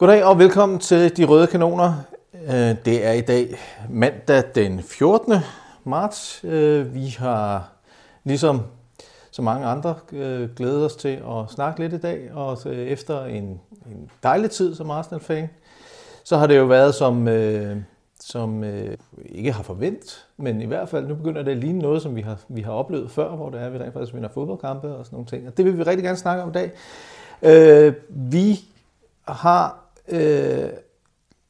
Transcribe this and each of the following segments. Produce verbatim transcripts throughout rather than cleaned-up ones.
Goddag og velkommen til De Røde Kanoner. Det er i dag mandag den fjortende marts. Vi har ligesom så mange andre glædet os til at snakke lidt i dag. Og efter en dejlig tid som Arsenal-fan, så har det jo været som, som ikke har forventet. Men i hvert fald nu begynder det at ligne noget, som vi har, vi har oplevet før, hvor det er, vi rent faktisk vinder fodboldkampe og sådan nogle ting. Og det vil vi rigtig gerne snakke om i dag. Vi har øh,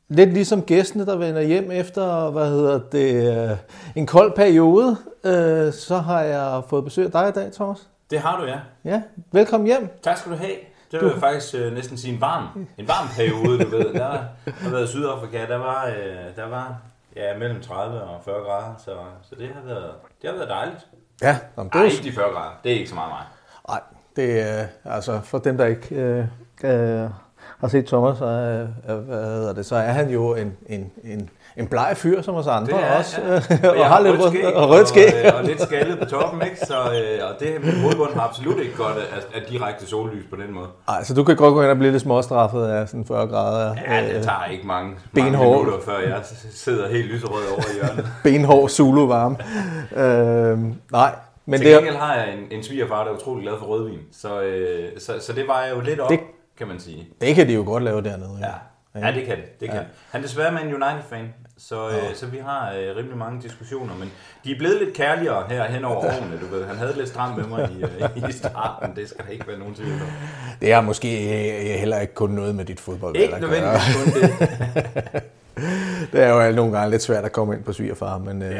lidt ligesom gæstene, der vender hjem efter hvad hedder det, øh, en kold periode, øh, så har jeg fået besøg af dig i dag, Thomas. Det har du, ja. Ja, velkommen hjem. Tak skal du have. Det var du... faktisk øh, næsten sige en varm, en varm periode, du ved. Der har været i Sydafrika, der var, øh, der var ja, mellem tredive og fyrre grader, så, så det, har været, det har været dejligt. Ja, jamen, det er... Ej, ikke de fyrre grader, det er ikke så meget mig. Nej, det er øh, altså for dem, der ikke... Øh, øh, har set Thomas, så er, hvad hedder det, så er han jo en, en, en, en bleg fyr som os andre er, også, ja. og, og har lidt skæg, og rødt skæg. Og, og, og lidt skaldet på toppen, ikke? Så, og det med hovedbunden har absolut ikke godt af direkte sollys på den måde. Ej, så du kan godt gå ind og blive lidt småstraffet af sådan fyrre grader. Ja, det tager ikke mange, mange minutter, før jeg sidder helt lyserød over i hjørnet. Benhår, solo varme. øhm, nej. Men til gengæld har jeg en, en svigerfar, der er utrolig glad for rødvin, så, øh, så, så det var jeg jo lidt op. Det, kan man sige. Det kan de jo godt lave dernede. Ja, ja. ja det kan det. det kan. Ja. Han er desværre med en United-fan, så, ja. øh, så vi har øh, rimelig mange diskussioner, men de er blevet lidt kærligere her hen over årene, du ved. Han havde lidt stramt med mig i, øh, i starten, det skal der ikke være nogen tvivl om. Det er måske heller ikke kun noget med dit fodbold. Ikke nødvendigvis kun det. Det er jo nogle gange lidt svært at komme ind på svigerfar, men, ja,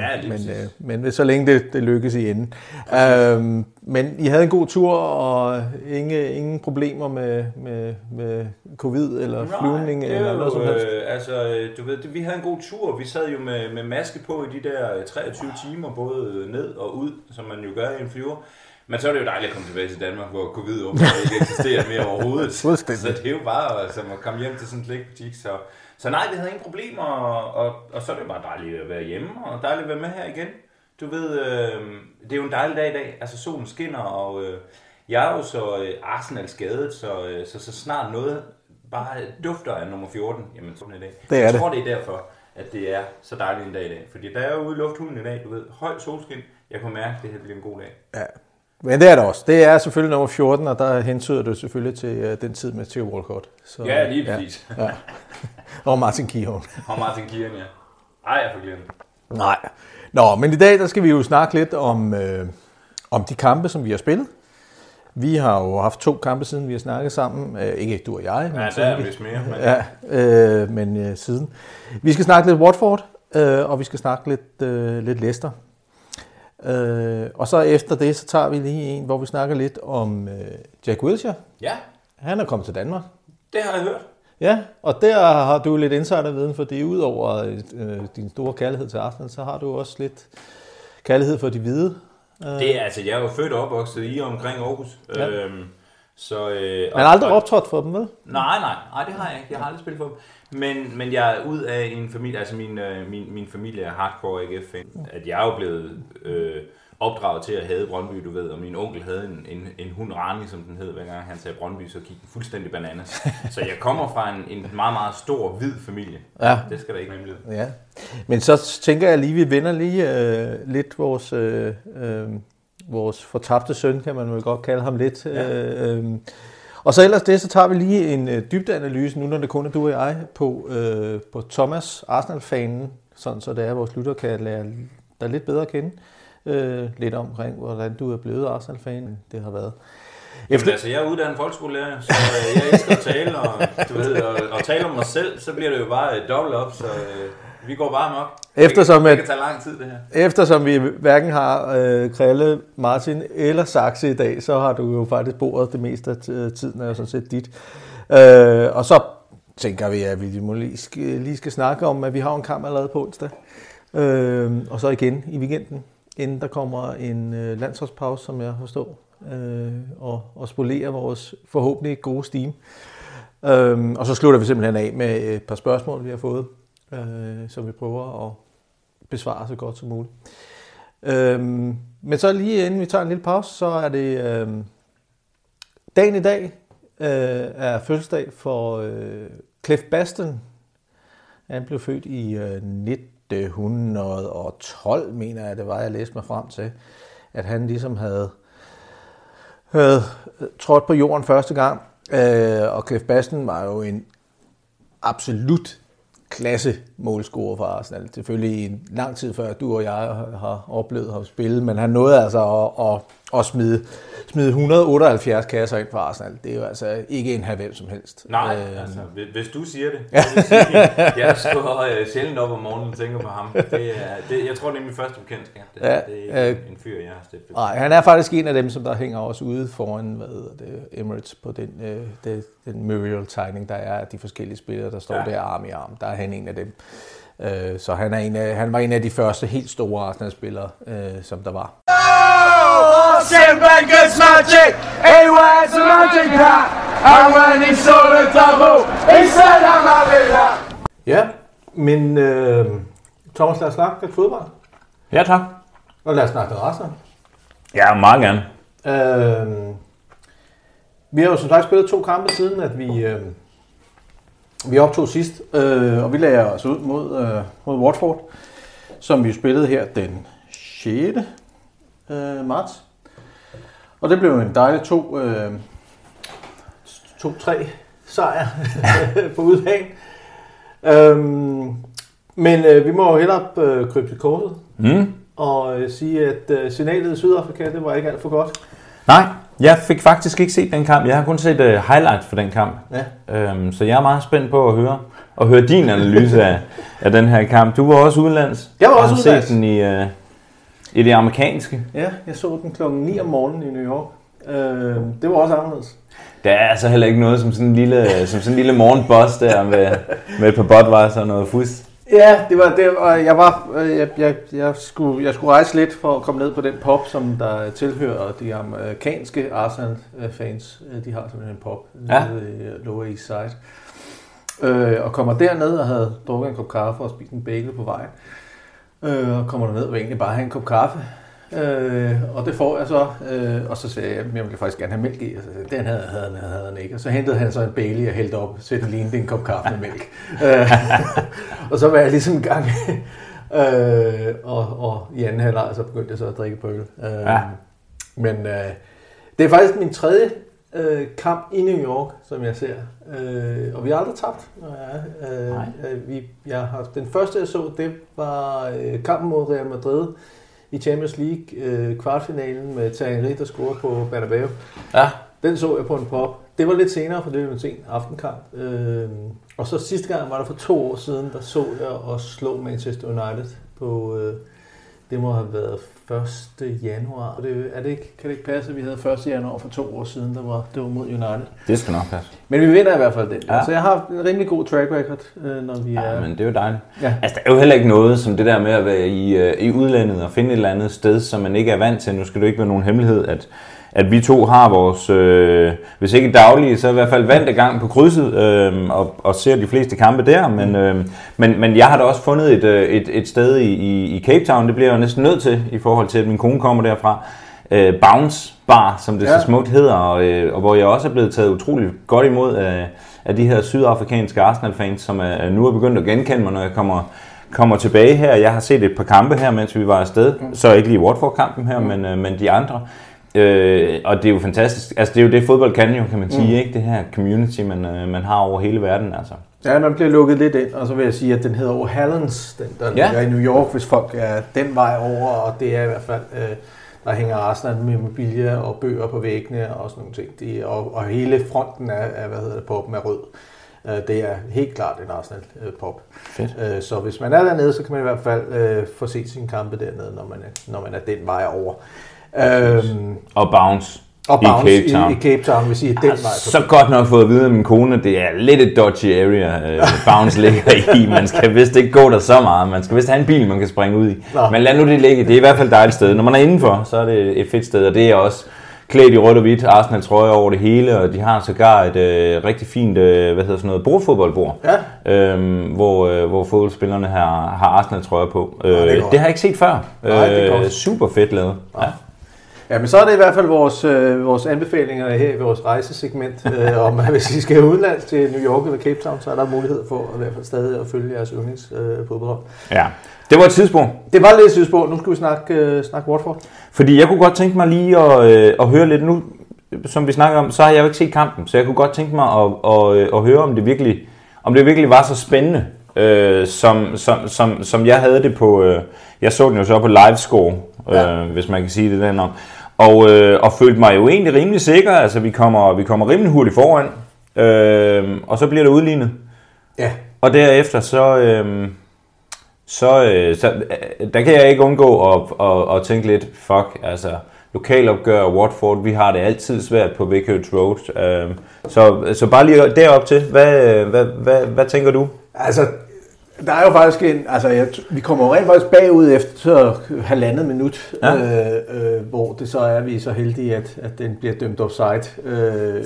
men, men så længe det, det lykkes i enden. Øhm, men I havde en god tur, og ingen, ingen problemer med, med, med covid eller flyvning eller noget som helst? Øh, altså, du ved, vi havde en god tur. Vi sad jo med, med maske på i de der treogtyve timer, både ned og ud, som man jo gør i en flyver. Men så er det jo dejligt at komme tilbage til Danmark, hvor covid åbenbart ikke eksisterer mere overhovedet. Så det er jo bare altså, at komme hjem til sådan en slikbutik, så... Så nej, vi havde ingen problemer, og, og, og så er det bare dejligt at være hjemme, og dejligt at være med her igen. Du ved, øh, det er jo en dejlig dag i dag, altså solen skinner, og øh, jeg er jo så øh, Arsenal-skadet, så, øh, så, så snart noget bare dufter af nummer fjorten, jamen sådan i dag. Det er jeg det. tror, det er derfor, at det er så dejligt en dag i dag, fordi der er jo ude i lufthulen i dag, du ved, høj solskin, jeg kunne mærke, at det her bliver en god dag. Ja. Men det er det også. Det er selvfølgelig nummer fjorten, og der hentyder det selvfølgelig til den tid med Theo Walcott. Så, ja, lige præcis. Ja, ja. Og Martin Kihong. Og Martin Kihong, ja. Ej, jeg får glemt. Nej. Nå, men i dag der skal vi jo snakke lidt om, øh, om de kampe, som vi har spillet. Vi har jo haft to kampe, siden vi har snakket sammen. Øh, ikke du og jeg. Men ja, der er vi vist mere. Men, ja, øh, men øh, siden. Vi skal snakke lidt Watford, øh, og vi skal snakke lidt, øh, lidt Leicester. Øh, og så efter det, så tager vi lige en, hvor vi snakker lidt om øh, Jack Wilshere. Ja. Han er kommet til Danmark. Det har jeg hørt. Ja, og der har du lidt insiderviden, fordi udover øh, din store kærlighed til Arsenal, så har du også lidt kærlighed for de hvide. Øh. Det er altså, jeg er jo født og opvokset i omkring Aarhus. Ja. Øhm, så, øh, man har aldrig optrådt for dem, vel? Nej, nej, nej, det har jeg ikke. Jeg har aldrig spillet for dem. Men, men jeg er ud af en familie, altså min, min, min familie er hardcore A G F-fan, at jeg er jo blevet øh, opdraget til at hade Brøndby, du ved, og min onkel havde en, en, en hund Rani, som den hed, hver gang han sagde Brøndby, så gik den fuldstændig bananas. Så jeg kommer fra en, en meget, meget stor, hvid familie. Ja. Det skal der ikke nemlig. Ja. Men så tænker jeg lige, vi vender lige øh, lidt vores... Øh, øh, vores fortabte søn, kan man vel godt kalde ham lidt. Ja. Øh, og så ellers det, så tager vi lige en dybdeanalyse, nu når det kun er du og jeg, på, øh, på Thomas Arsenal-fanen, sådan så det er, at vores lytter kan lære dig lidt bedre at kende. Øh, lidt omkring, hvordan du er blevet Arsenal-fanen, det har været. Efter... Jamen, altså, jeg er uddannet folkeskolelærer, så øh, jeg elsker at tale, og, du ved, og, og tale om mig selv, så bliver det jo bare øh, dobbelt op, så... Øh... Vi går varme op. Eftersom, det kan, det kan tage lang tid, det her. Eftersom vi hverken har øh, Krille, Martin eller Saxe i dag, så har du jo faktisk boet det meste af tiden, er jo sådan set dit. Øh, og så tænker vi, at vi lige skal, lige skal snakke om, at vi har en kamp allerede på onsdag. Øh, og så igen i weekenden, inden der kommer en øh, landsholdspause, som jeg forstår, øh, og, og spolerer vores forhåbentlig gode steam. Øh, og så slutter vi simpelthen af med et par spørgsmål, vi har fået. Øh, som vi prøver at besvare så godt som muligt. Øhm, men så lige inden vi tager en lille pause, så er det øhm, dagen i dag, øh, er fødselsdag for øh, Cliff Basten. Han blev født i øh, nitten tolv, mener jeg, det var, jeg læste mig frem til, at han ligesom havde, havde trådt på jorden første gang. Øh, og Cliff Basten var jo en absolut klasse målscorer for Arsenal. Selvfølgelig en lang tid før du og jeg har oplevet ham spille, men han nåede altså at, at, at smide, smide et hundrede og otteoghalvfjerds kasser ind for Arsenal. Det er jo altså ikke en her hvem som helst. Nej, øh, altså hvis du siger det, jeg vil sige, jeg står sjældent op om morgenen og tænker på ham. Det er, det, jeg tror, det er min første bekendtskab. Det, ja, det er øh, en fyr, jeg har stiftet. Nej, han er faktisk en af dem, som der hænger også ude foran hvad det, Emirates på den, øh, det, den mural-tegning, der er af de forskellige spillere, der står ja. der arm i arm. Der er han en af dem. Øh, så han, er en af, han var en af de første helt store Arsenal-spillere, øh, som der var. Ja, men øh, Thomas, lad os snakke lidt fodbold. Ja, tak. Og lad os snakke lidt Arsenal. Ja, meget gerne. Øh, vi har jo som sagt spillet to kampe siden, at vi... Øh, Vi optog sidst, øh, og vi lagde os ud mod, øh, mod Watford, som vi spillede her den sjette Øh, marts. Og det blev en dejlig to, øh, to-tre sejr på udebane. Øhm, men øh, vi må jo hellere øh, krybe til kortet mm. og øh, sige, at øh, signalet i Sydafrika, det var ikke alt for godt. Nej. Jeg fik faktisk ikke set den kamp. Jeg har kun set uh, highlights for den kamp. Ja. Øhm, så jeg er meget spændt på at høre, at høre din analyse af, af den her kamp. Du var også udenlands. Jeg var også udenlands. Jeg har set den i, uh, i det amerikanske. Ja, jeg så den klokken ni om morgenen i New York. Øh, det var også anderledes. Der er altså heller ikke noget som sådan en lille, som sådan en lille morgenboss der med, med et par Budweiser og noget fus. Ja, det var det, og jeg var jeg, jeg jeg skulle jeg skulle rejse lidt for at komme ned på den pop, som der tilhører de amerikanske Arsenal fans. De har sådan en pop ja. nede i Lower East Side. Øh, og kommer derned og havde drukket en kop kaffe og spist en bagel på vejen. Øh, og kommer derned og egentlig bare have en kop kaffe. Øh, og det får jeg så, øh, og så sagde jeg, at jeg ville faktisk gerne have mælk i, og så sagde, den havde, havde, havde, havde han ikke, og så hentede han så en Bailey og hældte op, så den lignede en kop kaffe med mælk, øh, og så var jeg ligesom i gang, øh, og, og i anden halvleg så begyndte jeg så at drikke pøl, øh, ja. men øh, det er faktisk min tredje øh, kamp i New York, som jeg ser, øh, og vi har aldrig tabt, øh, øh, vi, jeg har, den første jeg så, det var øh, kampen mod Real Madrid, i Champions League øh, kvartfinalen med Thierry, der scorede på Bernabeu. Ja. Den så jeg på en pop. Det var lidt senere, for det var en sen aftenkamp. Øh, og så sidste gang var der for to år siden, der så jeg og slå Manchester United på, øh, det må have været første januar. Det, er det ikke, kan det ikke passe, at vi havde første januar for to år siden, der var, det var mod United? Det skal nok passe. Men vi vinder i hvert fald den. Ja. Så jeg har en rimelig god track record, når vi ja, er... men det er jo dejligt. Ja. Altså, der er jo heller ikke noget som det der med at være i, i udlandet og finde et eller andet sted, som man ikke er vant til. Nu skal det ikke være nogen hemmelighed, at, at vi to har vores, øh, hvis ikke daglige, så i hvert fald vante gang på krydset øh, og, og ser de fleste kampe der. Men, øh, men, men jeg har da også fundet et, et, et sted i, i, i Cape Town, det bliver jeg jo næsten nødt til i forhold til, at min kone kommer derfra. Øh, Bounce Bar, som det ja. så smukt hedder, og, øh, og hvor jeg også er blevet taget utrolig godt imod af, af de her sydafrikanske Arsenal-fans, som er, nu er begyndt at genkende mig, når jeg kommer, kommer tilbage her. Jeg har set et par kampe her, mens vi var afsted. Mm. Så ikke lige Watford-kampen her, mm. men, øh, men de andre. Øh, og det er jo fantastisk. Altså, det er jo det, fodbold kan jo, kan man sige, mm. ikke? Det her community, man, øh, man har over hele verden, altså. Ja, man bliver lukket lidt ind, og så vil jeg sige, at den hedder O'Hallens, den der ja. ligger i New York, hvis folk er den vej over, og det er i hvert fald, øh, der hænger Arsenal med mobilier og bøger på væggene og sådan nogle ting. Det er, og, og hele fronten af, af hvad hedder det, poppen er rød. Øh, det er helt klart en Arsenal-pop. Øh, så hvis man er dernede, så kan man i hvert fald øh, få set sine kampe dernede, når man er, når man er den vej over. Øhm, og Bounce. Og Bounce i Cape Town. I, i Cape Town, hvis I er den vej. Så godt nok fået at vide af min kone, det er lidt et dodgy area, øh, Bounce ligger i. Man skal vist ikke gå der så meget. Man skal vist have en bil, man kan springe ud i. Nå. Men lad nu det ligge. Det er i hvert fald et dejligt sted. Når man er indenfor, så er det et fedt sted. Og det er også klædt i rødt og hvidt. Arsenal trøjer over det hele. Og de har sågar et øh, rigtig fint øh, hvad hedder sådan noget, bordfodboldbord. Ja. Øhm, hvor, øh, hvor fodboldspillerne har, har Arsenal trøjer på. Øh, det, det har jeg ikke set før. Nej, det øh, super fedt lavet. Ja. Ja, men så er det i hvert fald vores, øh, vores anbefalinger her i vores rejsesegment, øh, om at hvis I skal udenlands til New York eller Cape Town, så er der mulighed for at i hvert fald stadig at følge jeres yndlingsfodboldhold. Øh, ja, det var et tidsspor. Det var lidt et tidsspor. Nu skal vi snakke, øh, snakke Watford. Fordi jeg kunne godt tænke mig lige at, øh, at høre lidt nu, som vi snakker om, så har jeg jo ikke set kampen, så jeg kunne godt tænke mig at, at, at, at høre, om det virkelig, om det virkelig var så spændende, øh, som, som, som, som jeg havde det på... Øh, jeg så den jo så på livescore, øh, ja. hvis man kan sige det der nok. Og, øh, og følte mig jo egentlig rimelig sikker. Altså, vi kommer, vi kommer rimelig hurtigt foran. Øh, og så bliver det udlignet. Ja. Og derefter, så... Øh, så, øh, så øh, der kan jeg ikke undgå at, at, at tænke lidt, fuck, altså... Lokalopgør og Watford, vi har det altid svært på Vicarage Road. Øh, så, så bare lige derop til, hvad, hvad, hvad, hvad tænker du? Altså... Der er jo faktisk en, altså jeg, vi kommer jo rent faktisk bagud efter halvandet minut, ja. øh, øh, hvor det så er vi så heldige, at, at den bliver dømt offside. Øh, øh,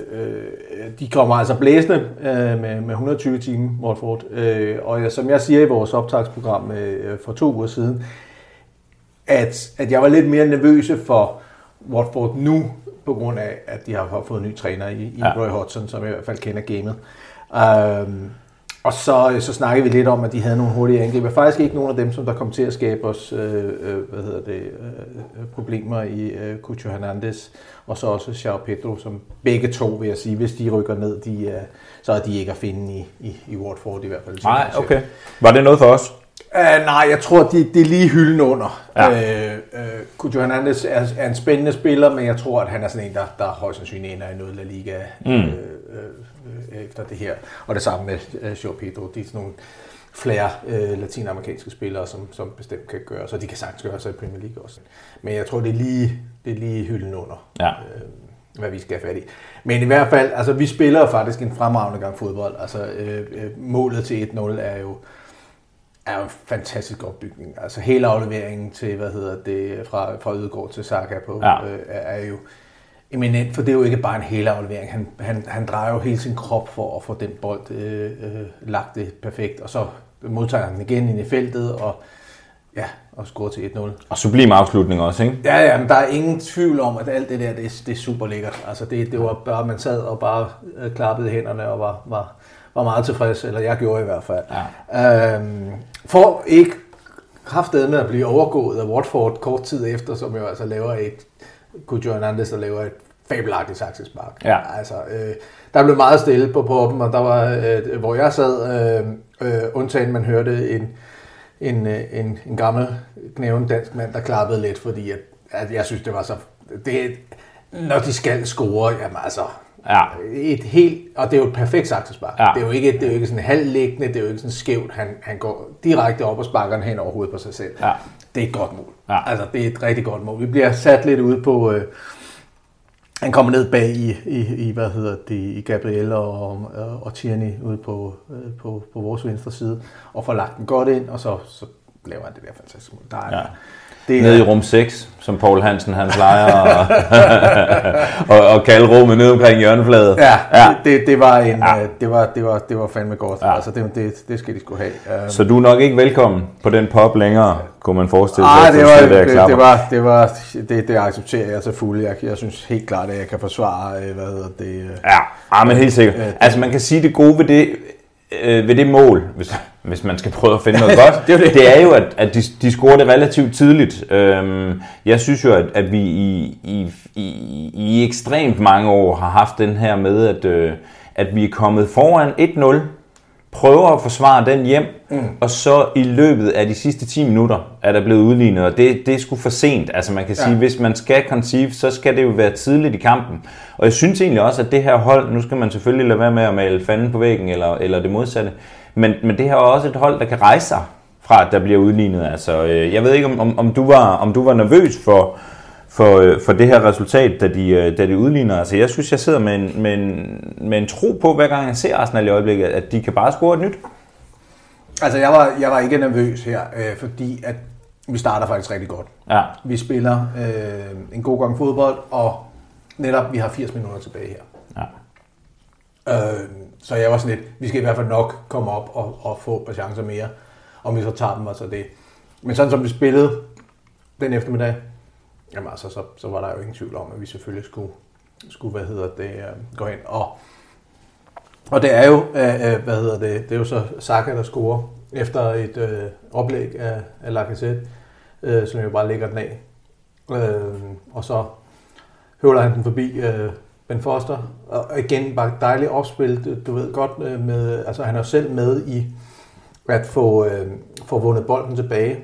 de kommer altså blæsende øh, med, med et hundrede og tyve timer, Watford. Øh, og jeg, som jeg siger i vores optagsprogram øh, for to uger siden, at, at jeg var lidt mere nervøse for Watford nu, på grund af, at de har fået en ny træner i, i ja. Roy Hodgson, som i hvert fald kender gamet. Øh, Og så, så snakkede vi lidt om, at de havde nogle hurtige angreb. Faktisk ikke nogen af dem, som der kom til at skabe os øh, hvad hedder det, øh, problemer i øh, Cucho Hernandez. Og så også Sharp Pedro, som begge to, vil jeg sige, hvis de rykker ned, de, øh, så er de ikke at finde i, i, i Watford i hvert fald. Nej, okay. Var det noget for os? Uh, nej, jeg tror, det de er lige hylden under. Ja. Uh, uh, Cucho Hernandez er, er en spændende spiller, men jeg tror, at han er sådan en, der, der højst sandsynligt ender i noget La Liga. Mm. Uh, uh, efter det her. Og det samme med João Pedro. De er sådan nogle flere øh, latinamerikanske spillere, som, som bestemt kan gøre, så de kan sagtens gøre sig i Premier League også. Men jeg tror, det er lige, det er lige hylden under, ja. øh, hvad vi skal have fat i. Men i hvert fald, altså vi spiller faktisk en fremragende gang fodbold. Altså øh, målet til et nul er jo er jo en fantastisk opbygning. Altså hele afleveringen til, hvad hedder det, fra, fra Ødegård til Saka på, ja. øh, er jo eminent, for det er jo ikke bare en hele aflevering. Han, han, han drejer jo hele sin krop for at få den bold øh, øh, lagt det perfekt, og så modtager han den igen ind i feltet, og ja, og scorer til et nul. Og sublim afslutning også, ikke? Ja, ja, men der er ingen tvivl om, at alt det der, det, det er super lækkert. Altså det, det var bare, man sad og bare øh, klappede hænderne og var, var, var meget tilfreds, eller jeg gjorde i hvert fald. Ja. Øhm, for ikke kraftedeme at blive overgået af Watford kort tid efter, som jo altså laver et Cucho Hernandez, der laver et fabelagtigt saksespark. Ja. Altså, øh, der blev meget stille på poppen, og der var, øh, hvor jeg sad, øh, øh, undtagen man hørte en, en, en, en gammel knæven dansk mand, der klappede lidt, fordi at, at jeg synes, det var så... Det, når de skal score, jamen altså... Ja. Et helt, og det er jo et perfekt saksespark. Ja. Det er jo ikke, det er jo ikke sådan halvliggende, det er jo ikke sådan skævt. Han, han går direkte op og sparker den hen over hovedet på sig selv. Ja. Det er et godt mål. Ja. Altså, det er et rigtig godt mål. Vi bliver sat lidt ude på... Øh, han kommer ned bag i, i, i hvad hedder det, i Gabriel og, og, og Tierney ude på, øh, på, på vores venstre side, og får lagt den godt ind, og så, så laver han det der fantastisk mål. Der er, ja. Det er... Nede i rum seks, som Poul Hansen han plejer at og, og kalde rummet ned omkring hjørnefladet. Ja, ja. Det, det var en, ja. det var det var det var fandme godt. Ja. Altså det, det det skal de skulle have. Så du er nok ikke velkommen på den pop længere, kunne man forestille sig. Nej, det, det, det, det var det var det det accepterer jeg så fuldt. Jeg, jeg synes helt klart, at jeg kan forsvare, hvad hedder det. Ja, ja men helt sikkert. Øh, altså man kan sige det gode ved det øh, ved det mål, hvis hvis man skal prøve at finde noget godt, det, er det. det er jo, at, at de, de scorer det relativt tidligt. Øhm, jeg synes jo, at, at vi i, i, i, i ekstremt mange år har haft den her med, at, øh, at vi er kommet foran et nul, prøver at forsvare den hjem, mm. og så i løbet af de sidste ti minutter er der blevet udlignet, og det, det er sgu for sent. Altså man kan ja. sige, hvis man skal conceive, så skal det jo være tidligt i kampen. Og jeg synes egentlig også, at det her hold, nu skal man selvfølgelig lade være med at male fanden på væggen, eller, eller det modsatte, Men, men det her er også et hold, der kan rejse sig fra, at der bliver udlignet. Altså, øh, jeg ved ikke, om, om, om, du var, om du var nervøs for, for, øh, for det her resultat, da de, øh, da de udligner. Altså, jeg synes, jeg sidder med en, med, en, med en tro på, hver gang jeg ser Arsenal i øjeblikket, at de kan bare score et nyt. Altså, jeg var, jeg var ikke nervøs her, øh, fordi at vi starter faktisk rigtig godt. Ja. Vi spiller øh, en god gang fodbold, og netop vi har firs minutter tilbage her. Ja. Øh, Så jeg var sådan lidt, vi skal i hvert fald nok komme op og, og få et par chancer mere, om vi så tager dem og så det. Men sådan som vi spillede den eftermiddag, Jamen altså, så, så var der jo ingen tvivl om, at vi selvfølgelig skulle, skulle hvad hedder det, gå ind. Og, og det er jo, øh, hvad hedder det, det er jo så Saka, der scorer efter et øh, oplæg af, af Lacazette, øh, som jo bare ligger den af. Øh, og så høvler han den forbi øh, Ben Foster. Og igen, bare dejligt opspil, du ved godt, øh, med, altså han er selv med i at få, øh, få vundet bolden tilbage,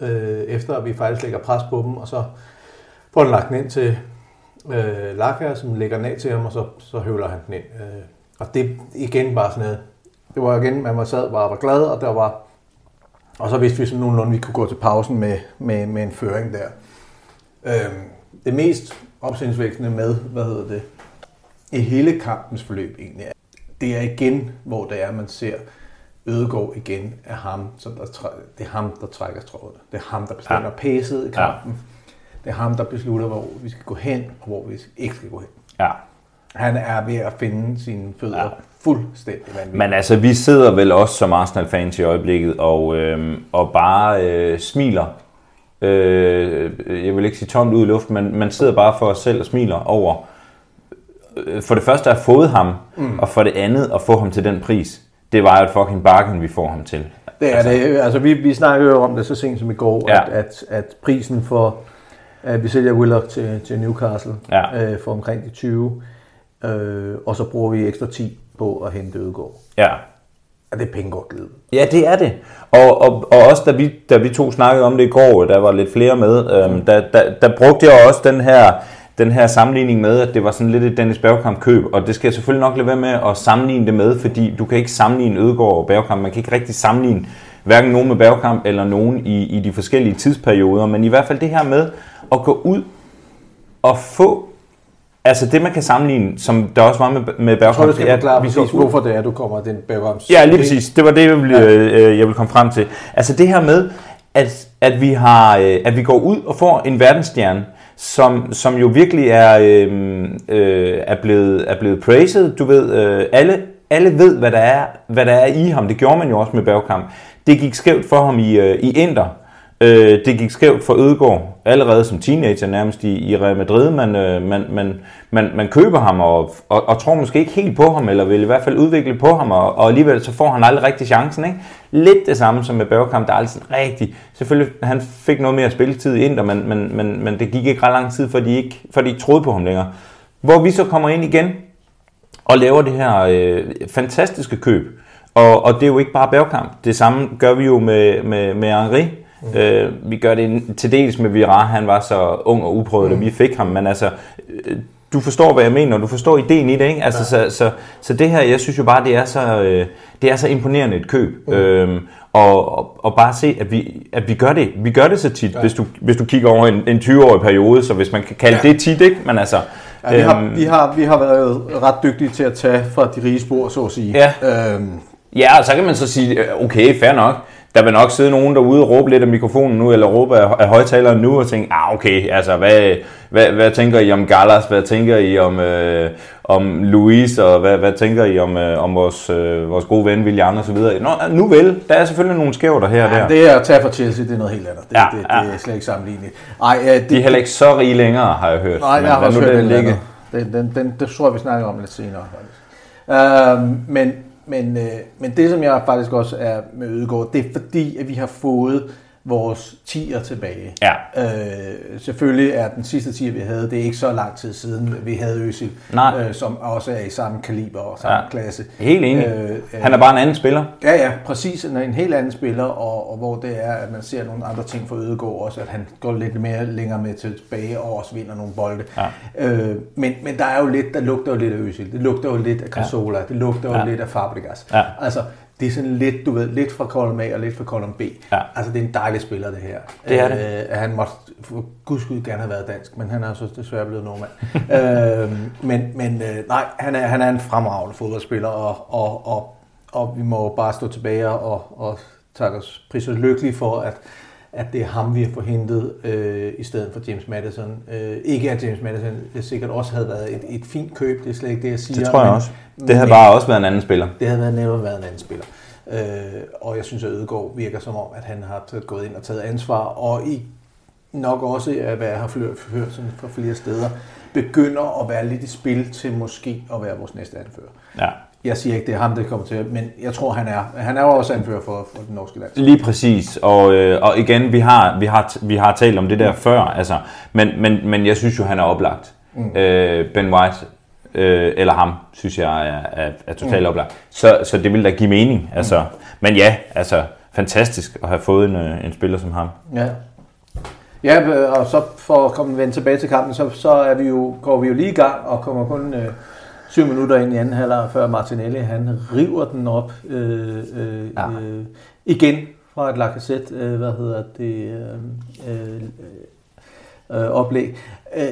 øh, efter at vi faktisk lægger pres på dem, og så får den lagt den ind til øh, Lacka, som lægger den af til ham, og så, så høvler han den ind. Øh, og det igen bare sådan noget. Det var igen, man var sad bare var glad, og der var, og så vidste vi sådan nogenlunde, vi kunne gå til pausen med, med, med en føring der. Øh, det mest opsindsvækkende med, hvad hedder det, i hele kampens forløb egentlig, det er igen, hvor det er, man ser Ødegård igen er ham, som der træ... det er ham, der trækker strået. Det er ham, der bestemmer ja. pæset i kampen. Ja. Det er ham, der beslutter, hvor vi skal gå hen, og hvor vi ikke skal gå hen. Ja. Han er ved at finde sine fødder ja. fuldstændig vanvittigt. Men altså, vi sidder vel også som Arsenal-fans i øjeblikket, og, øh, og bare øh, smiler. Øh, jeg vil ikke sige tomt ud i luften, men man sidder bare for os selv og smiler over. For det første at have fået ham, mm. og for det andet at få ham til den pris. Det var jo et fucking bargain, vi får ham til. Det er altså. det. Altså, vi, vi snakkede jo om det så sent som i går, ja. at, at, at prisen for, at vi sælger Willock til, til Newcastle ja. øh, for omkring de tyve, øh, og så bruger vi ekstra ti på at hente Ødegård. Ja. Og det er penge godt givet. Ja, det er det. Og, og, og også, da vi, da vi to snakkede om det i går, der var lidt flere med, øhm, der, der, der brugte jeg også den her... den her sammenligning med, at det var sådan lidt et Dennis Bergkamp-køb, og det skal jeg selvfølgelig nok lade være med at sammenligne det med, fordi du kan ikke sammenligne Ødegård og Bergkamp. Man kan ikke rigtig sammenligne hverken nogen med Bergkamp eller nogen i, i de forskellige tidsperioder, men i hvert fald det her med at gå ud og få, altså det man kan sammenligne, som der også var med, med Bergkamp. Jeg tror, du skal forklare præcis, hvorfor det er, du kommer den Bergkamp. Ja, lige præcis. Det var det, jeg ville, øh, jeg ville komme frem til. Altså det her med, at, at, vi, har, øh, at vi går ud og får en verdensstjerne, Som, som jo virkelig er, øh, øh, er, blevet, er blevet praised. Du ved, øh, alle, alle ved, hvad der, er, hvad der er i ham. Det gjorde man jo også med Bergkamp. Det gik skævt for ham i, øh, i Inter. Øh, det gik skævt for Ødegård. Allerede som teenager nærmest i, i Real Madrid. Man, øh, man, man, man, man køber ham og, og, og tror måske ikke helt på ham, eller vil i hvert fald udvikle på ham, og, og alligevel så får han aldrig rigtig chancen, ikke? Lidt det samme som med Bergkamp, der er aldrig sådan rigtig... Selvfølgelig, han fik noget mere spilletid i Inter, men, men, men, men det gik ikke ret lang tid, for de ikke, for de ikke troede på ham længere. Hvor vi så kommer ind igen og laver det her øh, fantastiske køb. Og, og det er jo ikke bare Bergkamp. Det samme gør vi jo med, med, med Henri. Mm. Øh, vi gør det til dels med Vira. Han var så ung og uprøvet, mm. da vi fik ham. Men altså... Øh, du forstår, hvad jeg mener, og du forstår ideen i det, ikke? Altså, ja. så, så, så det her, jeg synes jo bare, det er så, øh, det er så imponerende et køb. Mm. Øhm, og, og, og bare se, at vi, at vi gør det. Vi gør det så tit, ja. hvis, du, hvis du kigger over en, en tyve-årig periode, så hvis man kan kalde ja. det tit, ikke? Men altså... Ja, vi, har, øhm, vi, har, vi har været ret dygtige til at tage fra de rige spor, så at sige. Ja, øhm. ja og så kan man så sige, okay, fair nok. Der vil nok sidde nogen derude og råbe lidt af mikrofonen nu, eller råbe af, af højtaleren nu, og tænke, ah okay, altså hvad, hvad, hvad tænker I om Gallas, hvad tænker I om, øh, om Luis, og hvad, hvad tænker I om, øh, om vores, øh, vores gode ven, William og så videre. Nå, nu vel, der er selvfølgelig nogle skævter her og ja, der. Det at tage for Chelsea, det er noget helt andet. Det, ja, det, det, det er slet ikke sammenlignet. Ej, øh, det, de er heller ikke så rige længere, har jeg hørt. Nej, jeg har også hørt den længere. Den, den, den, det tror jeg, vi snakker om lidt senere. Øh, men... Men, øh, men det, som jeg faktisk også er med Ødegård, det er fordi, at vi har fået vores tier tilbage. Ja. Øh, selvfølgelig er den sidste tier, vi havde, det er ikke så lang tid siden, vi havde Øsil, øh, som også er i samme kaliber og samme ja. klasse. Helt enig. Øh, Han er bare en anden spiller. Ja, ja, præcis. En, en helt anden spiller, og, og hvor det er, at man ser nogle andre ting fra Ødegård også, at han går lidt mere længere med tilbage og også vinder nogle bolde. Ja. Øh, men, men der er jo lidt, der lugter jo lidt af Øsil, det lugter jo lidt af Casola, ja. det lugter jo ja. lidt af Fabregas. Ja. Altså, det er sådan lidt, du ved, lidt fra kolumn A og lidt fra kolumn B. Ja. Altså, det er en dejlig spiller, det her. Det er det. Øh, han måtte for gudskyld gerne have været dansk, men han er så desværre blevet nordmand. øh, men men øh, nej, han er, han er en fremragende fodboldspiller, og, og, og, og vi må bare stå tilbage og, og takke os pris og lykkelige for, at, at det er ham, vi har forhentet øh, i stedet for James Maddison. Øh, ikke at James Maddison sikkert også havde været et, et fint køb, det er slet ikke det, jeg siger. Det tror jeg men, også. Det havde bare også været en anden spiller. Det havde netop været en anden spiller. Øh, og jeg synes, at Ødegård virker som om, at han har gået ind og taget ansvar, og i nok også, hvad jeg har hørt sådan fra flere steder, begynder at være lidt i spil til måske at være vores næste anfører. Ja. Jeg siger ikke, det er ham, der kommer til, men jeg tror, han er. Han er jo også anfører for, for den norske land. Lige præcis, og, øh, og igen, vi har, vi, har, vi har talt om det der mm. før, altså, men, men, men jeg synes jo, han er oplagt. Mm. Øh, Ben White øh, eller ham, synes jeg er, er, er totalt mm. oplagt. Så, så det vil da give mening. Altså. Mm. Men ja, altså fantastisk at have fået en, en spiller som ham. Ja. Ja, og så for at komme vende tilbage til kampen, så, så er vi jo, går vi jo lige i gang og kommer kun øh, syv minutter ind i anden halvleg, før Martinelli han river den op øh, øh, ja. øh, igen fra et Lacazette, øh, hvad hedder det, øh, øh, øh, oplæg. Øh,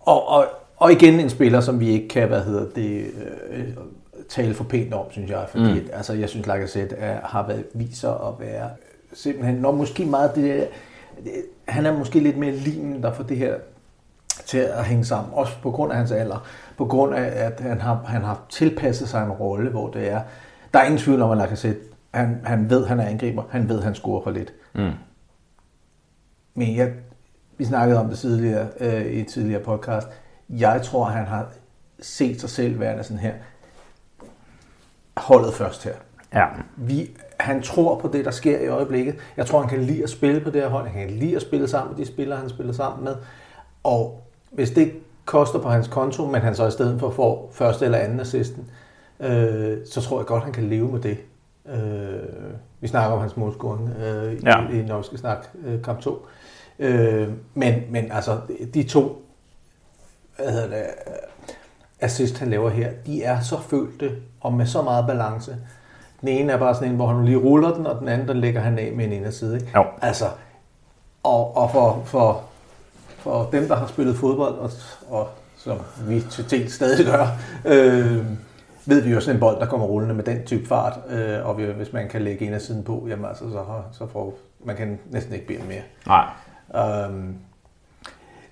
og, og, og igen en spiller, som vi ikke kan, hvad hedder det, øh, tale for pænt om, synes jeg, fordi mm. altså, jeg synes Lacazette er, har været viser at være simpelthen, når måske meget det der, han er måske lidt mere lignende, der får det her til at hænge sammen, også på grund af hans alder, på grund af, at han har, han har tilpasset sig en rolle, hvor det er, der er ingen tvivl om, at Lacazette, han, han ved, han er angriber, han ved, han scorer for lidt. Mm. Men jeg, vi snakkede om det tidligere, øh, i et tidligere podcast, jeg tror, han har set sig selv værende sådan her, holdet først her. Ja. Vi Han tror på det, der sker i øjeblikket. Jeg tror, han kan lide at spille på det her hold. Han kan lide at spille sammen med de spillere, han spiller sammen med. Og hvis det koster på hans konto, men han så i stedet for får første eller anden assisten, øh, så tror jeg godt, han kan leve med det. Øh, vi snakker om hans målscoring øh, i, ja. i norske snak, øh, kamp to. Øh, men, men altså, de to hvad hedder det, assist, han laver her, de er så følte og med så meget balance. Den ene er bare sådan en, hvor han lige ruller den, og den anden, der lægger han af med en inderside. Ikke? Jo. Altså, og, og for, for, for dem, der har spillet fodbold, og, og som vi til dels stadig gør, øh, ved vi jo sådan en bold, der kommer rullende med den type fart, øh, og hvis man kan lægge indersiden på, jamen altså, så, så får man kan næsten ikke bede mere. Nej. Um,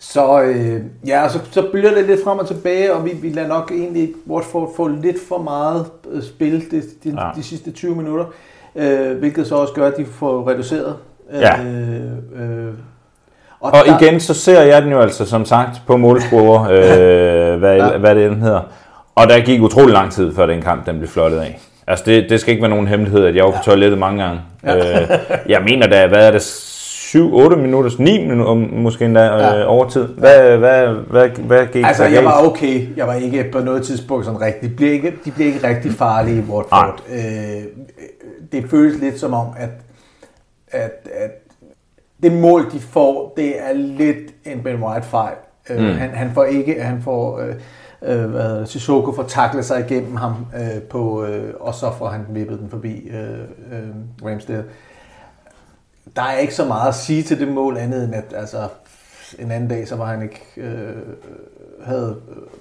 Så, øh, ja, så, så bliver det lidt frem og tilbage, og vi, vi lader nok egentlig Watford få lidt for meget spil de, de, ja. de sidste tyve minutter, øh, hvilket så også gør, at de får reduceret. Øh, ja. øh, og og der... igen, så ser jeg den jo altså, som sagt, på målscorer, øh, hvad, ja. hvad det den hedder. Og der gik utrolig lang tid, før den kamp den blev flottet af. Altså, det, det skal ikke være nogen hemmelighed, at jeg var på toilettet mange gange. Ja. Øh, jeg mener da, hvad er det? syv otte minutter, ni minutter måske endda ja. øh, over tid. Hvad, hvad, hvad, hvad gik altså, der jeg var okay. Jeg var ikke på noget tidspunkt sådan rigtig. De blev ikke, de blev ikke rigtig farlige i Watford. Øh, det føles lidt som om, at, at, at det mål, de får, det er lidt en Ben White-fejl. Øh, mm. han, han får ikke... Han får, øh, øh, Sissoko får taklet sig igennem ham, øh, på, øh, og så får han vippet den forbi øh, øh, Ramsdale. Der er ikke så meget at sige til det mål, andet end at altså, en anden dag, så var han ikke, øh, havde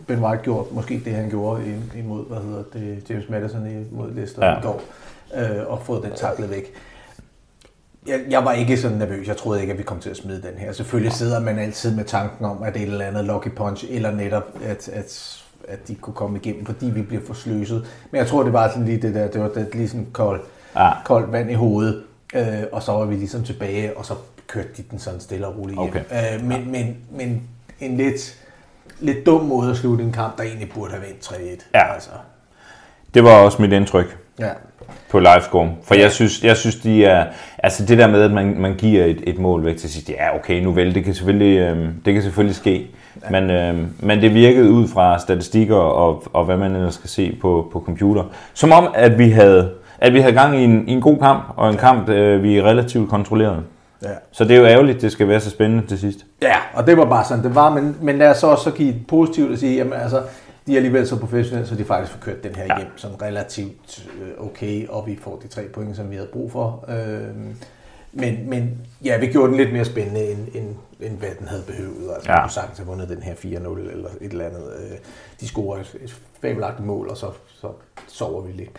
Ben White gjort måske det, han gjorde imod, hvad hedder det, James Maddison imod Leicester ja. i går, øh, og fået den taklet væk. Jeg, jeg var ikke sådan nervøs, jeg troede ikke, at vi kom til at smide den her. Selvfølgelig sidder man altid med tanken om, at det er et eller andet lucky punch, eller netop, at, at, at de kunne komme igennem, fordi vi bliver forsløset. Men jeg tror, det var sådan lige det der, det var det, lige sådan kold, ja. koldt vand i hovedet. Øh, og så var vi ligesom tilbage, og så kørte de den sådan stille og roligt hjem. Okay. Øh, men, ja. men, men en lidt, lidt dum måde at slutte en kamp, der egentlig burde have vendt tre et. Ja. Altså. Det var også mit indtryk ja. på livescore. For jeg synes, jeg synes de er... Altså det der med, at man, man giver et, et mål væk til sidst, ja okay, nu vel, det kan selvfølgelig, øh, det kan selvfølgelig ske. Ja. Men, øh, men det virkede ud fra statistikker og, og hvad man ellers skal se på, på computer. Som om, at vi havde... At vi havde gang i en, i en god kamp, og en ja. kamp, øh, vi er relativt kontrollerede. Ja. Så det er jo ærgerligt, det skal være så spændende til sidst. Ja, og det var bare sådan, det var. Men, men lad os så også give et positivt at sige, jamen altså, de er alligevel så professionelle, så de faktisk får kørt den her ja. hjem sådan relativt øh, okay, og vi får de tre point, som vi havde brug for. Øh, men, men ja, vi gjorde den lidt mere spændende, end, end, end hvad den havde behøvet. Altså, ja. du sagtens have vundet den her fire nul eller et eller andet. Øh, de scorer et, et fabelagtigt mål, og så, så sover vi lidt.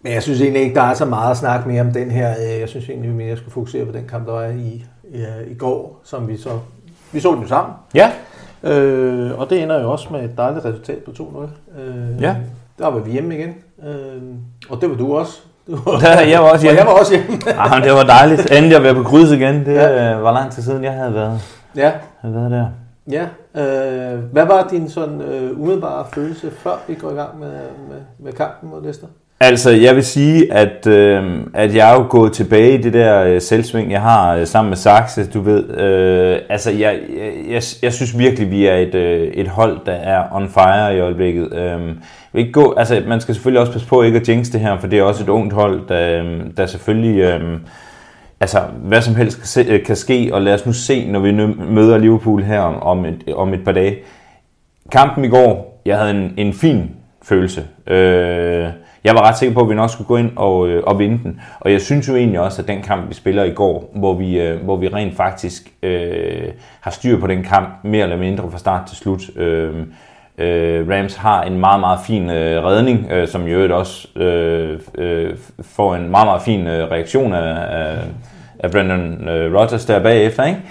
Men jeg synes egentlig ikke, der er så meget at snakke mere om den her. Jeg synes egentlig mere, at jeg skulle fokusere på den kamp, der var i, i, i går, som vi så... Vi så den jo sammen. Ja. Øh, og det ender jo også med et dejligt resultat på to nul. Øh, ja. Der var vi hjemme igen. Øh, og det var du også. Ja, jeg var også hjemme. Jeg var også hjemme. Arh, det var dejligt. Endelig at være på kryds igen. Det ja. øh, var lang tid siden, jeg havde været, ja. havde været der. Ja. Øh, hvad var din sådan øh, umiddelbare følelse, før vi går i gang med, med, med kampen mod Leicester? Altså, jeg vil sige, at, øh, at jeg er jo gået tilbage i det der øh, selvsving, jeg har øh, sammen med Saxe, du ved. Øh, altså, jeg, jeg, jeg, jeg synes virkelig, vi er et, øh, et hold, der er on fire i øjeblikket. Øh, ikke gå, altså, man skal selvfølgelig også passe på ikke at jinx det her, for det er også et ungt hold, der, øh, der selvfølgelig... Øh, altså, hvad som helst kan, se, kan ske, og lad os nu se, når vi møder Liverpool her om, om, et, om et par dage. Kampen i går, jeg havde en, en fin følelse. Øh, Jeg var ret sikker på, at vi nok skulle gå ind og, øh, og vinde den. Og jeg synes jo egentlig også, at den kamp, vi spiller i går, hvor vi, øh, hvor vi rent faktisk øh, har styr på den kamp, mere eller mindre fra start til slut. Øh, øh, Rams har en meget, meget fin øh, redning, øh, som i øvrigt også øh, øh, får en meget, meget fin øh, reaktion af, af, af Brendan øh, Rodgers der bagefter. Ikke?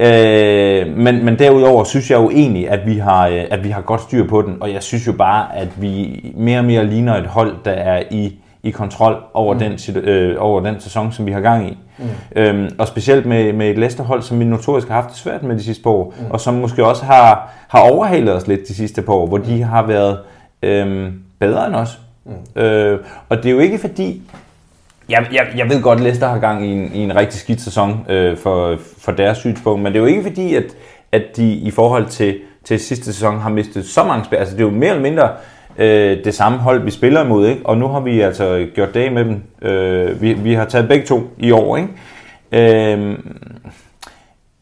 Øh, men, men derudover synes jeg jo egentlig, at vi, har, øh, at vi har godt styr på den, og jeg synes jo bare, at vi mere og mere ligner et hold, der er i, i kontrol over, mm. den, øh, over den sæson, som vi har gang i. Mm. Øhm, og specielt med, med et Leicester-hold, som vi notorisk har haft det svært med de sidste par år, mm. og som måske også har, har overhalet os lidt de sidste par år, hvor de har været øh, bedre end os. Mm. Øh, og det er jo ikke fordi... Jeg, jeg, jeg ved godt, at Leicester har gang i en, i en rigtig skidt sæson øh, for, for deres synspunkt, men det er jo ikke fordi, at, at de i forhold til, til sidste sæson har mistet så mange spil. Altså, det er jo mere eller mindre øh, det samme hold, vi spiller imod, ikke? Og nu har vi altså gjort det med dem. Øh, vi, vi har taget begge to i år, ikke? Øh,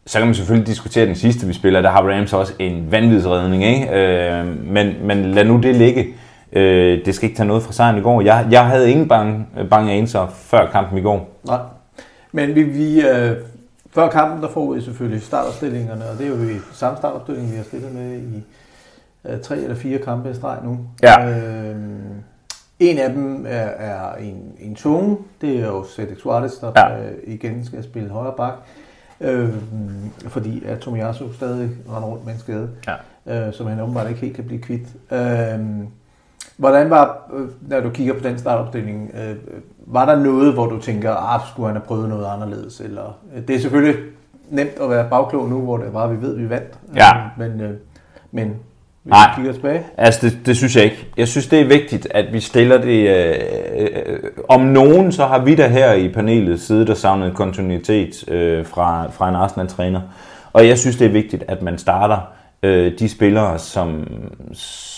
så kan man selvfølgelig diskutere den sidste, vi spiller. Der har Rams også en vanvidsredning, ikke? Øh, men, men lad nu det ligge. Øh, det skal ikke tage noget fra sejren i går. Jeg, jeg havde ingen bange, bange anelser før kampen i går. Nej, men vi, vi øh, før kampen der får vi selvfølgelig startopstillingerne, og det er jo i samme startopstilling, vi har stillet med i øh, tre eller fire kampe i streg nu. Ja. Øh, en af dem er, er en, en tunge, det er jo Cédric Soares, der ja. øh, igen skal spille højre bak, øh, fordi at Tomiyasu stadig render rundt med en skade, ja. øh, som han åbenbart ikke helt kan blive kvidt. Øh, Hvordan var, når du kigger på den startopstilling, øh, var der noget, hvor du tænker, at skulle han have prøvet noget anderledes? Eller, øh, det er selvfølgelig nemt at være bagklog nu, hvor det var, vi ved, vi vandt. Ja. Men, øh, men hvis Nej. vi kigger tilbage? Altså, det, det synes jeg ikke. Jeg synes, det er vigtigt, at vi stiller det... Øh, øh, om nogen, så har vi der her i panelet siddet og savnet kontinuitet øh, fra, fra en Arsenal-træner. Og jeg synes, det er vigtigt, at man starter... de spillere, som,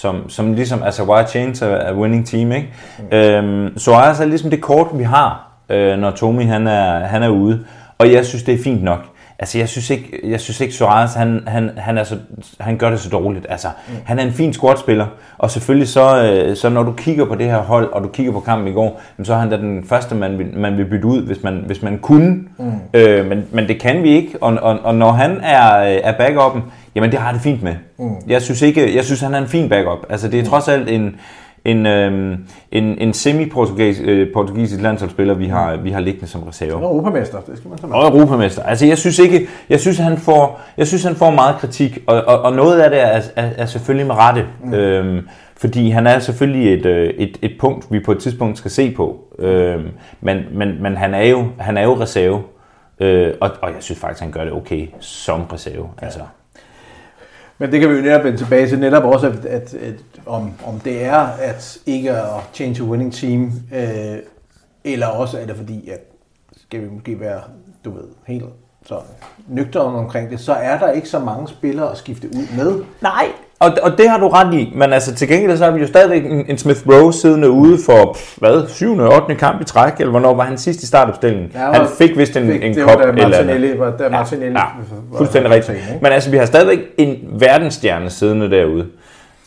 som, som ligesom, altså why change a winning team, ikke? Mm. Øhm, Soares er ligesom det kort, vi har, øh, når Tomi han er, han er ude, og jeg synes, det er fint nok. Altså, jeg synes ikke, jeg synes ikke Soares, han, han, han, er så, han gør det så dårligt. Altså, mm. han er en fin squadspiller, og selvfølgelig så, øh, så når du kigger på det her hold, og du kigger på kampen i går, så er han da den første, man vil, man vil bytte ud, hvis man, hvis man kunne. Mm. Øh, men, men det kan vi ikke, og, og, og når han er, er back-up'en, jamen det har det fint med. Mm. Jeg synes ikke, jeg synes han er en fin backup. Altså det er mm. trods alt en en øhm, en, en semi-portugisisk øh, portugisisk landsholdsspiller vi har vi har liggende som reserve. Og europamester, det skal man så med. Og europamester. Altså jeg synes ikke, jeg synes han får, jeg synes han får meget kritik og og, og noget af det er, er, er selvfølgelig med rette, mm. øhm, fordi han er selvfølgelig et et et punkt vi på et tidspunkt skal se på. Øhm, men men men han er jo han er jo reserve. Øh, og og jeg synes faktisk han gør det okay som reserve. Ja. Altså men det kan vi jo netop vende tilbage til, netop også, at, at, at om, om det er at ikke at change a winning team, øh, eller også er det fordi, at skal vi måske være, du ved, helt sådan nøgterne omkring det, så er der ikke så mange spillere at skifte ud med. Nej, og, og det har du ret i, men altså til gengæld så har vi jo stadigvæk en, en Smith Rowe siddende ude for, pff, hvad, syvende og ottende kamp i træk, eller hvornår var han sidst i startopstillingen? Ja, han fik vist en, fik, en kop eller... Det var da Martinelli, var da Martinelli. Ja, ja, fuldstændig rigtigt. Men altså, vi har stadigvæk en verdensstjerne siddende derude.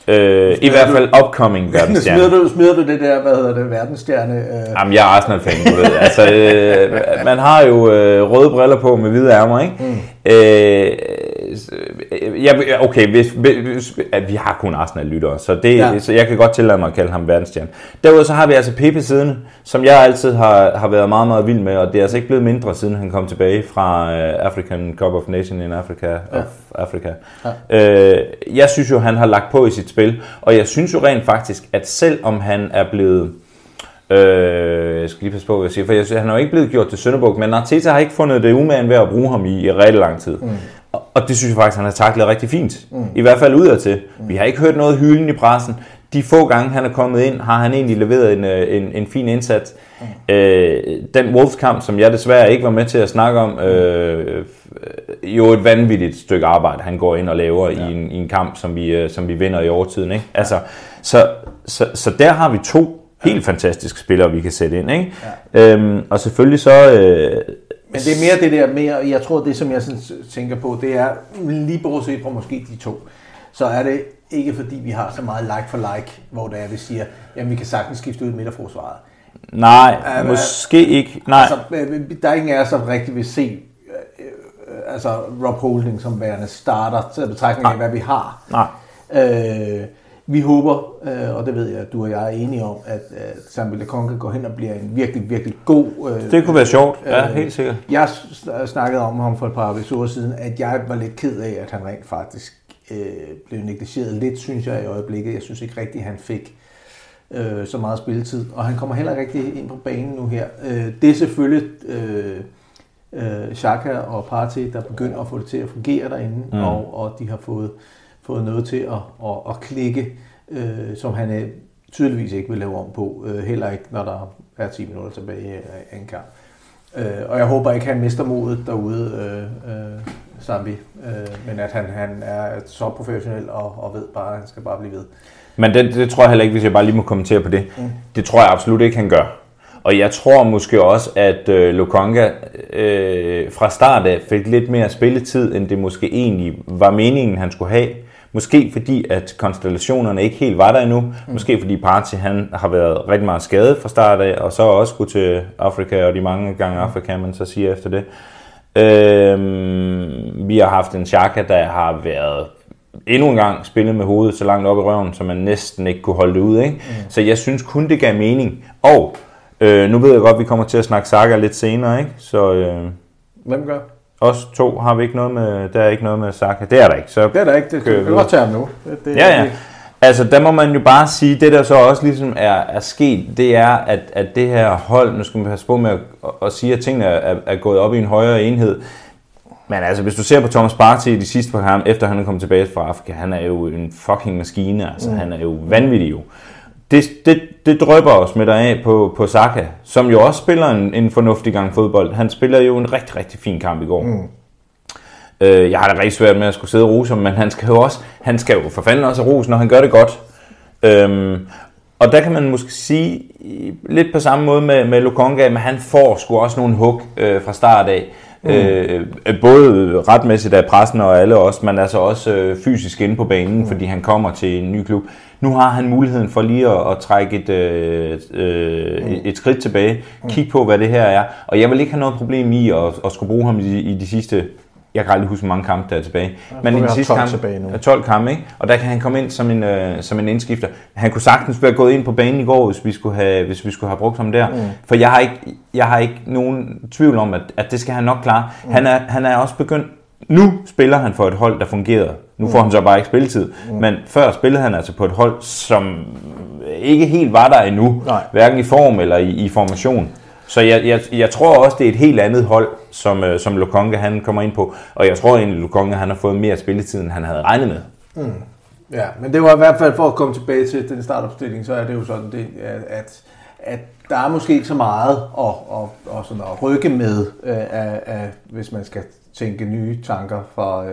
Øh, I hvert fald upcoming verdensstjerne. Smider du, smider du det der, hvad hedder det, verdensstjerne? Øh... Jamen, jeg er Arsenal-fan, du ved. Altså, øh, man har jo øh, røde briller på med hvide ærmer, ikke? Mm. Øh, Ja, okay, hvis, hvis, at vi har kun Arsenal-lyttere, så, det, ja. så jeg kan godt tillade mig at kalde ham verdensstjerne. Derudover så har vi altså Pepe siden, som jeg altid har, har været meget, meget vild med, og det er altså ikke blevet mindre, siden han kom tilbage fra African Cup of Nations in Africa. Ja. Of Africa. Ja. Øh, jeg synes jo, han har lagt på i sit spil, og jeg synes jo rent faktisk, at selvom han er blevet Øh, jeg skal lige passe på, hvad jeg siger, for jeg synes, han er jo ikke blevet gjort til Sønderborg, men Arteta har ikke fundet det umagen ved at bruge ham i, i rigtig lang tid. Mm. Og, og det synes jeg faktisk, han har taklet rigtig fint. Mm. I hvert fald udadtil. Mm. Vi har ikke hørt noget hylden i pressen. De få gange, han er kommet ind, har han egentlig leveret en, en, en fin indsats. Mm. Øh, den Wolves-kamp, som jeg desværre ikke var med til at snakke om, øh, jo et vanvittigt stykke arbejde, han går ind og laver ja. i, en, i en kamp, som vi, som vi vinder i overtiden. Ikke? Altså, så, så, så der har vi to helt fantastiske spillere, vi kan sætte ind. Ikke? Ja. Øhm, og selvfølgelig så... Øh, Men det er mere det der, mere, jeg tror det, som jeg sådan tænker på, det er lige bortset fra måske de to, så er det ikke fordi, vi har så meget like for like, hvor der er, vi siger, jamen vi kan sagtens skifte ud i midterforsvaret. Nej, um, måske ikke. Nej. Altså, der er ingen af os, der rigtig vil se altså Rob Holding som værende starter til betragtning af, hvad vi har. Nej. Øh, Vi håber, og det ved jeg, at du og jeg er enige om, at Samuel Lokonga går hen og bliver en virkelig, virkelig god... Det kunne være sjovt, ja, helt sikkert. Jeg snakkede om ham for et par episoder siden, at jeg var lidt ked af, at han rent faktisk blev negligeret lidt, synes jeg, i øjeblikket. Jeg synes ikke rigtigt, at han fik så meget spilletid, og han kommer heller rigtig ind på banen nu her. Det er selvfølgelig Xhaka og Partey, der begynder at få det til at fungere derinde, mm. og, og de har fået... fået noget til at, at, at klikke, øh, som han øh, tydeligvis ikke vil lave om på, øh, heller ikke, når der er ti minutter tilbage af en kamp. Øh, og jeg håber ikke, han mister modet derude, øh, øh, Sambi, øh, men at han, han er så professionel og, og ved bare, at han skal bare blive ved. Men det, det tror jeg heller ikke, hvis jeg bare lige må kommentere på det. Mm. Det tror jeg absolut ikke, han gør. Og jeg tror måske også, at øh, Lokonga øh, fra start af fik lidt mere spilletid, end det måske egentlig var meningen, han skulle have. Måske fordi, at konstellationerne ikke helt var der endnu. Mm. Måske fordi Partey, han har været rigtig meget skadet fra start af, og så også skulle til Afrika, og de mange gange Afrika, man så siger efter det. Øhm, vi har haft en Xhaka, der har været endnu en gang spillet med hovedet så langt op i røven, så man næsten ikke kunne holde det ud. Ikke? Mm. Så jeg synes kun, det gav mening. Og øh, nu ved jeg godt, at vi kommer til at snakke Xhaka lidt senere. Ikke? Så, øh... Hvem gør Os to har vi ikke noget med, der er ikke noget med Saka. Det er der ikke. Så det er der ikke, det kan vi godt tage ham nu. Det, det ja, ja. Ikke. Altså, der må man jo bare sige, det der så også ligesom er, er sket, det er, at, at det her hold, nu skal man passe på med at, at sige, at tingene er, er gået op i en højere enhed. Men altså, hvis du ser på Thomas Partey i de sidste par kampe, efter han er kommet tilbage fra Afrika, han er jo en fucking maskine, altså, mm. han er jo vanvittig jo. Det, det, det drøber os med deraf på, på Saka, som jo også spiller en, en fornuftig gang fodbold. Han spiller jo en rigtig, rigtig fin kamp i går. Mm. Øh, jeg har det rigtig svært med at skulle sidde og rose ham, men han skal jo også, han skal jo for fanden også rose, når han gør det godt. Øhm, og der kan man måske sige lidt på samme måde med, med Lokonga, men han får sgu også nogle hug øh, fra start af. Mm. Øh, både retmæssigt af pressen og alle os, men altså også øh, fysisk inde på banen, mm. fordi han kommer til en ny klub. Nu har han muligheden for lige at, at trække et, øh, øh, mm. et skridt tilbage, mm. kigge på, hvad det her er. Og jeg vil ikke have noget problem i at, at skulle bruge ham i, i de sidste, jeg kan aldrig huske, hvor mange kampe der er tilbage. Jeg men i de sidste kampe, tolv kampe, ikke? Og der kan han komme ind som en, øh, som en indskifter. Han kunne sagtens være gået ind på banen i går, hvis vi skulle have, hvis vi skulle have brugt ham der. Mm. For jeg har, ikke, jeg har ikke nogen tvivl om, at, at det skal han nok klare. Mm. Han, er, han er også begyndt. Nu spiller han for et hold, der fungerer. Nu får mm. han så bare ikke spilletid. Mm. Men før spillede han altså på et hold, som ikke helt var der endnu. Nej. Hverken i form eller i, i formation. Så jeg, jeg, jeg tror også, det er et helt andet hold, som, som Lokonga han kommer ind på. Og jeg tror egentlig, Lokonga han har fået mere spilletid, end han havde regnet med. Mm. Ja, men det var i hvert fald for at komme tilbage til den startopstilling, så er det jo sådan, det, at, at der er måske ikke så meget at, at, at, sådan at rykke med, at, at, hvis man skal tænke nye tanker fra...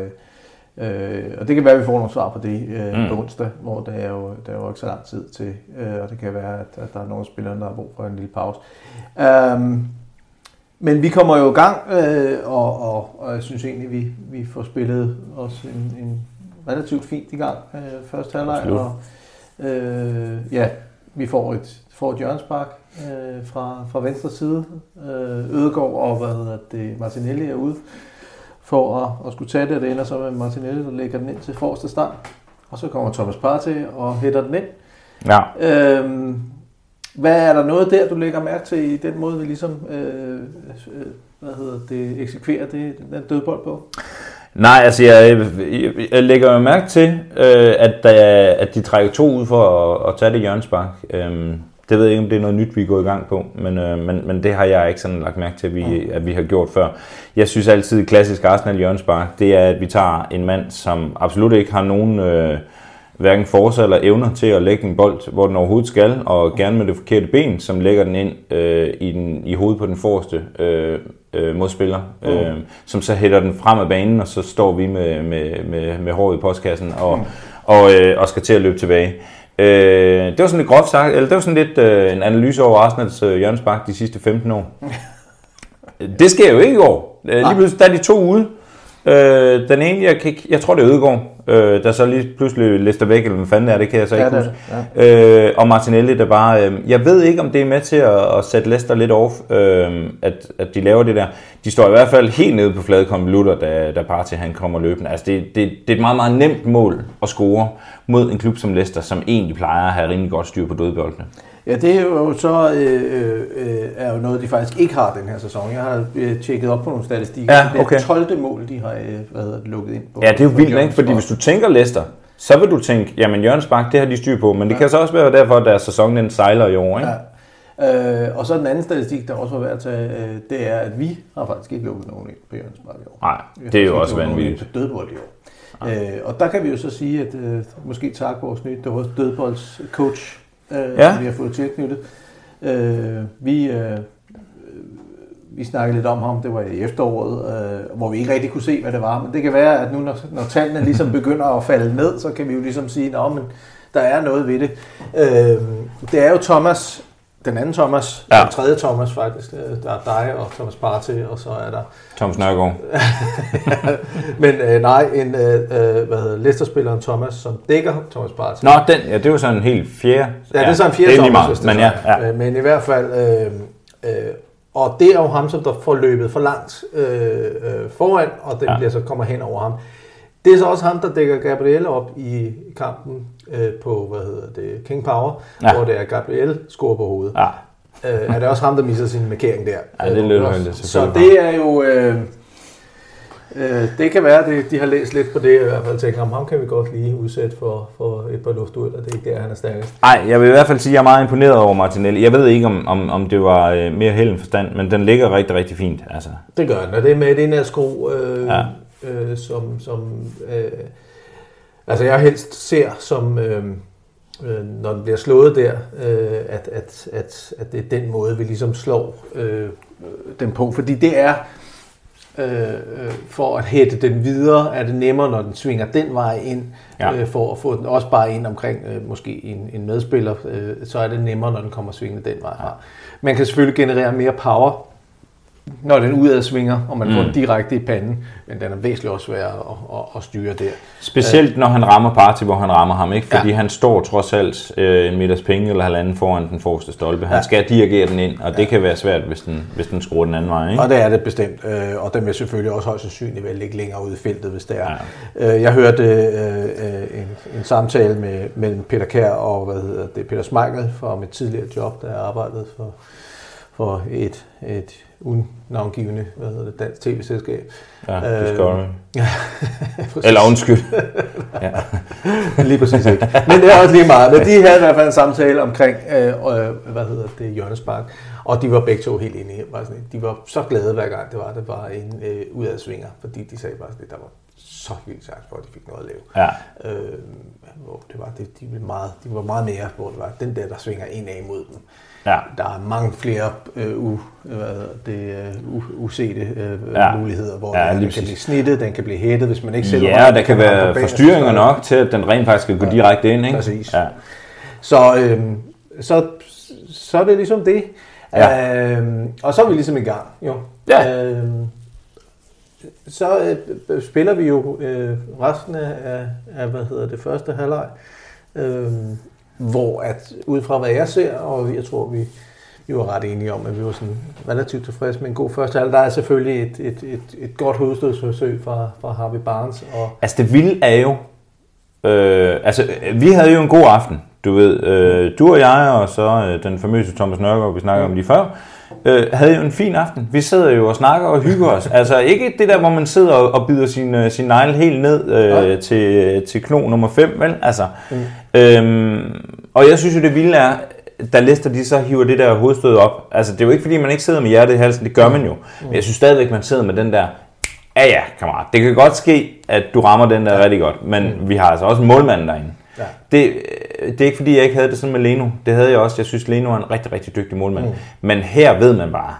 Øh, og det kan være, at vi får nogle svar på det øh, mm. på onsdag, hvor der er, jo, der er jo ikke så lang tid til, øh, og det kan være, at, at der er nogle spillere, der har brug for en lille pause. Um, men vi kommer jo i gang, øh, og, og, og jeg synes egentlig, vi, vi får spillet os en, en relativt fint i gang øh, første halvleg. Og øh, ja, vi får et, får et hjørnespark øh, fra, fra venstre side. Øh, Ødegård og hvad, at det, Martinelli er ude for at, at skulle tage det, og det ender så med Martinelli, der lægger den ind til forreste stang. Og så kommer Thomas Partey og hætter den ind. Ja. Øhm, hvad er der noget der, du lægger mærke til i den måde, vi ligesom øh, hvad hedder det, eksekverer det, den dødbold på? Nej, altså jeg, jeg, jeg lægger jo mærke til, øh, at, der, at de trækker to ud for at, at tage det hjørnespark. Øhm, Det ved jeg ikke, om det er noget nyt, vi er gået i gang på, men, øh, men, men det har jeg ikke sådan lagt mærke til, at vi, at vi har gjort før. Jeg synes altid, at klassisk Arsenal hjørnespark, det er, at vi tager en mand, som absolut ikke har nogen øh, hverken force eller evner til at lægge en bold, hvor den overhovedet skal, og gerne med det forkerte ben, som lægger den ind øh, i, den, i hovedet på den forreste øh, øh, modspiller, øh, mm. som så hætter den frem af banen, og så står vi med, med, med, med håret i postkassen og, mm. og, øh, og skal til at løbe tilbage. Øh, det var sådan lidt groft sagt, eller det var sådan lidt øh, en analyse over Arsenals øh, hjørnespark de sidste femten år. Det sker jo ikke i år. Øh, lige pludselig der er de to ude. Øh, den ene, jeg, kan, jeg tror det er Ødegård, øh, der så lige pludselig lister væk, eller hvad fanden er det, kan jeg så ja, ikke huske. Ja. Øh, og Martinelli, der bare, øh, jeg ved ikke om det er med til at, at sætte Leicester lidt off, øh, at, at de laver det der. De står i hvert fald helt nede på flade konvolutter, da, da Partey han kommer løbende. Altså det, det, det er et meget, meget nemt mål at score mod en klub som Leicester, som egentlig plejer at have rimelig godt styr på dødboldene. Ja, det er jo så øh, øh, er jo noget, de faktisk ikke har den her sæson. Jeg har øh, tjekket op på nogle statistikker. Ja, okay. Det er tolvte mål, de har øh, hvad, lukket ind på. Ja, det er jo vildt, ikke? Fordi hvis du tænker Leicester, så vil du tænke, jamen hjørnespark, det har de styr på. Men det ja. kan så også være derfor, at deres sæson den sejler i år, ikke? Ja. Øh, og så den anden statistik, der også var værd at tage, øh, det er, at vi har faktisk ikke lukket nogen ind på hjørnespark i år. Nej, det er jo også vanvittigt. Vi har dødbold i år. Øh, og der kan vi jo så sige, at øh, måske tak vores nye, der var dødboldscoach, Øh, ja. vi har fået tilknyttet. Øh, vi, øh, vi snakkede lidt om ham, det var i efteråret, øh, hvor vi ikke rigtig kunne se, hvad det var. Men det kan være, at nu når, når tallene ligesom begynder at falde ned, så kan vi jo ligesom sige, nå, men der er noget ved det. Øh, det er jo Thomas, den anden Thomas, ja. den tredje Thomas faktisk. Der er dig og Thomas Partey, og så er der Thomas Nørgaard. Men øh, nej, en øh, hvad hedder Leicester-spilleren Thomas, som dækker Thomas Partey. Nå, den, ja, det er jo sådan en helt fjerde. Ja, det er sådan en fjerde Thomas, meget, det, men, ja, ja. men i hvert fald, øh, øh, og det er jo ham, som der får løbet for langt øh, foran, og den ja. bliver så kommer hen over ham. Det er så også ham, der dækker Gabriel op i kampen øh, på, hvad hedder det, King Power, ja. hvor det er Gabriel scorer på hovedet. Ja. øh, er det også ham, der misser sin markering der? Ja, det løber han det. Så det er jo, øh, øh, det kan være, det, de har læst lidt på det, i hvert fald tænker, om ham kan vi godt lige udsætte for, for et par luftdueller, det er ikke der, han er stærkest. Nej, jeg vil i hvert fald sige, at jeg er meget imponeret over Martinelli. Jeg ved ikke, om, om, om det var mere held end forstand, men den ligger rigtig, rigtig fint. Altså. Det gør den, og det er med den her sko, øh, ja. Øh, som, som øh, altså jeg helst ser som øh, øh, når den bliver slået der øh, at, at, at, at det er den måde vi ligesom slår øh, den på, fordi det er øh, for at hætte den videre er det nemmere når den svinger den vej ind ja. øh, for at få den også bare ind omkring øh, måske en, en medspiller øh, så er det nemmere når den kommer svingende den vej ja. Man kan selvfølgelig generere mere power når den udad svinger, og man får mm. den direkte i panden, men den er væsentligt også svær at, at, at styre der. Specielt når han rammer Partey, hvor han rammer ham, ikke? Fordi ja. han står trods alt øh, en meters penge eller halvanden foran den forreste stolpe. Han ja. skal dirigere den ind, og ja. det kan være svært, hvis den, hvis den skruer den anden vej, ikke? Og det er det bestemt, øh, og den vil selvfølgelig også højst sandsynligt vel ligge længere ude i feltet, hvis det er. Ja. Øh, jeg hørte øh, en, en samtale med, mellem Peter Kjær og hvad hedder det, Peter Schmeichel fra mit tidligere job, der jeg arbejdede for, for et... et unavngivende, hvad hedder det, dansk tv-selskab. Ja, øh, Discovery. Ja, eller undskyld. ja. Lige præcis ikke. Men det er også lige meget. Men de havde i hvert fald en samtale omkring, øh, øh, hvad hedder det, hjørnespark. Og de var begge to helt enige. De var så glade hver gang, det var det var en øh, udadsvinger, fordi de sagde bare, at der var så vildt chance for, at de fik noget at lave. Ja. Øh, det var, det, de, var meget, de var meget mere, hvor det var den der, der svinger en af imod dem. Ja. Der er mange flere øh, u, det, uh, usete øh, ja. muligheder, hvor ja, den kan blive snittet, den kan blive hættet, hvis man ikke selv... Ja, der kan være forstyrringer nok til, at den rent faktisk kan gå ja. direkte ind, ikke? Præcis. Ja. Så, øh, så, så er det ligesom det. Ja. Øh, og så er vi ligesom i gang, jo. Ja. Øh, så øh, spiller vi jo øh, resten af, af, hvad hedder det, første halvleg. Øh, Hvor at, ud fra hvad jeg ser, og jeg tror, vi, vi var ret enige om, at vi var sådan relativt tilfredse med en god første halvleg. Der er selvfølgelig et, et, et, et godt hovedstødsforsøg fra, fra Harvey Barnes. Og altså det vilde er jo, øh, altså vi havde jo en god aften, du ved. Øh, du og jeg, og så øh, den famøse Thomas Nørgaard, vi snakkede om lige før, øh, havde jo en fin aften. Vi sidder jo og snakker og hygger os. Altså ikke det der, hvor man sidder og, og bider sin, sin negle helt ned øh, til, til kno nummer fem, vel? Altså... Mm. Øhm, og jeg synes jo, det vilde er, der Leicester de så hiver det der hovedstød op. Altså det er jo ikke fordi man ikke sidder med hjertet i halsen, det gør man jo. Men jeg synes stadigvæk man sidder med den der, ja ja kammerat, det kan godt ske at du rammer den der rigtig godt, men mm. vi har altså også en målmand derinde. Ja. Det, det er ikke fordi jeg ikke havde det sådan med Leno, det havde jeg også. Jeg synes Leno er en rigtig rigtig dygtig målmand, mm. men her ved man bare,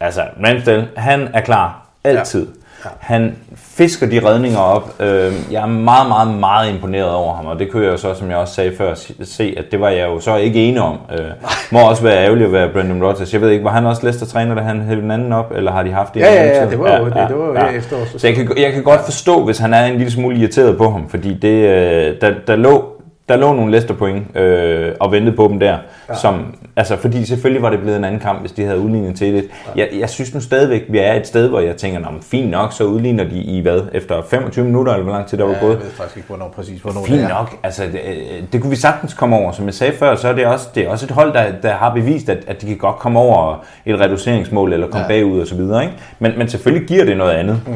altså Ramsdale, han er klar altid. Ja. Ja. Han fisker de redninger op. Jeg er meget, meget, meget imponeret over ham, og det kunne jeg jo så, som jeg også sagde før, se, at det var jeg jo så ikke enig om. Det må også være ærgerligt at være Brendan Rodgers. Jeg ved ikke, var han også Leicester-træner, da han hældte den anden op, eller har de haft det? Ja, ja, ja, det var jo ja, det, det var jo ja. efterårs. Så jeg kan, jeg kan godt forstå, hvis han er en lille smule irriteret på ham, fordi det, der, der lå... Der lå nogle Leicester-point øh, og ventede på dem der. Ja. Som, altså, fordi selvfølgelig var det blevet en anden kamp, hvis de havde udlignet til det. Ja. Jeg, jeg synes nu stadigvæk, vi er et sted, hvor jeg tænker, nå, fint nok, så udligner de i hvad? Efter femogtyve minutter, eller hvor lang tid der ja, var gået? Jeg ved faktisk ikke, hvornår præcis, hvornår fint det er. nok. Altså, det, det kunne vi sagtens komme over. Som jeg sagde før, så er det også, det er også et hold, der, der har bevist, at, at de kan godt komme over et reduceringsmål, eller komme ja. bagud og så videre, ikke? Men, men selvfølgelig giver det noget andet. Mm.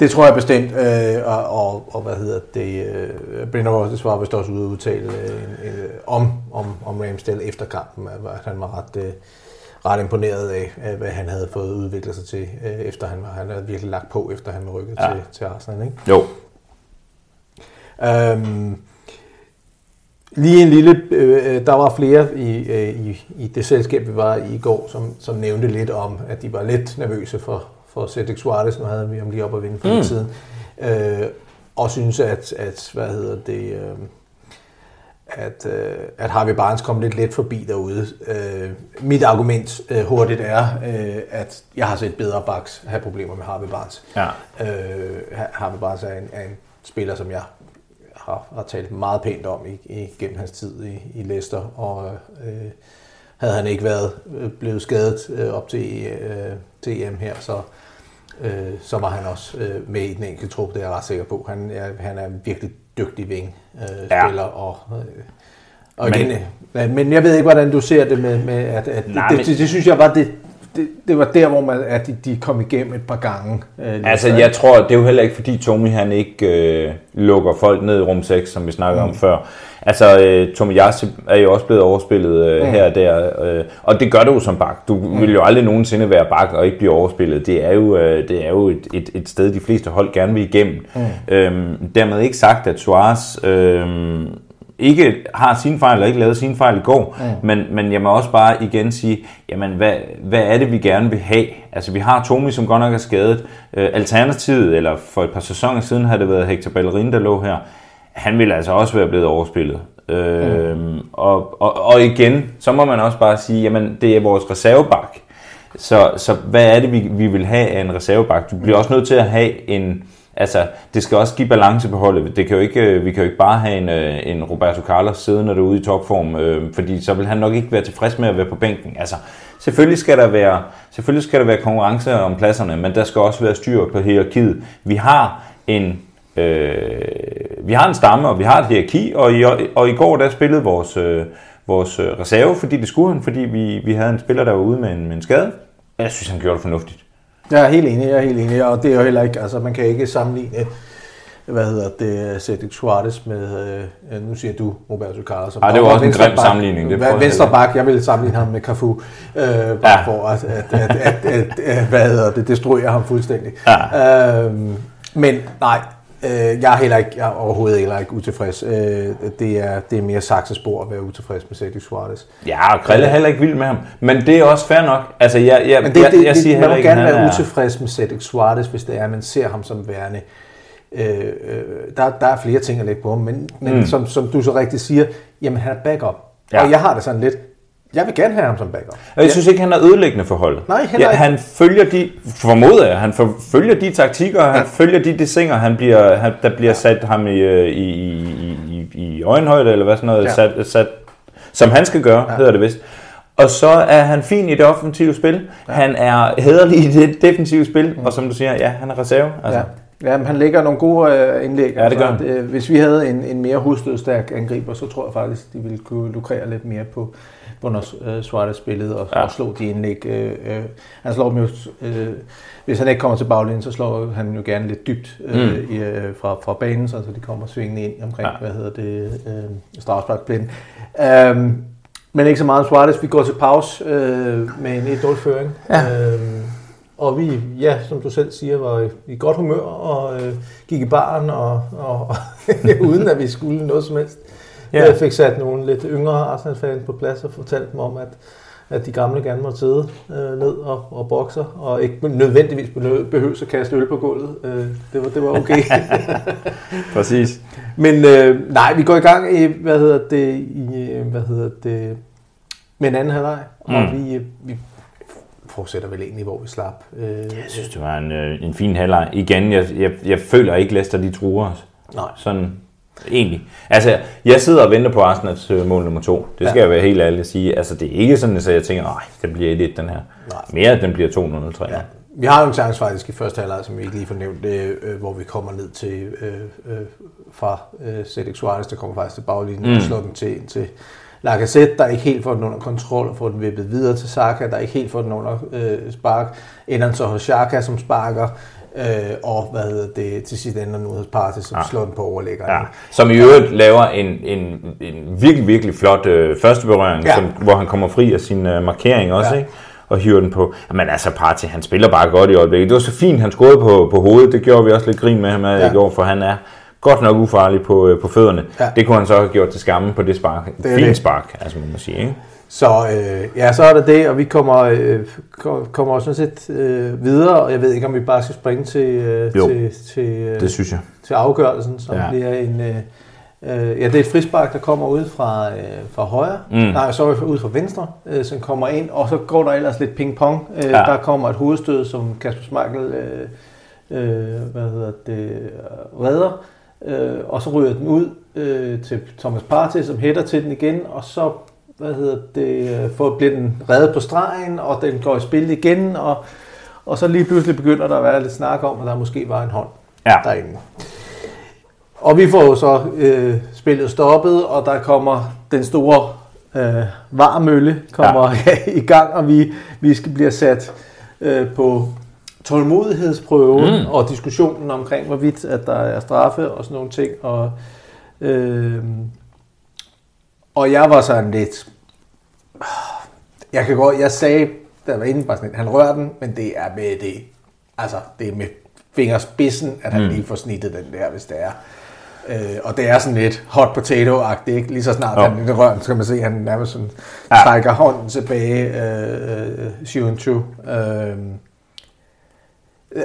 Det tror jeg bestemt, øh, og, og, og hvad hedder det, øh, Brendan Rodgers var vist også ude at udtale øh, øh, om, om, om Ramsdale efter kampen, at han var ret, øh, ret imponeret af, hvad han havde fået udviklet sig til, øh, efter han var, han havde virkelig lagt på, efter han var rykket ja. til, til Arsenal, ikke? Jo. Øhm, lige en lille, øh, der var flere i, øh, i, i det selskab, vi var i i går, som, som nævnte lidt om, at de var lidt nervøse for, for Cédric Soares, nu havde vi ham lige op at vinde for mm. den tiden, øh, og synes, at, at, hvad hedder det, øh, at, øh, at Harvey Barnes kom lidt let forbi derude. Øh, mit argument øh, hurtigt er, øh, at jeg har set bedre backs have problemer med Harvey Barnes. Ja. Øh, Harvey Barnes er en, er en spiller, som jeg har, har talt meget pænt om i, gennem hans tid i, i Leicester, og øh, havde han ikke været blevet skadet øh, op til, øh, til E M her, så, øh, så var han også øh, med i den enkelte trup, det er jeg ret sikker på. Han er, han er en virkelig dygtig ving-spiller. Øh, ja. og, øh, og men, igen, øh, men jeg ved ikke, hvordan du ser det med, med at, at nej, det, men, det, det synes jeg var det, det, det var der, hvor man, at de, de kom igennem et par gange. Øh, altså, jeg der. tror, det er jo heller ikke, fordi Tomi han ikke øh, lukker folk ned i rum seks, som vi snakkede mm. om før. Altså, øh, Tomiyasu er jo også blevet overspillet øh, mm. her og der, øh, og det gør du jo som bak. Du mm. vil jo aldrig nogensinde være bak og ikke blive overspillet. Det er jo, øh, det er jo et, et, et sted, de fleste hold gerne vil igennem. Mm. Øhm, dermed ikke sagt, at Suárez øh, ikke har sine fejl, eller ikke lavede sine fejl i går, mm. men, men jeg må også bare igen sige, jamen, hvad, hvad er det, vi gerne vil have? Altså, vi har Tomi, som godt nok er skadet. Øh, Alternativet, eller for et par sæsoner siden, har det været Hector Bellerin, der lå her. Han ville altså også være blevet overspillet. Øh, mm. og, og, og igen, så må man også bare sige, jamen det er vores reservebak. Så, så hvad er det, vi, vi vil have af en reservebak? Du bliver også nødt til at have en... Altså, det skal også give balance på holdet. Det kan jo ikke, vi kan jo ikke bare have en, en Roberto Carlos siddende derude i topform, øh, fordi så vil han nok ikke være tilfreds med at være på bænken. Altså, selvfølgelig skal der være, selvfølgelig skal der være konkurrence om pladserne, men der skal også være styr på hierarkiet. Vi har en... Øh, vi har en stamme, og vi har et hierarki, og i, og i går der spillede vores, øh, vores reserve, fordi det skulle han, fordi vi, vi havde en spiller, der var ude med en, med en skade. Jeg synes, han gjorde det fornuftigt. Jeg er helt enig, jeg er helt enig, og det er jo heller ikke, altså man kan ikke sammenligne, hvad hedder det, Cédric Soares med, øh, nu siger du, Roberto Carlos. Ej, det var også en grim sammenligning. Det venstreback, jeg ville sammenligne ham med Cafu, øh, bare ja. for at, at, at, at, at, at, hvad hedder det, destruere ham fuldstændig. Ja. Øh, men nej, Jeg er, heller ikke, jeg er overhovedet heller ikke utilfreds. Det er, det er mere saksespor at være utilfreds med Cédric Soares. Ja, og Krille er heller ikke vild med ham. Men det er også fair nok. Altså, jeg, jeg, Men det, jeg, jeg det, siger det, man må ikke, gerne være er... utilfreds med Cédric Soares, hvis det er, man ser ham som værende. Øh, der, der er flere ting at lægge på ham, men, men mm. som, som du så rigtigt siger, jamen han er backup. Ja. Og jeg har det sådan lidt. Jeg vil gerne have ham som backup. Jeg synes ikke, han er ødelæggende for holdet. Nej, heller ikke. Ja, han følger de, formoder jeg, han følger de taktikker, han ja. følger de desinger, han bliver, han, der bliver ja. sat ham i, i, i, i øjenhøjde, eller hvad sådan noget, ja. sat, sat, som han skal gøre, ja. hedder det vist. Og så er han fin i det offensive spil, ja. han er hæderlig i det defensive spil, mm. og som du siger, ja, han er reserve. Altså. Ja. Ja, han lægger nogle gode indlæg. Ja, det gør han. Hvis vi havde en, en mere hudstødstærk angriber, så tror jeg faktisk, de ville kunne lukrere lidt mere på, når Suárez spillede og, ja. og slog de indlæg. Øh, øh, han slår dem jo, øh, hvis han ikke kommer til baglinjen, så slår han jo gerne lidt dybt øh, mm. i, fra, fra banen, så de kommer svingende ind omkring, ja. hvad hedder det, øh, strafsparksplænden. Øh, Men ikke så meget om Suárez. Vi går til pause øh, med en et-nul føring. Ja. Øh, og vi, ja, som du selv siger, var i godt humør og øh, gik i baren, og, og uden at vi skulle noget som helst. Ja. Jeg fik sat nogle lidt yngre Arsenal-fans på plads og fortalt dem om, at, at de gamle gerne måtte sidde øh, ned og, og bokser, og ikke nødvendigvis behøves at kaste øl på gulvet. Øh, det, var, det var okay. Præcis. Men øh, nej, vi går i gang i, hvad hedder det, i, hvad hedder det, med en anden halvleg, mm. og vi, vi fortsætter vel egentlig, hvor vi slap. Øh, jeg synes, det var en, en fin halvleg. Igen, jeg, jeg, jeg føler ikke, Leicester de truer os. Nej. Sådan. Egentlig. Altså, jeg sidder og venter på Arsenals mål nummer to. Det skal ja. jeg være helt ærlig at sige. Altså, det er ikke sådan, at jeg tænker, nej, det bliver et-et den her. Nej. Mere, den bliver to-nul-tre. Ja. Vi har jo en chance faktisk i første halvleg, som vi ikke lige fornævnte, øh, hvor vi kommer ned til øh, øh, fra øh, Cédric Soares, der kommer faktisk til baglinjen mm. og slår den til, til Lacazette, der ikke helt får den under kontrol og får den vippet videre til Saka, der ikke helt får den under øh, spark. Ender så hos Xhaka, som sparker. Øh, og hvad hedder det, til sidst ender nu hos Partey, som ja. slår den på overlæggeren. Ja. Som i øvrigt laver en, en, en virkelig, virkelig flot øh, første berøring, ja. som, hvor han kommer fri af sin øh, markering også, ja. ikke? Og hiver den på. Men altså Partey, han spiller bare godt i øjeblikket. Det var så fint, han scorede på, på hovedet. Det gjorde vi også lidt grin med ham af ja. i går, for han er godt nok ufarlig på, øh, på fødderne. Ja. Det kunne han så have gjort til skamme på det spark. Det fint det. spark, altså man må sige, ikke? Så øh, ja, så er det det, og vi kommer, øh, kommer også sådan set øh, videre, og jeg ved ikke, om vi bare skal springe til, øh, jo, til, til, øh, det synes jeg. til afgørelsen, som ja. bliver en... Øh, øh, ja, det er et frispark, der kommer ud fra, øh, fra højre, mm. nej, så ud fra venstre, øh, som kommer ind, og så går der ellers lidt ping-pong. Øh, ja. Der kommer et hovedstød, som Kasper Schmeichel øh, øh, hvad hedder det, redder, øh, og så ryger den ud øh, til Thomas Partey, som hætter til den igen, og så... hvad hedder det, for at blive den reddet på stregen, og den går i spil igen, og, og så lige pludselig begynder der at være lidt snak om, at der måske var en hånd ja. derinde. Og vi får jo så øh, spillet stoppet, og der kommer den store øh, varmølle kommer ja. i gang, og vi, vi skal blive sat øh, på tålmodighedsprøven, mm. og diskussionen omkring, hvorvidt at der er straffe og sådan nogle ting, og øh, og jeg var sådan lidt, jeg kan godt, jeg sagde, der var inde bare sådan lidt, han rører den, men det er med det, altså det er med fingerspidsen, at han mm. lige får snittet den der, hvis det er. Øh, og det er sådan lidt hot potato-agtigt, ikke? Lige så snart oh. han rører den, så kan man se, at han nærmest sådan ja. trækker hånden tilbage, øh, syv to. Øh, øh,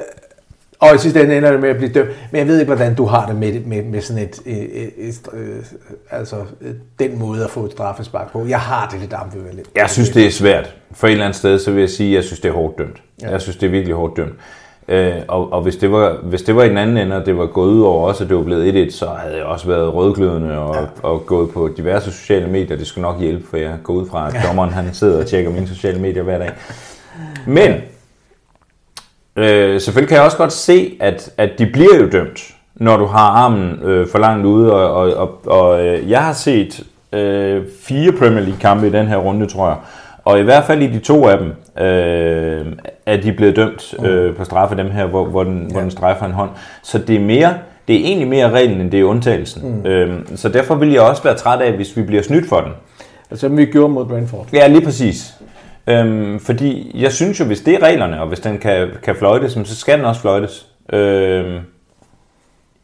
Og i sidste ende ender det med at blive dømt. Men jeg ved ikke, hvordan du har det med, med, med sådan et, et, et, et, et... altså, den måde at få et straffespark på. Jeg har det lidt ambivalent. Jeg synes, det er svært. For et eller andet sted, så vil jeg sige, at jeg synes, det er hårdt dømt. Ja. Jeg synes, det er virkelig hårdt dømt. Øh, og og hvis, det var, hvis det var i den anden ende, og det var gået ud over os, og det var blevet et-et, så havde jeg også været rødglødende og, ja. og gået på diverse sociale medier. Det skulle nok hjælpe, for jeg går ud fra, at dommeren han sidder og tjekker mine sociale medier hver dag. Men... Øh, selvfølgelig kan jeg også godt se, at, at de bliver jo dømt, når du har armen øh, for langt ude, og, og, og, og øh, jeg har set øh, fire Premier League-kampe i den her runde, tror jeg, og i hvert fald i de to af dem, øh, er de blevet dømt øh, på straf af dem her, hvor, hvor, den, ja. hvor den strejfer en hånd. Så det er, mere, det er egentlig mere reglen, end det er undtagelsen. Mm. Øh, så derfor vil jeg også være træt af, hvis vi bliver snydt for den. Altså vi gjorde mod Brentford. Ja, lige præcis. Øhm, fordi jeg synes jo, hvis det er reglerne, og hvis den kan, kan fløjtes, så skal den også fløjtes. Øhm,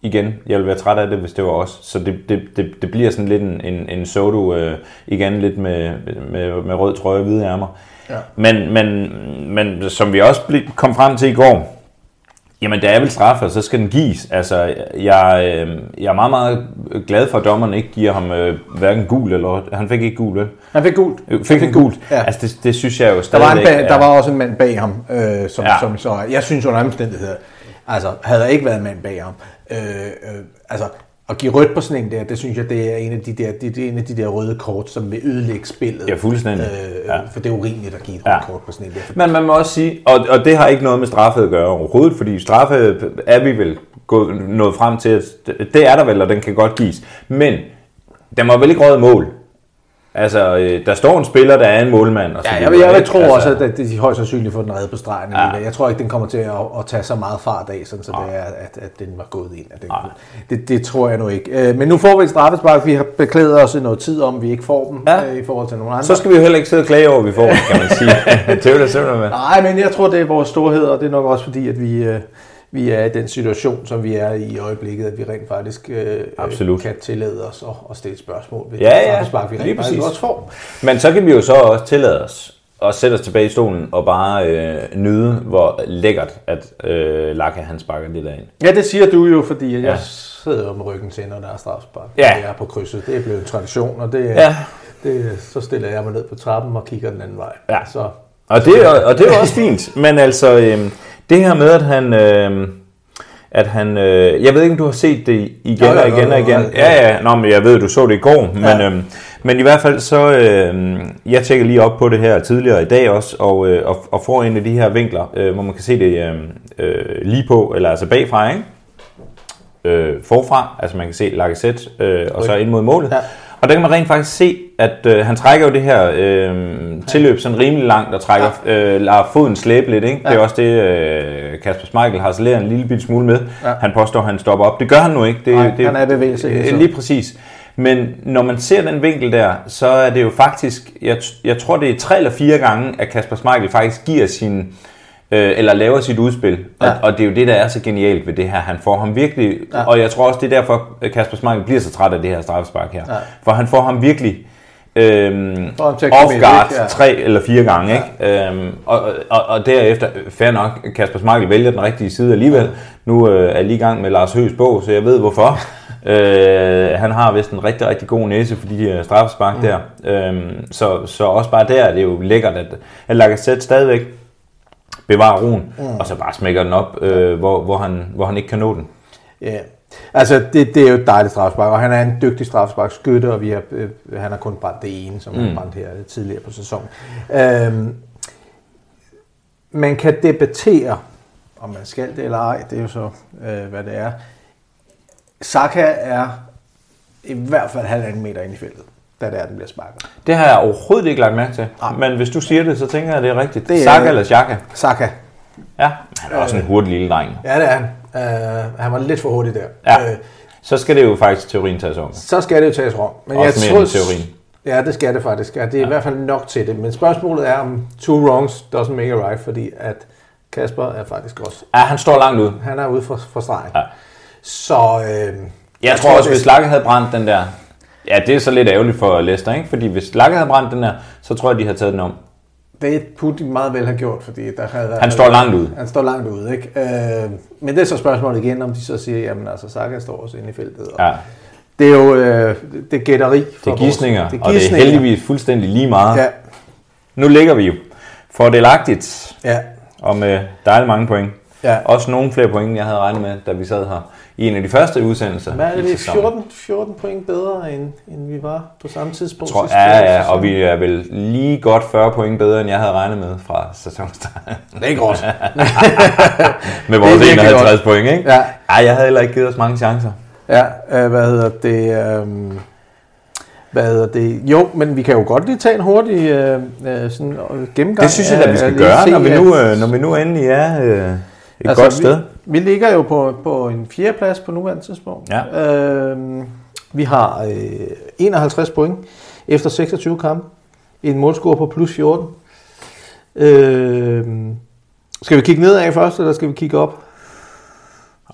igen, jeg vil være træt af det, hvis det var os. Så det, det, det, det bliver sådan lidt en, en, en sodo, øh, igen lidt med, med, med rød trøje og hvide ærmer. Ja. Men, men, men som vi også kom frem til i går, jamen der er vel straffe, og så skal den gives. Altså, jeg, øh, jeg er meget, meget glad for, at dommeren ikke giver ham øh, hverken gul eller... Han fik ikke gul, vel? Han fik gult. Øh, fik han fik gult. Ja. Altså, det, det synes jeg jo stadig... Der var, bag, der var også en mand bag ham, øh, som, ja. som så... Jeg synes under omstændigheder, altså, havde der ikke været en mand bag ham... Øh, øh, altså, at give rødt på sådan en der, det synes jeg, det er en af de der, det er en af de der røde kort, som vil ødelægge spillet. Ja, fuldstændig. Øh, ja. For det er urimeligt at give et rødt ja. kort på sådan en der. Men man må også sige, og, og det har ikke noget med straffe at gøre overhovedet, fordi straffe er vi vel gået, nået frem til, at det er der vel, og den kan godt gives. Men der må vel ikke røde mål. Altså, der står en spiller, der er en målmand. Og så ja, jeg, jeg, jeg tror altså, også, at de højst sandsynligt får den reddet på stregen. Ja. Jeg tror ikke, den kommer til at, at tage så meget fart af, sådan, så ja. det er, at, at den var gået ind. Den, ja. det, det tror jeg nu ikke. Men nu får vi et straffespark. Vi har beklædet os i noget tid om, vi ikke får dem ja. i forhold til nogen andre. Så skal vi jo heller ikke sidde og klage over, vi får dem, kan man sige. Tøvler simpelthen med. Nej, men jeg tror, det er vores storhed, og det er nok også fordi, at vi... Vi er i den situation, som vi er i i øjeblikket, at vi rent faktisk øh, kan tillade os at, at stille spørgsmål ved ja, det straffespark, vi rent faktisk også får. Men så kan vi jo så også tillade os at sætte os tilbage i stolen og bare øh, nyde, hvor lækkert, at øh, Laka han sparker det der ind. Ja, det siger du jo, fordi jeg ja. sidder med ryggen til, når der er straffespark. Ja. Jeg er på krydset. Det er blevet en tradition, og det, ja. det, så stiller jeg mig ned på trappen og kigger den anden vej. Ja. Så, og, det, og, og det er også fint, men altså... Øh, Det her med, at han... Øh, at han øh, jeg ved ikke, om du har set det igen jo, jo, og igen jo, jo, og igen. Jo, jo, jo. Ja, ja. Nå, men jeg ved, du så det i går. Men, ja. øh, men i hvert fald så... Øh, jeg tjekkede lige op på det her tidligere i dag også, og, øh, og, og får en af de her vinkler, øh, hvor man kan se det øh, øh, lige på, eller altså bagfra, ikke? Øh, forfra, altså man kan se Lacazette, øh, og så ind mod målet. Ja. Og der kan man rent faktisk se, at øh, han trækker jo det her øh, tilløb sådan rimelig langt og trækker, øh, lader foden slæbe lidt. Ikke? Ja. Det er også det, øh, Kasper Schmeichel har slæret en lille bitte smule med. Ja. Han påstår, at han stopper op. Det gør han nu ikke. Det, Nej, det, han er bevægelse. Øh, lige præcis. Men når man ser den vinkel der, så er det jo faktisk, jeg, jeg tror det er tre eller fire gange, at Kasper Schmeichel faktisk giver sin... eller laver sit udspil, ja. og, og det er jo det, der er så genialt ved det her. Han får ham virkelig, ja. og jeg tror også, det er derfor, Kasper Schmeichel bliver så træt af det her straffespark her. Ja. For han får ham virkelig øhm, off-guard ja. tre eller fire gange. Ja. Ikke? Øhm, og, og, og derefter, fair nok, Kasper Schmeichel vælger den rigtige side alligevel. Nu øh, er jeg lige i gang med Lars Høghs bog, så jeg ved hvorfor. øh, han har vist en rigtig, rigtig god næse for de øh, straffespark mm. der. Øhm, så, så også bare der, det er jo lækkert, at, at Lacazette stadigvæk bevarer roen, mm. og så bare smækker den op, øh, hvor, hvor, han, hvor han ikke kan nå den. Ja, yeah. altså det, det er jo et dejligt straffespark, og han er en dygtig straffesparkskytte, og vi har, øh, han har kun brændt det ene, som mm. han brændt her tidligere på sæsonen. Øhm, man kan debattere, om man skal det eller ej, det er jo så, øh, hvad det er. Saka er i hvert fald halvanden meter ind i feltet. Det er, den bliver sparket. Det har jeg overhovedet ikke lagt mærke til. Nej. Men hvis du siger det, så tænker jeg, at det er rigtigt. Det er Saka eller Xhaka? Saka. Ja, han er også øh, en hurtig lille dreng. Ja, det er han. Øh, han var lidt for hurtig der. Ja. Øh, så skal det jo faktisk teorien tages om. Så skal det jo tages om. Men også jeg mere tror, teorien. Ja, det skal det faktisk. Ja, det er ja. i hvert fald nok til det. Men spørgsmålet er, om two wrongs doesn't make a right, fordi at Kasper er faktisk også... Ja, han står langt ude. Han er ude for, for stregen. Ja. Så... Øh, jeg, jeg tror også, det, hvis Lacazette havde brændt den der... Ja, det er så lidt ærgerligt for Leicester, ikke? Fordi hvis Lacazette havde brændt den her, så tror jeg, de har taget den om. Det kunne de meget vel have gjort, fordi der havde... Han står langt ude. Han står langt ude, ikke? Øh, men det er så spørgsmålet igen, om de så siger, jamen altså, Saka står også inde i feltet. Og ja. Det er jo øh, det gætteri. Det er gisninger, og det er heldigvis fuldstændig lige meget. Ja. Nu ligger vi jo fordelagtigt, ja. og med dejligt mange point. Ja. Også nogle flere point, jeg havde regnet med, da vi sad her i en af de første udsendelser. Hvad er det, fjorten, fjorten point bedre, end, end vi var på samme tidspunkt? Tror, ja, ja, og vi er vel lige godt fyrre point bedre, end jeg havde regnet med fra sæsonstart. Det er ikke godt. Med vores enoghalvtreds point, ikke? Ja. Ej, jeg havde heller ikke givet os mange chancer. Ja, øh, hvad hedder det... Øh... Hvad hedder det? Jo, men vi kan jo godt lige tage en hurtig øh, sådan, gennemgang. Det synes jeg, at vi skal gøre, se, når, vi nu, at... når vi nu endelig er øh, et altså, godt sted. Vi, vi ligger jo på, på en fjerdeplads på nuværende tidspunkt. Ja. Øh, vi har øh, enoghalvtreds point efter seksogtyve kampe. En målscore på plus fjorten. Øh, skal vi kigge nedad først, eller skal vi kigge op?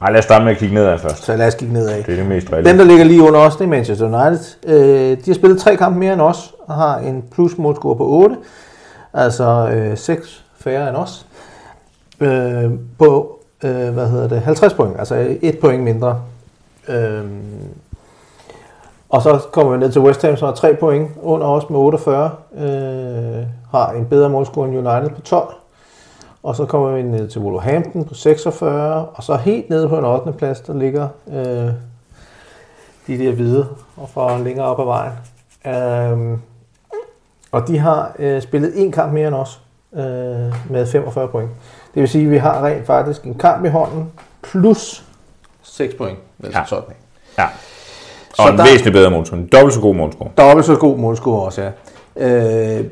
Nej, lad os starte med at kigge nedad først. Så lad os kigge nedad. Det er det mest rigtige. Dem, der ligger lige under os, det er Manchester United. Øh, de har spillet tre kampe mere end os, og har en plus målscore på otte. Altså øh, seks færre end os. Øh, på, øh, hvad hedder det, halvtreds point. Altså et point mindre. Øh, og så kommer vi ned til West Ham, som har tre point under os med otteogfyrre. Øh, har en bedre målscore end United på tolv. Og så kommer vi ned til Wolverhampton på seksogfyrre, og så helt nede på en ottende plads, der ligger øh, de der hvide, og fra længere op ad vejen. Øh, og de har øh, spillet én kamp mere end os, øh, med femogfyrre point. Det vil sige, at vi har rent faktisk en kamp i hånden, plus seks point. Altså ja. tolv. Ja. Og så en der, væsentlig bedre målscore. En dobbelt så god målscore. Dobbelt så god målscore også, ja. Øh,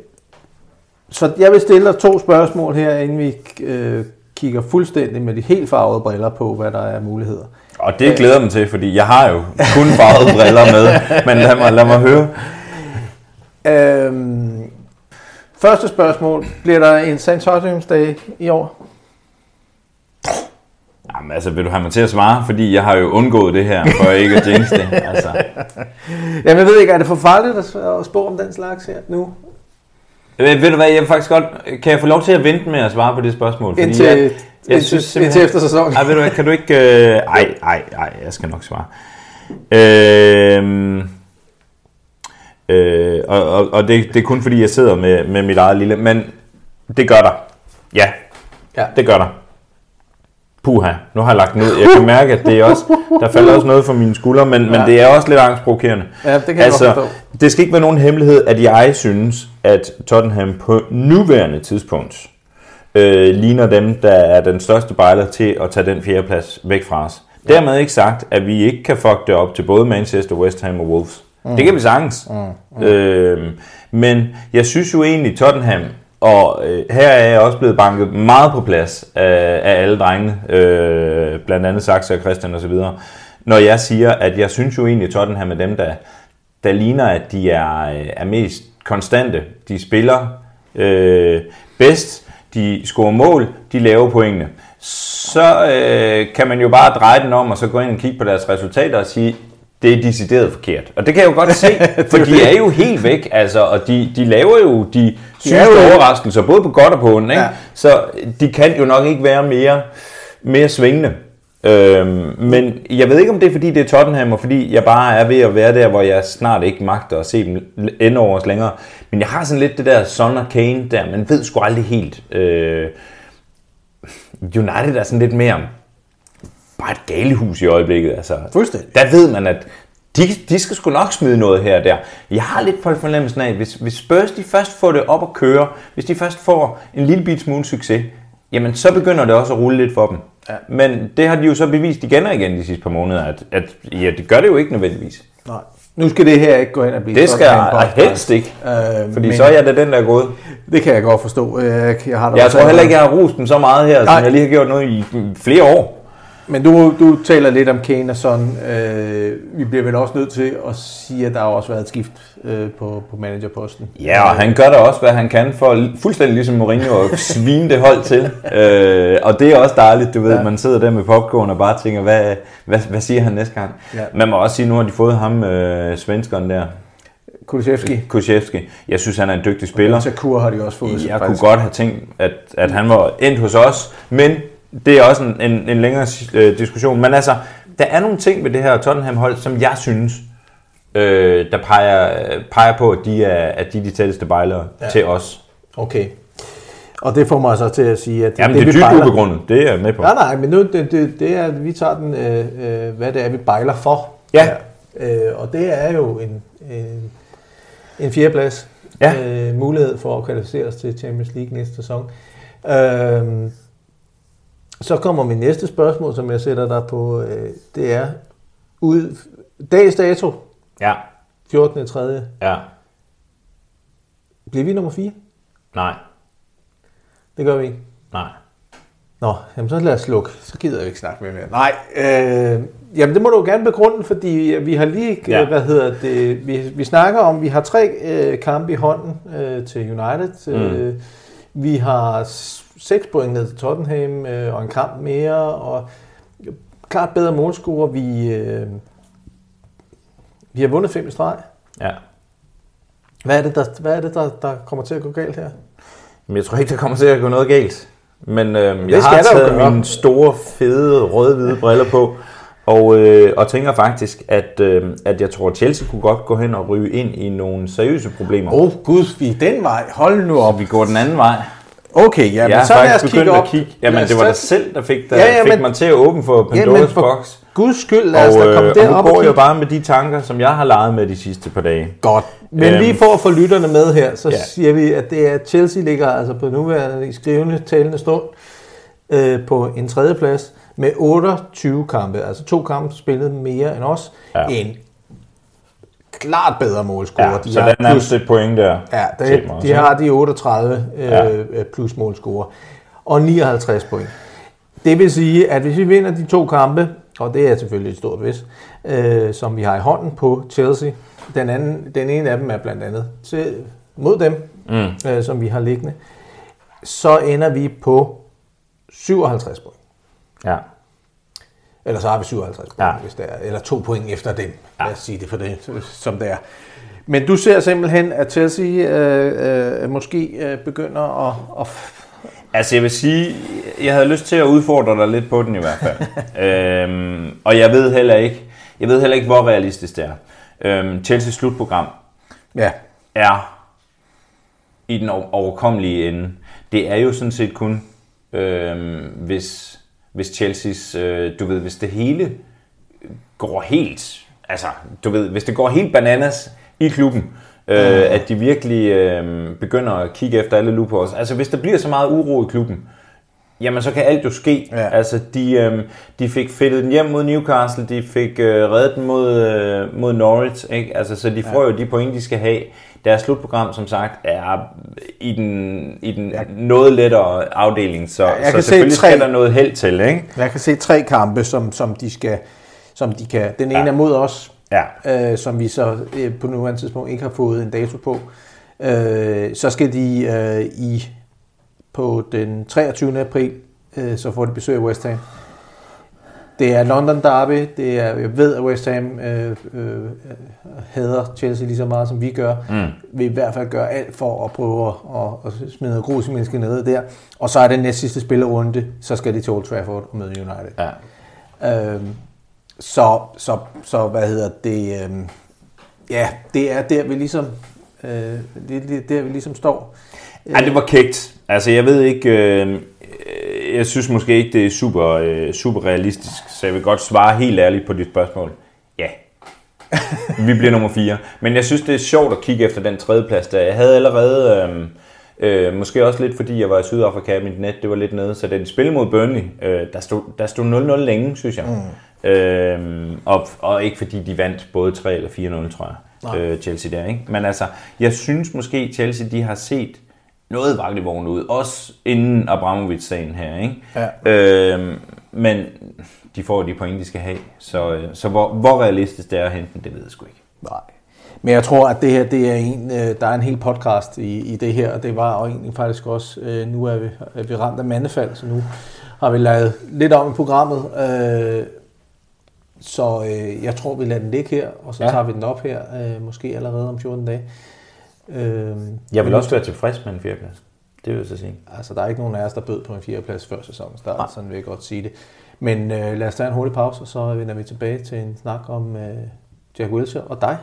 så jeg vil stille dig to spørgsmål her, inden vi øh, kigger fuldstændig med de helt farvede briller på, hvad der er muligheder. Og det glæder mig til, fordi jeg har jo kun farvede briller med, men lad mig, lad mig høre. Øhm, første spørgsmål. Bliver der en Santoriumsdag i år? Jamen altså, vil du have mig til at svare? Fordi jeg har jo undgået det her, for ikke at jinx det. Altså. Jamen jeg ved ikke, er det for farligt at spå om den slags her nu? Ved, ved du hvad, jeg vil faktisk godt... Kan jeg få lov til at vente med at svare på det spørgsmål? Fordi indtil, jeg, jeg indtil, synes, indtil efter sæsonen. Ej, ved du hvad, kan du ikke... Øh, ej, ej, ej, jeg skal nok svare. Øh, øh, og og, og det, det er kun fordi, jeg sidder med, med mit eget lille... Men det gør der. Ja, ja. Det gør der. Puha, nu har jeg lagt ned. Jeg kan mærke, at det er også, der falder også noget fra mine skuldre, men, ja. men det er også lidt angstprovokerende. Ja, det kan altså, jeg godt forstå. Det skal ikke være nogen hemmelighed, at jeg synes, at Tottenham på nuværende tidspunkt øh, ligner dem, der er den største bejler til at tage den fjerde plads væk fra os. Ja. Dermed ikke sagt, at vi ikke kan fuck det op til både Manchester, West Ham og Wolves. Mm. Det kan vi sagtens. Mm. Mm. Øh, men jeg synes jo egentlig, Tottenham... Og øh, her er jeg også blevet banket meget på plads af, af alle drengene, øh, blandt andet Saxe og Christian osv., når jeg siger, at jeg synes jo egentlig, at Tottenham er dem, der, der ligner, at de er, er mest konstante. De spiller øh, bedst, de scorer mål, de laver pointene. Så øh, kan man jo bare dreje den om og så gå ind og kigge på deres resultater og sige... Det er decideret forkert. Og det kan jeg jo godt se, for de er jo helt væk, altså, og de, de laver jo de sygeste overraskelser, både på godt og på ondt, ikke? Ja. Så de kan jo nok ikke være mere, mere svingende. Øhm, men jeg ved ikke, om det er, fordi det er Tottenham, og fordi jeg bare er ved at være der, hvor jeg snart ikke magter at se dem ende over os længere. Men jeg har sådan lidt det der Son og Kane der, man ved sgu aldrig helt. Øh, United er sådan lidt mere om. Bare et galehus i øjeblikket, altså. Fuldstændig. Der ved man, at de, de skal sgu nok smide noget her og der. Jeg har lidt på fornemmelsen af, at hvis, hvis Spurs de først får det op at køre, hvis de først får en lille bit smule succes, jamen så begynder det også at rulle lidt for dem. Ja. Men det har de jo så bevist igen og igen de sidste par måneder, at, at ja, det gør det jo ikke nødvendigvis. Nej. Nu skal det her ikke gå hen og blive... Det skal jeg helst ikke, øh, fordi så er jeg da den, der er gået. Det kan jeg godt forstå. Jeg, jeg, har jeg tror heller ikke, jeg har rost dem så meget her, som jeg lige har gjort noget i flere år. Men du, du taler lidt om Kane og sådan. Øh, vi bliver vel også nødt til at sige, at der har også været et skift øh, på, på managerposten. Ja, og han gør da også, hvad han kan for fuldstændig ligesom Mourinho at svine det hold til. Øh, og det er også dejligt, du ved, ja. Man sidder der med popcorn og bare tænker, hvad, hvad, hvad siger han næste gang? Ja. Man må også sige, nu har de fået ham, øh, svenskeren der. Kulusevski. Kulusevski. Jeg synes, han er en dygtig spiller. Og Takur har de også fået. Jeg faktisk. kunne godt have tænkt, at, at han var endt hos os, men... Det er også en, en, en længere øh, diskussion, men altså, der er nogle ting ved det her Tottenham-hold, som jeg synes, øh, der peger, peger på, at de er at de, de tætteste bejlere ja. til os. Okay, og det får mig så til at sige, at... Jamen, det, det er dybt ubegrundet, det er jeg med på. Nej, nej, men nu, det, det, det er, vi tager den, øh, hvad det er, vi bejler for. Ja. ja. Øh, og det er jo en, en, en fjerdeplads ja. øh, mulighed for at kvalificere os til Champions League næste sæson. Øh, Så kommer min næste spørgsmål, som jeg sætter dig på, øh, det er, ud, dags dato, ja. fjortende tredje Ja. Bliver vi nummer fire? Nej. Det gør vi ikke? Nej. Nå, jamen så lad os slukke, så gider jeg ikke snakke med mere. Nej, øh, jamen det må du gerne begrunde, fordi vi har lige, ja. hvad hedder det, vi, vi snakker om, vi har tre øh, kampe i hånden øh, til United, mm. øh, vi har... seks point ned til Tottenham øh, og en kamp mere, og klart bedre målscorer. Vi, øh, vi har vundet fem i streg. Ja. Hvad er det, der, hvad er det der, der kommer til at gå galt her? Jeg tror ikke, der kommer til at gå noget galt. Men øh, jeg har taget mine store, fede, rød-hvide briller på, og, øh, og tænker faktisk, at, øh, at jeg tror, at Chelsea kunne godt gå hen og ryge ind i nogle seriøse problemer. Åh oh, gud, vi er den vej. Hold nu op. Så vi går den anden vej. Okay, ja, men så lad os kigge op. Kigge. Jamen, det var dig selv, der fik, der ja, ja, men, fik mig til at åbne for Pandoras boks. Guds skyld, lad os da komme derop. Og, øh, og nu går jeg bare med de tanker, som jeg har leget med de sidste par dage. Godt. Men æm, lige for at få lytterne med her, så ja. siger vi, at det er Chelsea ligger altså på nuværende i skrivende talende stund øh, på en tredjeplads med otteogtyve kampe. Altså to kampe spillet mere end os. Ja. En klart bedre målscorer. Ja, de så har den plus, er et point der. Ja, det, de også. Har de otteogtredive ja. øh, plus målscorer og nioghalvtreds point. Det vil sige, at hvis vi vinder de to kampe, og det er selvfølgelig et stort vis, øh, som vi har i hånden på Chelsea, den, anden, den ene af dem er blandt andet til, mod dem, mm. øh, som vi har liggende, så ender vi på syvoghalvtreds point. Ja. Eller så har vi syvoghalvtreds point, ja. Hvis det er, eller to point efter dem. Ja. Lad os sige det for det, som det er. Men du ser simpelthen, at Chelsea øh, øh, måske øh, begynder at... at altså jeg vil sige, jeg havde lyst til at udfordre dig lidt på den i hvert fald. øhm, og jeg ved heller ikke, jeg ved heller ikke hvor realistisk det er. Øhm, Chelseas slutprogram ja. er i den overkommelige ende. Det er jo sådan set kun, øhm, hvis hvis Chelseas, øh, du ved, hvis det hele går helt, altså du ved, hvis det går helt bananas i klubben. Øh, at de virkelig øh, begynder at kigge efter alle loopholes. Altså hvis der bliver så meget uro i klubben, jamen så kan alt jo ske. Ja. Altså de, øh, de fik fedtet den hjem mod Newcastle, de fik øh, reddet den mod, øh, mod Norwich, ikke? Altså, så de får ja. jo de point, de skal have. Deres slutprogram, som sagt, er i den, i den ja. noget lettere afdeling, så, ja, så selvfølgelig tre, skal der noget held til. Ikke? Jeg kan se tre kampe, som, som, de, skal, som de kan. Den ene ja. er mod os. Ja. Øh, som vi så øh, på nuværende tidspunkt ikke har fået en dato på. Øh, så skal de øh, i på den treogtyvende april, øh, så får de besøg af West Ham. Det er London Derby. Det er, jeg ved, at West Ham øh, øh, hader Chelsea lige så meget, som vi gør. Mm. Vi i hvert fald gør alt for at prøve at, at smide noget grus i mennesket nede der. Og så er det næst sidste spillerunde, så skal de til Old Trafford og møde United. Ja. Øh, Så, så, så hvad hedder det, øh, ja, det er der, vi ligesom, øh, det er der, vi ligesom står. Ja, det var kægt. Altså, jeg ved ikke, øh, jeg synes måske ikke, det er super, øh, super realistisk, så jeg vil godt svare helt ærligt på dit spørgsmål. Ja, vi bliver nummer fire. Men jeg synes, det er sjovt at kigge efter den tredje plads der. Jeg havde allerede... Øh, Øh, måske også lidt fordi jeg var i Sydafrika, mit net det var lidt nede, så den spil mod Burnley, øh, der stod der stod nul nul længe, synes jeg. Mm. Øh, og, og ikke fordi de vandt både tre eller fire nul, tror jeg. Øh, Chelsea der, ikke? Men altså, jeg synes måske Chelsea, de har set noget vakkelvogn ud, også inden Abramovich-sagen her, ikke? Ja. Øh, men de får de point, de skal have, så så hvor, hvor realistisk det er at hente, det ved jeg sgu ikke. Nej. Men jeg tror, at det her, det er en, der er en hel podcast i, i det her, og det var og egentlig faktisk også, øh, nu er vi, er vi ramt af mandefald, så nu har vi lavet lidt om i programmet. Øh, så øh, jeg tror, vi lader den ligge her, og så ja. tager vi den op her, øh, måske allerede om fjorten dage. Øh, jeg vil også være tilfreds med en fjerdeplads, det vil jeg så sige. Altså, der er ikke nogen af os, der bød på en fjerdeplads før sæsonen starter, ah. sådan vil jeg godt sige det. Men øh, lad os tage en hurtig pause, og så vender vi tilbage til en snak om øh, Jack Wilshere og dig.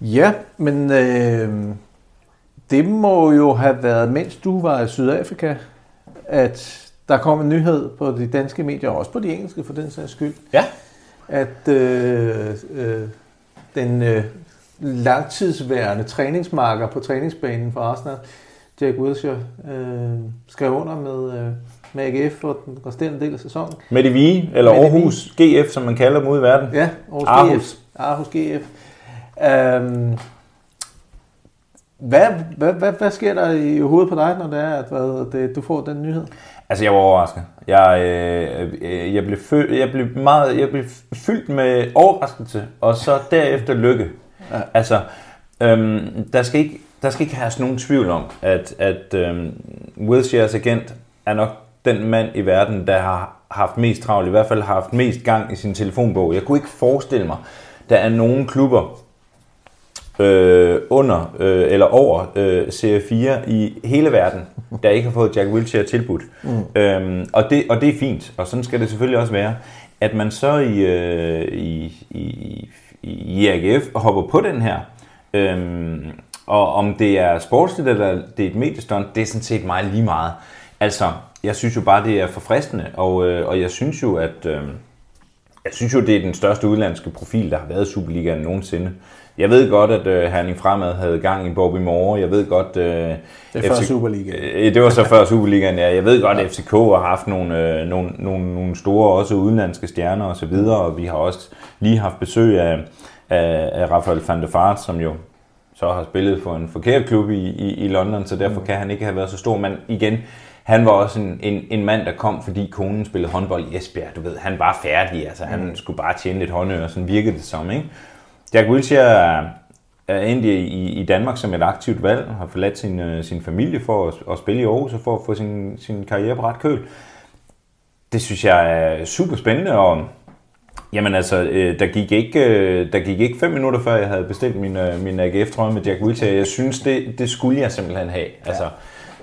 Ja, men øh, det må jo have været, mens du var i Sydafrika, at der kom en nyhed på de danske medier, og også på de engelske for den sags skyld, ja. at øh, øh, den øh, langtidsværende træningsmarker på træningsbanen for Arsenal, Jack Wilshere, øh, skrev under med, øh, med A G F for den resterende del af sæsonen. Med det vige, eller med Aarhus det G F, som man kalder dem ude i verden. Ja, Aarhus, Aarhus. G F. Aarhus G F. Um, hvad, hvad, hvad, hvad sker der i hovedet på dig, når det er, at hvad, det, du får den nyhed? Altså, jeg var overrasket. Jeg, øh, jeg, blev, fø- jeg, blev, meget, jeg blev fyldt med overraskelse, og så derefter lykke. Ja. Altså, øhm, der skal ikke, der skal ikke have nogen tvivl om, at, at øhm, Wilsheres agent er nok den mand i verden, der har haft mest travlt, i hvert fald har haft mest gang i sin telefonbog. Jeg kunne ikke forestille mig, der er nogen klubber, Øh, under øh, eller over øh, C fire i hele verden, der ikke har fået Jack Wilshere tilbudt. Mm. Øhm, og, det, og det er fint, og sådan skal det selvfølgelig også være, at man så i, øh, i, i, i A G F hopper på den her. Øhm, og om det er sportsligt eller det er et mediestunt, det er sådan set meget lige meget. Altså, jeg synes jo bare, det er forfriskende, og, øh, og jeg synes jo, at, øh, Jeg synes jo, det er den største udenlandske profil, der har været i Superligaen nogensinde. Jeg ved godt, at øh, Herning Fremad havde gang i Bobby Moore. Jeg ved godt... Øh, det er F C... før Superligaen. Øh, det var så før Superligaen, ja. Jeg ved godt, at F C K har haft nogle, øh, nogle, nogle, nogle store, også udenlandske stjerner osv. Og, og vi har også lige haft besøg af, af, af Rafael van der Vaart, som jo så har spillet for en forkert klub i, i, i London, så derfor kan han ikke have været så stor. Men igen... Han var også en, en, en mand, der kom, fordi konen spillede håndbold i Esbjerg. Du ved, han var færdig. Altså, han mm. skulle bare tjene lidt håndører. Sådan virkede det som, ikke? Jack Wilshere er endt i, i Danmark som et aktivt valg. Har forladt sin, sin familie for at, at spille i Aarhus og for at få sin, sin karriere på ret køl. Det synes jeg er super spændende. Og, jamen altså, der gik, ikke, der gik ikke fem minutter, før jeg havde bestilt min, min A G F-trøje med Jack Wilshere. Jeg synes, det, det skulle jeg simpelthen have. Altså... Ja.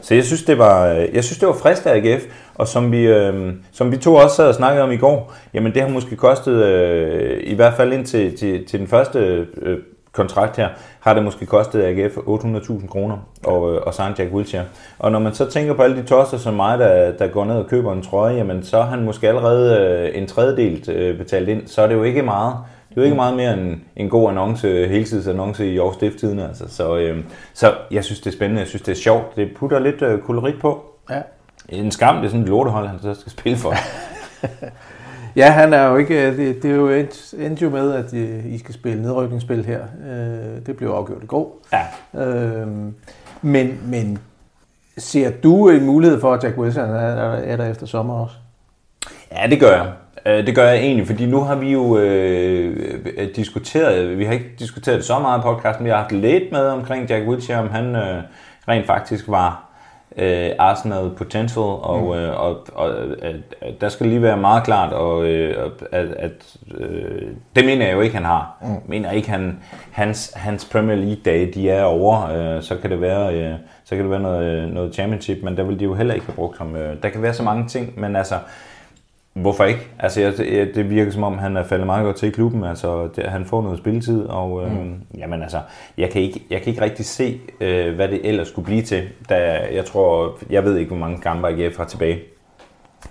Så jeg synes, det var, jeg synes, det var frist af A G F, og som vi, øh, som vi to også sad og snakkede om i går, jamen det har måske kostet, øh, i hvert fald ind til, til, til den første øh, kontrakt her, har det måske kostet A G F otte hundrede tusind kroner og, øh, og signe Jack Wilshere. Og når man så tænker på alle de tosser som mig, der, der går ned og køber en trøje, jamen så har han måske allerede øh, en tredjedel øh, betalt ind, så er det jo ikke meget. Det er jo ikke meget mere end en god annonce, heltidsannonce i Aarhus Stift-tiden. Altså. Så, øh, så jeg synes, det er spændende. Jeg synes, det er sjovt. Det putter lidt øh, kolorit på. Ja. En skam, det er sådan et lortehold, han så skal spille for. Ja, han er jo ikke... Det, det er jo endte jo med, at I skal spille nedrykningsspil her. Det blev afgjort i går. Ja. Øh, men, men ser du en mulighed for, at Jack Wilshere er, er der efter sommer også? Ja, det gør jeg. Det gør jeg egentlig, fordi nu har vi jo øh, diskuteret, vi har ikke diskuteret det så meget i podcasten, vi har haft lidt med omkring Jack Wilshere, om han øh, rent faktisk var øh, Arsenal potential, og, øh, og, og at, at der skal lige være meget klart, og, øh, at, at øh, det mener jeg jo ikke, han har. Jeg mener ikke, han, hans, hans Premier League-dage, de er over, øh, så kan det være, øh, så kan det være noget, noget championship, men der vil de jo heller ikke have brugt ham. Der kan være så mange ting, men altså... Hvorfor ikke? Altså, jeg, det virker som om, han er faldet meget godt til i klubben. Altså, det, han får noget spilletid, og øh, mm. jamen, altså, jeg kan ikke, jeg kan ikke rigtig se, øh, hvad det ellers skulle blive til. Da jeg tror, jeg ved ikke, hvor mange kampe A G F har tilbage.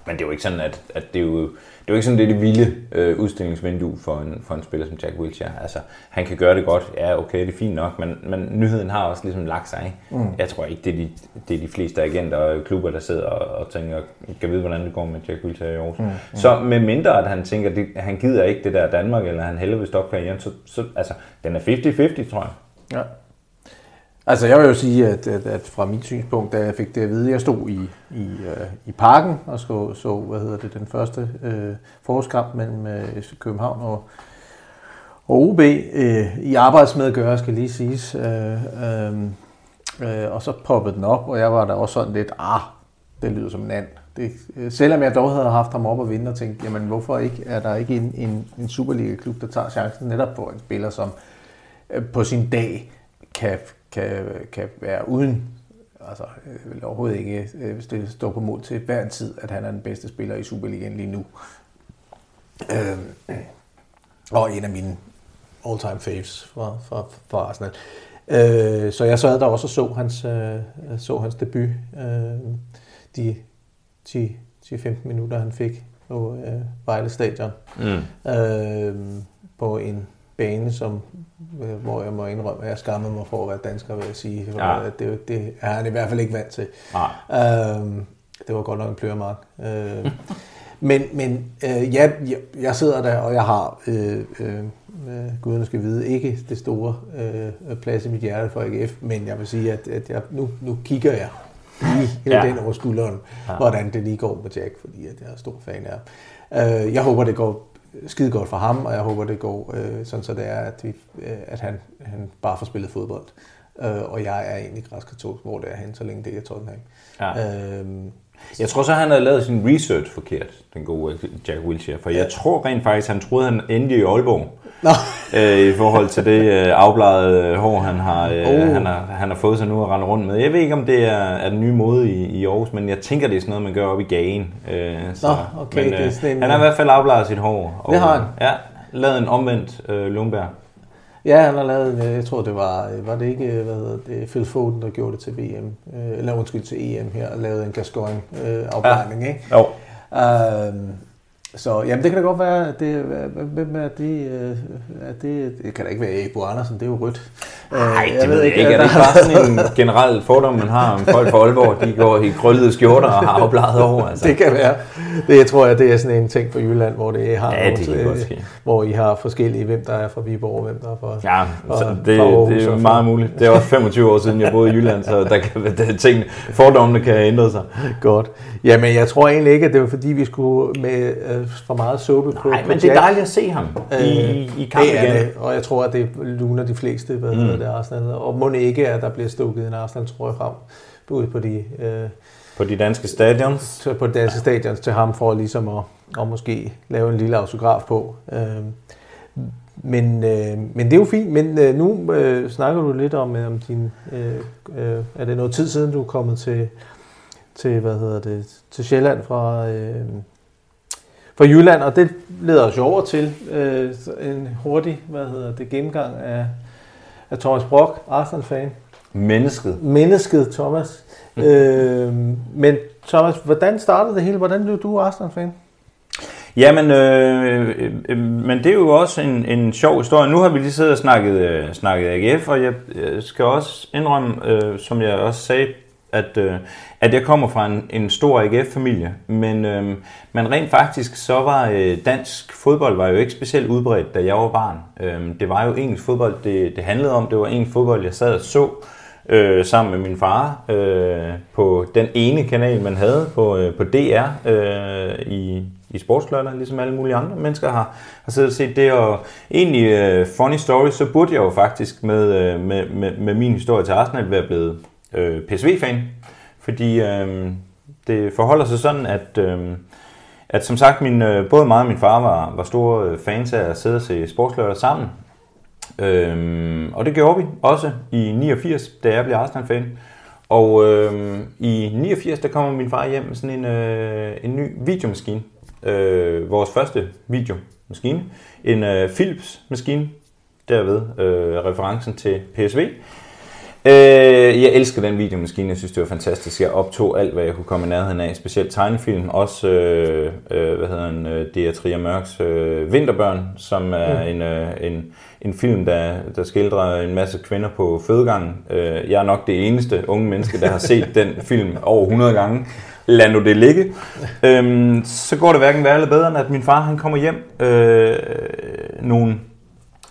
Men det er jo ikke sådan, at, at det er jo, det er jo ikke sådan, det er det vilde øh, udstillingsvindue for en, for en spiller som Jack Wilshere. Altså, han kan gøre det godt. Ja, okay, det er fint nok, men, men nyheden har også ligesom lagt sig. Mm. Jeg tror ikke, det er de, det er de fleste agenter og klubber, der sidder og, og tænker, kan vide, hvordan det går med Jack Wilshere i Aarhus. Mm. Mm. Så med mindre, at han tænker, det, han gider ikke det der Danmark, eller han hellere vil stoppe karrieren, så, så altså, den er halvtreds halvtreds, tror jeg. Ja. Altså, jeg vil jo sige, at, at, at fra mit synspunkt, da jeg fik det at vide, jeg stod i, i, øh, i parken og så, så hvad hedder det, den første øh, forårskamp mellem øh, København og, og O B øh, i arbejdsmedgører, skal lige siges. Øh, øh, øh, og så poppede den op, og jeg var da også sådan lidt, ah, det lyder som en and. Det, øh, selvom jeg dog havde haft ham op og vinde og tænkt, jamen hvorfor ikke, er der ikke en, en, en Superliga-klub, der tager chancen netop på en spiller, som øh, på sin dag kan... Kan, kan være uden, altså jeg vil overhovedet ikke hvis det står på mod til hver en tid, at han er den bedste spiller i Superligaen lige nu. Øhm, og en af mine all-time faves fra, fra, fra Arsenal. Øh, så jeg sad der også og så hans, øh, så hans debut, øh, de ti til femten minutter, han fik på øh, Vejle Stadion. Mm. Øh, på en bane, som, hvor jeg må indrømme, at jeg skammede mig for at være dansker, vil jeg sige. Ja. Det, det er han i hvert fald ikke vant til. Øhm, det var godt nok en pløremark. Øh, men men øh, ja, jeg, jeg sidder der, og jeg har, øh, øh, guderne skal vide, ikke det store øh, plads i mit hjerte for A G F, men jeg vil sige, at, at jeg, nu, nu kigger jeg hele ja. den over skulderen, ja. hvordan det lige går med Jack, fordi at jeg er stor fan af ham. Øh, jeg håber, det går skide godt for ham, og jeg håber, det går øh, sådan, så det er, at, vi, øh, at han, han bare får spillet fodbold. Øh, og jeg er egentlig græskartolsk, hvor det er hen, så længe det er Tottenham. Ja. Øh, jeg tror så, han havde lavet sin research forkert, den gode Jack Wilshere, for jeg tror rent faktisk, han troede, han endte i Aalborg. øh, I forhold til det øh, afbladede hår, han har, øh, oh. han, har, han har fået sig nu at rende rundt med. Jeg ved ikke, om det er, er den nye mode i, i Aarhus, men jeg tænker, det er sådan noget, man gør op i gagen. Øh, så, Nå, okay, men, øh, det er en, han har i hvert fald afbladet sit hår. Og, det har han. Ja, lavet en omvendt øh, Lundberg. Ja, han har lavet, jeg tror det var, var det ikke, hvad hedder det, Phil Foden, der gjorde det til V M, øh, eller undskyld til E M her, og lavede en Gascoigne øh, afbladning, ja. ikke? Jo. Øh, Så jamen, det kan da godt være, at det, hvem er det, at det, det kan da ikke være Ebo Andersen, det er jo rødt. Nej, det jeg ved jeg ikke. ikke. Er det ikke bare sådan en generel fordom, man har om folk fra Aalborg, de går i krøllede skjorter og har afbladet over? Altså. Det kan være. Det, jeg tror, at det er sådan en ting for Jylland, hvor, det har ja, det nogle, det, hvor I har forskellige, hvem der er fra Viborg og hvem der er fra ja, så det, det er jo meget muligt. Det er også femogtyve år siden, jeg boede i Jylland, så der kan, der, ting, fordommene kan ændre sig. Godt. Jamen, jeg tror egentlig ikke, at det var fordi, vi skulle med øh, for meget suppe på. Nej, men det er dejligt at se ham øh, i, i kamp igen. Det, og jeg tror, at det luner de fleste, hvad hedder mm. det, Arsenal. Og må ikke, at der bliver stukket en Arsenal-trøje frem ud på de... Øh, på de danske stadions? På de danske stadions til ham, for ligesom at, at måske lave en lille autograf på. Øh, men, øh, men det er jo fint. Men øh, nu øh, snakker du lidt om, om din... Øh, øh, er det noget tid siden, du er kommet til... til hvad hedder det til Sjælland fra øh, fra Jylland, og det leder os over til øh, en hurtig hvad hedder det gennemgang af af Thomas Brock, Arsenal-fan. Mennesket. Mennesket Thomas. øh, men Thomas, hvordan startede det hele? Hvordan blev du Arsenal-fan? Jamen, øh, øh, men det er jo også en, en sjov historie. Nu har vi lige siddet og snakket øh, snakket A G F, og jeg øh, skal også indrømme, øh, som jeg også sagde. At, øh, at jeg kommer fra en, en stor A G F-familie, men, øh, men rent faktisk så var øh, dansk fodbold var jo ikke specielt udbredt, da jeg var barn. Øh, det var jo engelsk fodbold, det, det handlede om. Det var engelsk fodbold, jeg sad og så øh, sammen med min far øh, på den ene kanal, man havde på, øh, på D R øh, i, i sportsløtter, ligesom alle mulige andre mennesker har, har siddet og set det. Og egentlig, øh, funny story, så burde jeg jo faktisk med, øh, med, med, med min historie til Arsenal være blevet P S V-fan, fordi øh, det forholder sig sådan, at, øh, at som sagt, min, både mig og min far var, var store fans af at sidde og se sportslørdag sammen, øh, og det gjorde vi også i niogfirs, da jeg blev Arsenal-fan, og øh, i niogfirs, der kommer min far hjem med sådan en, øh, en ny videomaskine, øh, vores første videomaskine, en øh, Philips-maskine, derved øh, referencen til P S V. Øh, jeg elsker den videomaskine, jeg synes det var fantastisk. Jeg optog alt hvad jeg kunne komme i nærheden af, specielt tegnefilm, også øh, øh, hvad hedder en øh, D R Trier Mørks øh, Vinterbørn, som er en, øh, en, en film der, der skildrer en masse kvinder på fødegangen. øh, Jeg er nok det eneste unge menneske der har set den film over hundrede gange. Lad nu det ligge. øh, Så går det hverken værre eller bedre end at min far han kommer hjem øh, nogle,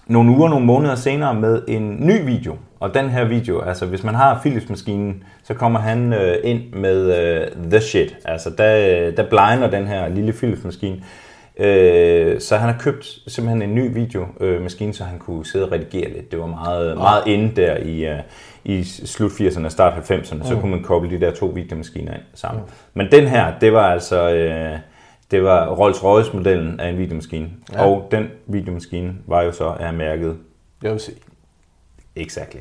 nogle uger, nogle måneder senere med en ny video. Og den her video, altså hvis man har Philips-maskinen, så kommer han øh, ind med øh, the shit. Altså der, der blinder den her lille Philips-maskine. Øh, så han har købt simpelthen en ny videomaskine, så han kunne sidde og redigere lidt. Det var meget, meget inde der i, øh, i slut firserne og start halvfemserne, så mm. kunne man koble de der to videomaskiner ind sammen. Mm. Men den her, det var altså... Øh, det var Rolls-Royce-modellen af en videomaskine. Ja. Og den videomaskine var jo så af mærket... Jeg vil se. Exactly.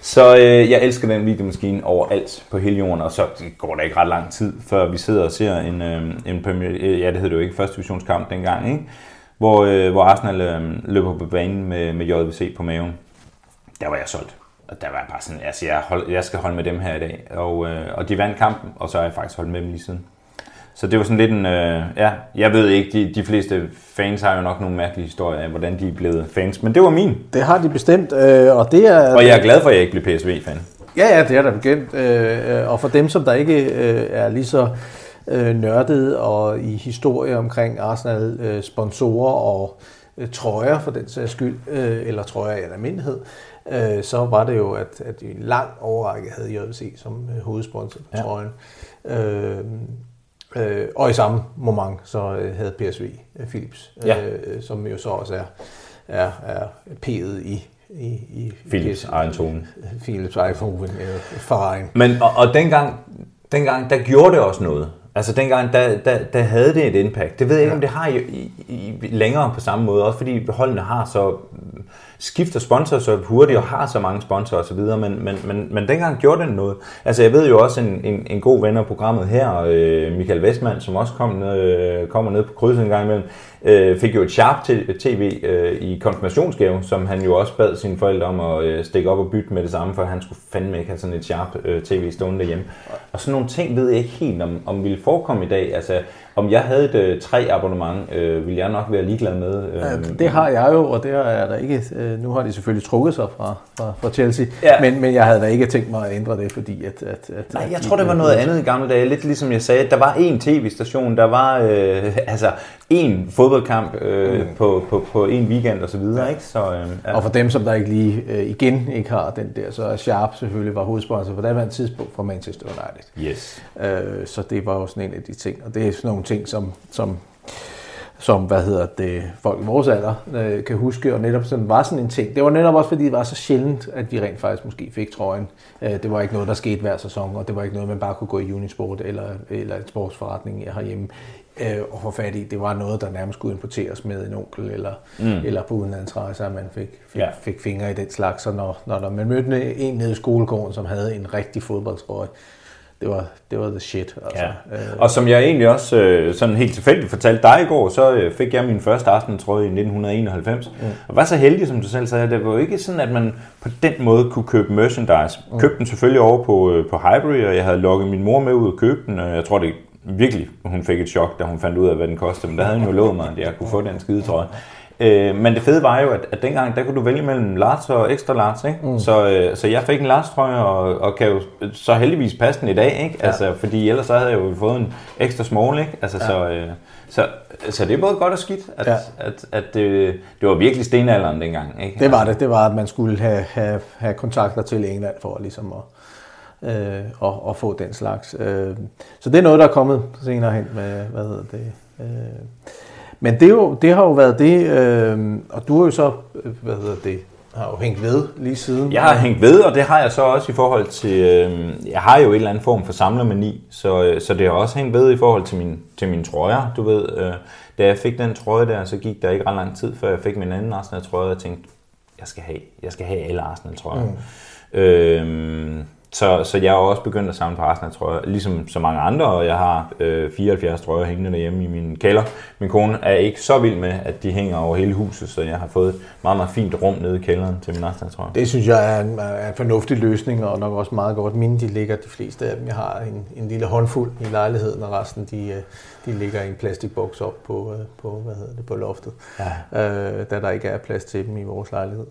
Så øh, jeg elsker den videomaskine overalt på hele jorden, og så går der ikke ret lang tid, før vi sidder og ser en, øh, en premier, ja det hed det jo ikke, første divisionskamp dengang, ikke? Hvor, øh, hvor Arsenal øh, løber på banen med, med J V C på maven. Der var jeg solgt, og der var jeg bare sådan, altså jeg, hold, jeg skal holde med dem her i dag, og, øh, og de vandt kampen, og så har jeg faktisk holdt med dem lige siden. Så det var sådan lidt en, øh, ja, jeg ved ikke, de, de fleste fans har jo nok nogle mærkelige historier af, hvordan de er blevet fans, men det var min. Det har de bestemt, øh, og det er... Og jeg er glad for, at jeg ikke blev P S V-fan. Ja, ja, det er der bestemt, øh, og for dem, som der ikke øh, er lige så øh, nørdet og i historie omkring Arsenal, øh, sponsorer og øh, trøjer for den sags skyld, øh, eller trøjer i almindelighed, øh, så var det jo, at, at i lang overrække havde J V C som øh, hovedsponsor på ja. trøjen. Øh, Øh, og i samme moment så øh, havde P S V øh, Philips, øh, ja. øh, som jo så også er, er, er P'et i, i, i Philips Eindhoven. Philips Eindhoven, øh, Ferrari'en. Men, og, og dengang, dengang, der gjorde det også noget. Altså dengang, der, der, der havde det et impact. Det ved jeg ikke, ja. om det har i, i, i, længere på samme måde, også fordi holdene har så, skifter sponsor så hurtigt og har så mange sponsorer og så videre, men, men, men, men dengang gjorde den noget. Altså jeg ved jo også en, en, en god ven af programmet her, øh, Michael Westman, som også kom, øh, kommer ned på krydset en gang imellem, øh, fik jo et Sharp T V øh, i konfirmationsgave, som han jo også bad sine forældre om at øh, stikke op og bytte med det samme, for han skulle fandme ikke have sådan et Sharp øh, T V stående derhjemme. Og sådan nogle ting ved jeg ikke helt, om, om ville forekomme i dag. Altså Om jeg havde et øh, tre abonnement, øh, ville jeg nok være ligeglad med. Øh, ja, det har jeg jo, og det er der ikke. Øh, nu har de selvfølgelig trukket sig fra, fra, fra Chelsea, ja. men, men jeg havde da ikke tænkt mig at ændre det, fordi at... at, at Nej, jeg at, tror, det var noget andet i gamle dage. Lidt ligesom jeg sagde, der var én tv-station, der var øh, altså én fodboldkamp øh, mm. på, på, på én weekend og så videre. Ikke? Så, øh, ja. Og for dem, som der ikke lige øh, igen ikke har den der, så er Sharp selvfølgelig var hovedsponsor på daværende tidspunkt for Manchester United. Yes. Øh, så det var jo sådan en af de ting, og det er sådan nogle ting, som, som, som hvad hedder det, folk i vores alder øh, kan huske, og netop sådan var sådan en ting. Det var netop også, fordi det var så sjældent, at vi rent faktisk måske fik trøjen. Øh, det var ikke noget, der skete hver sæson, og det var ikke noget, man bare kunne gå i Unisport eller, eller en sportsforretning herhjemme øh, og få fat i. Det var noget, der nærmest skulle importeres med en onkel, eller, mm. eller på udenlandsrejser, at man fik, fik, ja. fik fingre i den slags. Så når, når man mødte en nede i skolegården, som havde en rigtig fodboldtrøje, Det var, det var the shit. Altså. Ja. Og som jeg egentlig også sådan helt tilfældigt fortalte dig i går, så fik jeg min første Arsenal-trøje i nitten enoghalvfems. Mm. Og var så heldig, som du selv sagde, det var jo ikke sådan, at man på den måde kunne købe merchandise. Mm. Købte den selvfølgelig over på, på Highbury, og jeg havde lokket min mor med ud og købe den. Jeg tror det virkelig, hun fik et chok, da hun fandt ud af, hvad den kostede. Men der havde hun jo lovet mig, at jeg kunne få den skidetrøje. Men det fede var jo, at, at dengang, der kunne du vælge mellem large og ekstra large, ikke? Mm. Så, øh, så jeg fik en large-trøje, og, og kan jo så heldigvis passe den i dag, ikke? Ja. Altså, fordi ellers så havde jeg jo fået en ekstra small, ikke? Altså, ja. så, øh, så, så det er både godt og skidt, at, ja. at, at, at øh, det var virkelig stenalderen dengang, ikke? Det var det, det var, at man skulle have, have, have kontakter til England for ligesom at... Øh, og, og få den slags. Øh, så det er noget, der er kommet senere hen med, hvad hedder det... Øh, Men det, jo, det har jo været det, øh, og du har jo så, hvad hedder det, har jo hængt ved lige siden. Jeg har hængt ved, og det har jeg så også i forhold til, øh, jeg har jo en eller anden form for samlermani, så, så det har også hængt ved i forhold til, min, til mine trøjer. Du ved, øh, da jeg fik den trøje der, så gik der ikke ret lang tid, før jeg fik min anden Arsenal-trøje, og jeg tænkte, jeg skal have, jeg skal have alle Arsenal-trøjer. Mm. Øh, Så, så jeg er også begyndt at samle på Arsenal-trøjer, ligesom så mange andre, og jeg har øh, fireoghalvfjerds trøjer hængende derhjemme i min kælder. Min kone er ikke så vild med, at de hænger over hele huset, så jeg har fået et meget, meget fint rum nede i kælderen til min Arsenal-trøjer. Det synes jeg er en, er en fornuftig løsning, og nok også meget godt. Mine, de ligger de fleste af dem. Jeg har en, en lille håndfuld i lejligheden, og resten de, de ligger i en plastikboks op på, på, hvad hedder det, på loftet, ja. øh, da der ikke er plads til dem i vores lejlighed.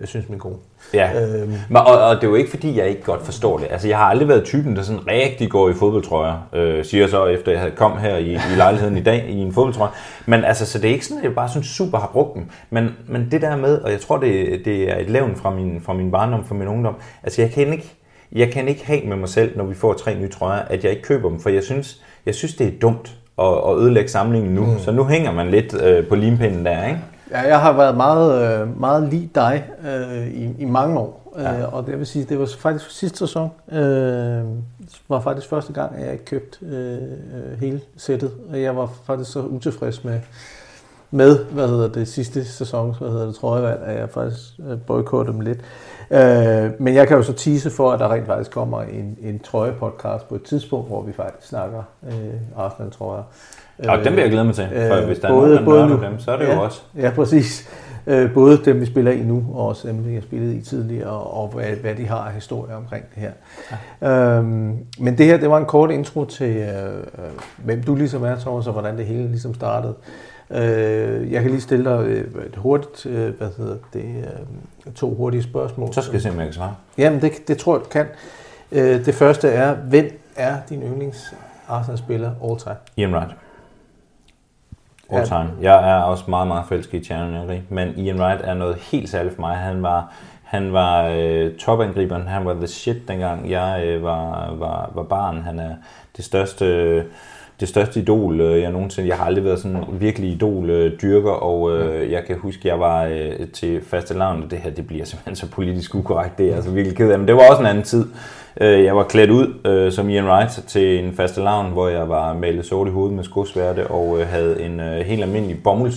Jeg synes, min kone. Ja, øhm. og, og det er jo ikke, fordi jeg ikke godt forstår det. Altså, jeg har aldrig været typen, der sådan rigtig går i fodboldtrøjer, øh, siger så, efter jeg havde kom her i, i lejligheden i dag i en fodboldtrøje. Men altså, så det er ikke sådan, at jeg bare sådan super har brugt dem. Men, men det der med, og jeg tror, det, det er et levn fra min, fra min barndom, fra min ungdom. Altså, jeg kan ikke, jeg kan ikke have med mig selv, når vi får tre nye trøjer, at jeg ikke køber dem, for jeg synes, jeg synes det er dumt at, at ødelægge samlingen nu. Mm. Så nu hænger man lidt øh, på limpinden der, ikke? Ja, jeg har været meget, meget lig dig øh, i, i mange år, ja. øh, og det vil sige, det var faktisk sidste sæson, øh, det var faktisk første gang, at jeg ikke købte øh, hele sættet, og jeg var faktisk så utilfreds med, med hvad hedder det, sidste sæson, hvad hedder det, trøjevalg, at jeg faktisk boykottede dem lidt. Øh, men jeg kan jo så tease for, at der rent faktisk kommer en, en trøjepodcast på et tidspunkt, hvor vi faktisk snakker øh, Arsenal-trøjer. Og dem vil jeg glæde mig til, for hvis der er både, nogen, der nørder dem, så er det ja, jo også. Ja, præcis. Både dem, vi spiller i nu, og også dem, vi har spillet i tidligere, og hvad, hvad de har af historie omkring det her. Ja. Øhm, men det her, det var en kort intro til, øh, hvem du ligesom er, Thomas, og hvordan det hele ligesom startede. Øh, jeg kan lige stille dig et hurtigt, øh, hvad hedder det, øh, to hurtige spørgsmål. Så skal jeg se, om jeg kan svare. Jamen, det, det tror jeg, du kan. Øh, det første er, hvem er din yndlings Arsenal-spiller all time? Ian Wright. All time. Jeg er også meget, meget forelsket i Tjernobyl, men Ian Wright er noget helt særligt for mig. Han var, han var øh, topangriberen, han var the shit dengang jeg øh, var, var, var barn. Han er det største, øh, det største idol, øh, jeg nogensinde. Jeg har aldrig været sådan virkelig idol-dyrker, øh, og øh, jeg kan huske, jeg var øh, til fastelavn, og det her, det bliver simpelthen så politisk ukorrekt, det er jeg altså virkelig ked af, men det var også en anden tid. Jeg var klædt ud øh, som Ian Wright til en fastelavn, hvor jeg var malet sort i hovedet med skosværte og øh, havde en øh, helt almindelig bomulds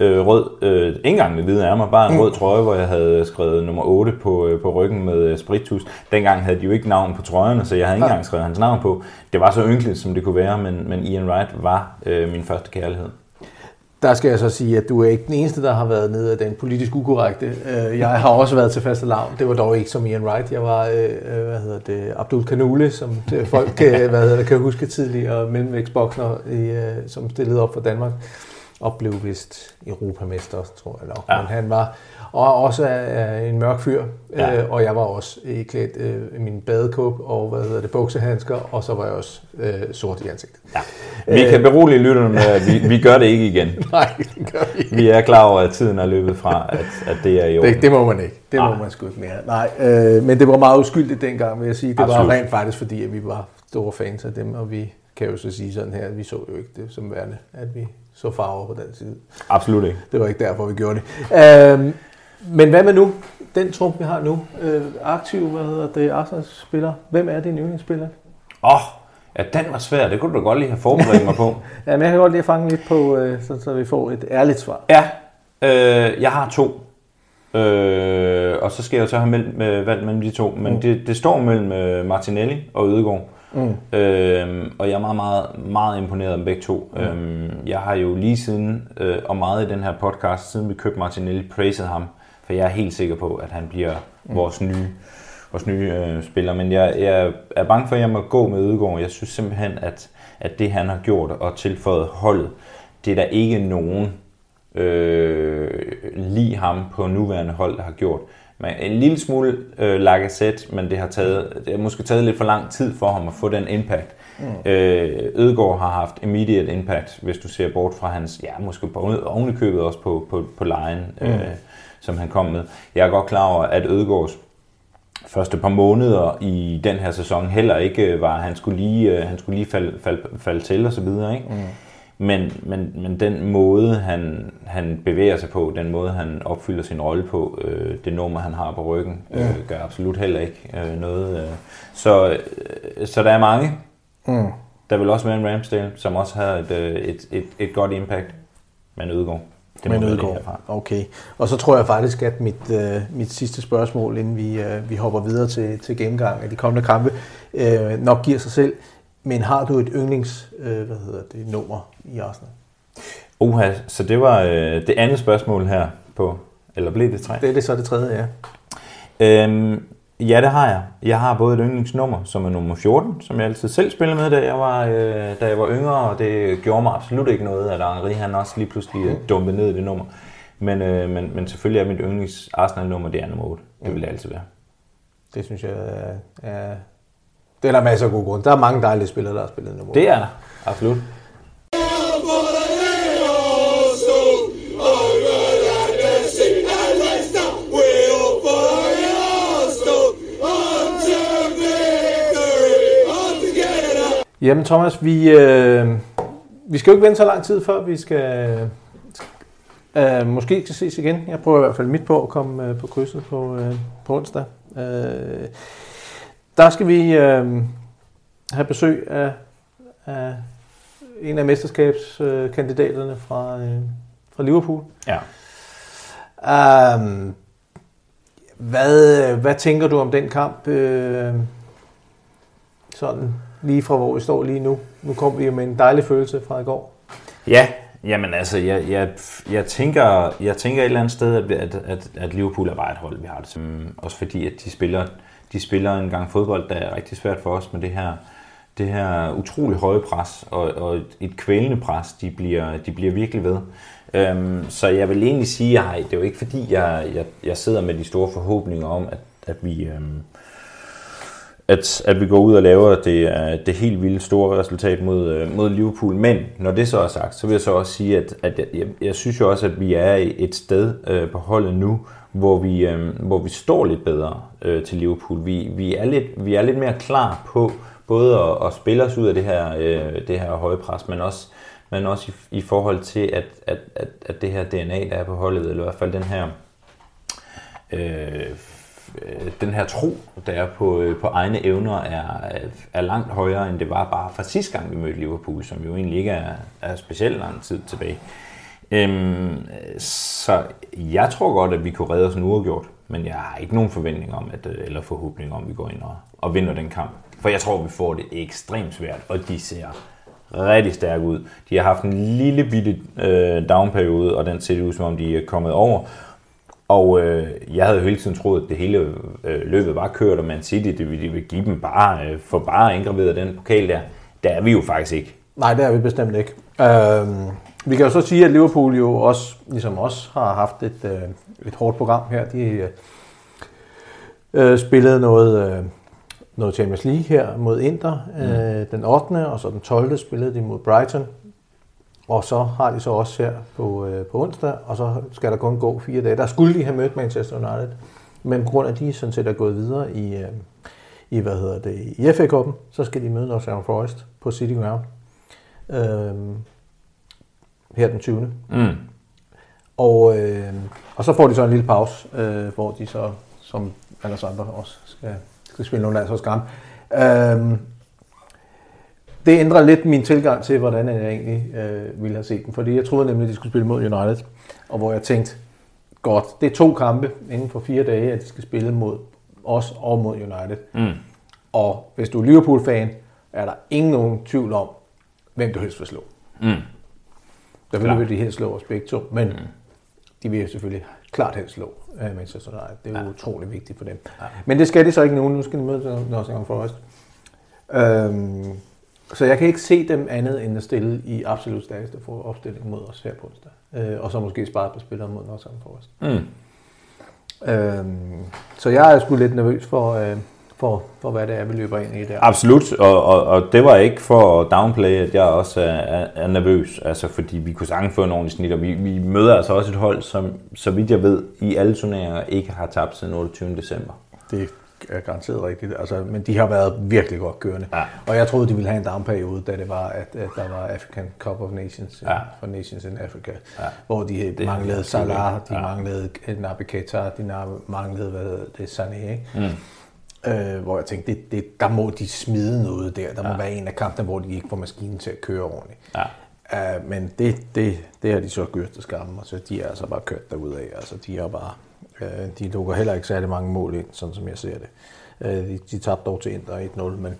øh, rød, øh, ikke engang det hvide ærmer, bare en mm. rød trøje, hvor jeg havde skrevet nummer otte på, øh, på ryggen med øh, spiritus. Dengang havde de jo ikke navn på trøjerne, så jeg havde ikke engang skrevet hans navn på. Det var så ynkeligt, som det kunne være, men, men Ian Wright var øh, min første kærlighed. Der skal jeg så sige, at du er ikke den eneste, der har været nede af den politisk ukorrekte. Jeg har også været til fastelavn. Det var dog ikke som Ian Wright. Jeg var, hvad hedder det, Abdul Kanule, som folk hvad hedder det, kan huske tidligere, mellemvægtsboksere, som stillede op for Danmark. Og blev vist europamester, tror jeg nok. Ja. Men han var og også en mørk fyr, ja. Og jeg var også klædt min badekåb og hvad hedder det, buksehandsker, og så var jeg også øh, sort i ansigtet. Ja. Vi Æh, kan berolige lytterne med, at vi, vi gør det ikke igen. Nej, det gør vi ikke. Vi er klar over, at tiden er løbet fra, at, at det er i orden. Det, det må man ikke. Det Nej. Må man sgu ikke mere. Nej, øh, men det var meget uskyldigt dengang, vil jeg sige. Det Absolut. Var rent faktisk, fordi at vi var store fans af dem, og vi kan jo så sige sådan her, at vi så jo ikke det som værende, at vi så farver på den side. Absolut ikke. Det var ikke derfor, vi gjorde det. Øhm, men hvad med nu? Den trup, vi har nu. Øh, aktiv, hvad hedder det, Arsenal-spiller. Hvem er din yndlingsspiller? Åh, oh, ja, den var svær. Det kunne du godt lige have forberedt mig på. Ja, men jeg kan godt lige fange lidt på, øh, så, så vi får et ærligt svar. Ja, øh, jeg har to. Øh, og så skal jeg jo så have meldt med, valgt mellem de to. Men mm. det, det står mellem Martinelli og Ødegård. Mm. Øhm, og jeg er meget, meget, meget imponeret om begge to. Mm. Øhm, jeg har jo lige siden, øh, og meget i den her podcast, siden vi købte Martinelli, praised ham, for jeg er helt sikker på, at han bliver mm. vores nye, vores nye øh, spiller. Men jeg, jeg er bange for, at jeg må gå med Ødegaard. Jeg synes simpelthen, at, at det han har gjort og tilføjet holdet, det er der ikke nogen øh, lige ham på nuværende hold, der har gjort. En lille smule øh, Lacazette, men det har, taget, det har måske taget lidt for lang tid for ham at få den impact. Mm. Øh, Ødegaard har haft immediate impact, hvis du ser bort fra hans, ja, måske ovenikøbet også på, på, på lejen, mm. øh, som han kom med. Jeg er godt klar over, at Ødegaards første par måneder i den her sæson heller ikke var, han skulle lige, han skulle lige falde, falde, falde til og så videre, ikke? Mm. Men, men, men den måde, han, han bevæger sig på, den måde, han opfylder sin rolle på, øh, det nummer, han har på ryggen, øh, gør absolut heller ikke øh, noget. Øh. Så, øh, så der er mange. Mm. Der vil også være en Ramsdale, som også har et, øh, et, et, et godt impact. Men Ødegaard. Det men Ødegaard. Okay. Og så tror jeg faktisk, at mit, øh, mit sidste spørgsmål, inden vi, øh, vi hopper videre til, til gennemgang af de kommende kampe, øh, nok giver sig selv. Men har du et yndlings, øh, hvad hedder det, nummer i Arsenal? Oha, så det var øh, det andet spørgsmål her på, eller blev det tre? Det er det så det tredje, ja. Øhm, ja, det har jeg. Jeg har både et yndlingsnummer, som er nummer fjorten, som jeg altid selv spillede med, da jeg var, øh, da jeg var yngre, og det gjorde mig absolut ikke noget, at Henri han også lige pludselig mm. dumpede ned i det nummer. Men, øh, men, men selvfølgelig er mit yndlings Arsenal-nummer, det er nummer otte. Det mm. vil det altid være. Det synes jeg er... Det er der masser af gode grunde. Der er mange dejlige spillere, der har spillet nummer. Det er der. Absolut. Jamen Thomas, vi, øh, vi skal jo ikke vente så lang tid, før vi skal... Øh, måske ikke ses igen. Jeg prøver i hvert fald mit på at komme øh, på krydset på, øh, på onsdag. Øh, Der skal vi øh, have besøg af, af en af mesterskabskandidaterne øh, fra, øh, fra Liverpool. Ja. Um, hvad, hvad tænker du om den kamp? Øh, sådan lige fra hvor vi står lige nu. Nu kom vi jo med en dejlig følelse fra i går. Ja, jamen altså, jeg, jeg, jeg, tænker, jeg tænker et eller andet sted, at, at, at, at Liverpool er bare et hold, vi har det som. Også fordi, at de spiller... De spiller en gang fodbold, der er rigtig svært for os med det her, det her utrolig høje pres og, og et, et kvælende pres, de bliver, de bliver virkelig ved. Øhm, så jeg vil egentlig sige, at det er jo ikke fordi, jeg, jeg, jeg sidder med de store forhåbninger om, at, at, vi, øhm, at, at vi går ud og laver det, det helt vildt store resultat mod, mod Liverpool. Men når det så er sagt, så vil jeg så også sige, at, at jeg, jeg, jeg synes jo også, at vi er et sted øh, på holdet nu, hvor vi, øh, hvor vi står lidt bedre øh, til Liverpool. Vi, vi, er lidt, vi er lidt mere klar på både at, at spille os ud af det her, øh, det her høje pres, men også, men også i, i forhold til, at, at, at, at det her D N A, der er på holdet, eller i hvert fald den her, øh, den her tro, der er på, øh, på egne evner, er, er langt højere, end det var bare fra sidste gang, vi mødte Liverpool, som jo egentlig ikke er, er specielt lang tid tilbage. Øhm, så jeg tror godt, at vi kunne redde os en uafgjort, men jeg har ikke nogen forventning om, at, eller forhåbning om, at vi går ind og, og vinder den kamp. For jeg tror, vi får det ekstremt svært, og de ser rigtig stærke ud. De har haft en lille bitte øh, downperiode, og den ser det ud som om de er kommet over. Og øh, jeg havde jo hele tiden troet, at det hele øh, løbet var kørt, og Man City, det ville de give dem bare øh, for bare indgraveret den pokal der. Der er vi jo faktisk ikke. Nej, det er vi bestemt ikke. Øhm, vi kan jo så sige, at Liverpool jo også, ligesom os, har haft et, øh, et hårdt program her. De øh, spillede noget... Øh, Noget Champions League her mod Inter, øh, den ottende og så den tolvte spillede de mod Brighton. Og så har de så også her på, øh, på onsdag, og så skal der kun gå fire dage. Der skulle de have mødt Manchester United, men på grund af de sådan set er gået videre i, øh, i hvad hedder det, i F A-cuppen, så skal de møde Nottingham Forest på City Ground øh, her den tyvende Mm. Og, øh, og så får de så en lille pause, øh, hvor de så, som alle andre også skal... skal spille nogle landsholds kamp. Øhm, det ændrer lidt min tilgang til, hvordan jeg egentlig øh, ville have set dem. Fordi jeg troede nemlig, at de skulle spille mod United. Og hvor jeg tænkte, godt, det er to kampe inden for fire dage, at de skal spille mod os og mod United. Mm. Og hvis du er Liverpool-fan, er der ingen nogen tvivl om, hvem du helst vil slå. Mm. Derfor vil de helst slå os begge to. Men mm. de vil selvfølgelig klart helst slå Manchester United. Det er jo ja. utrolig vigtigt for dem. Ja. Men det skal de så ikke nu. Nu skal de møde Nottingham Forest. Øhm, så jeg kan ikke se dem andet end at stille i absolut stærkeste opstilling mod os her på onsdag. Øh, og så måske spare på spillere mod Nottingham Forest. Mm. Øhm, så jeg er sgu lidt nervøs for, øh, for, for, hvad det er, vi løber ind i der. Absolut, og, og, og det var ikke for at downplaye, at jeg også er, er nervøs, altså fordi vi kunne sagtens få en ordentlig snit, og vi, vi møder altså også et hold, som, så vidt jeg ved, i alle turneringer ikke har tabt siden otteogtyvende december Det er garanteret rigtigt, altså, men de har været virkelig godt kørende, ja. Og jeg troede, de ville have en downperiode, da det var, at, at der var African Cup of Nations, ja. For Nations in Africa, ja. Hvor de det manglede Salah, de ja. manglede Naby Keita, de manglede, hvad hedder det, Sané, ikke? Mm. Øh, hvor jeg tænkte, det, det, der må de smide noget der. Der må ja. være en af kampene, hvor de ikke får maskinen til at køre ordentligt. Ja. Øh, men det, det, det har de så gjort til skammen, og så de er altså bare kørt derudad. Altså, de er bare, øh, de lukker heller ikke særlig mange mål ind, sådan som jeg ser det. Øh, de, de tabte dog til Inter et nul, men,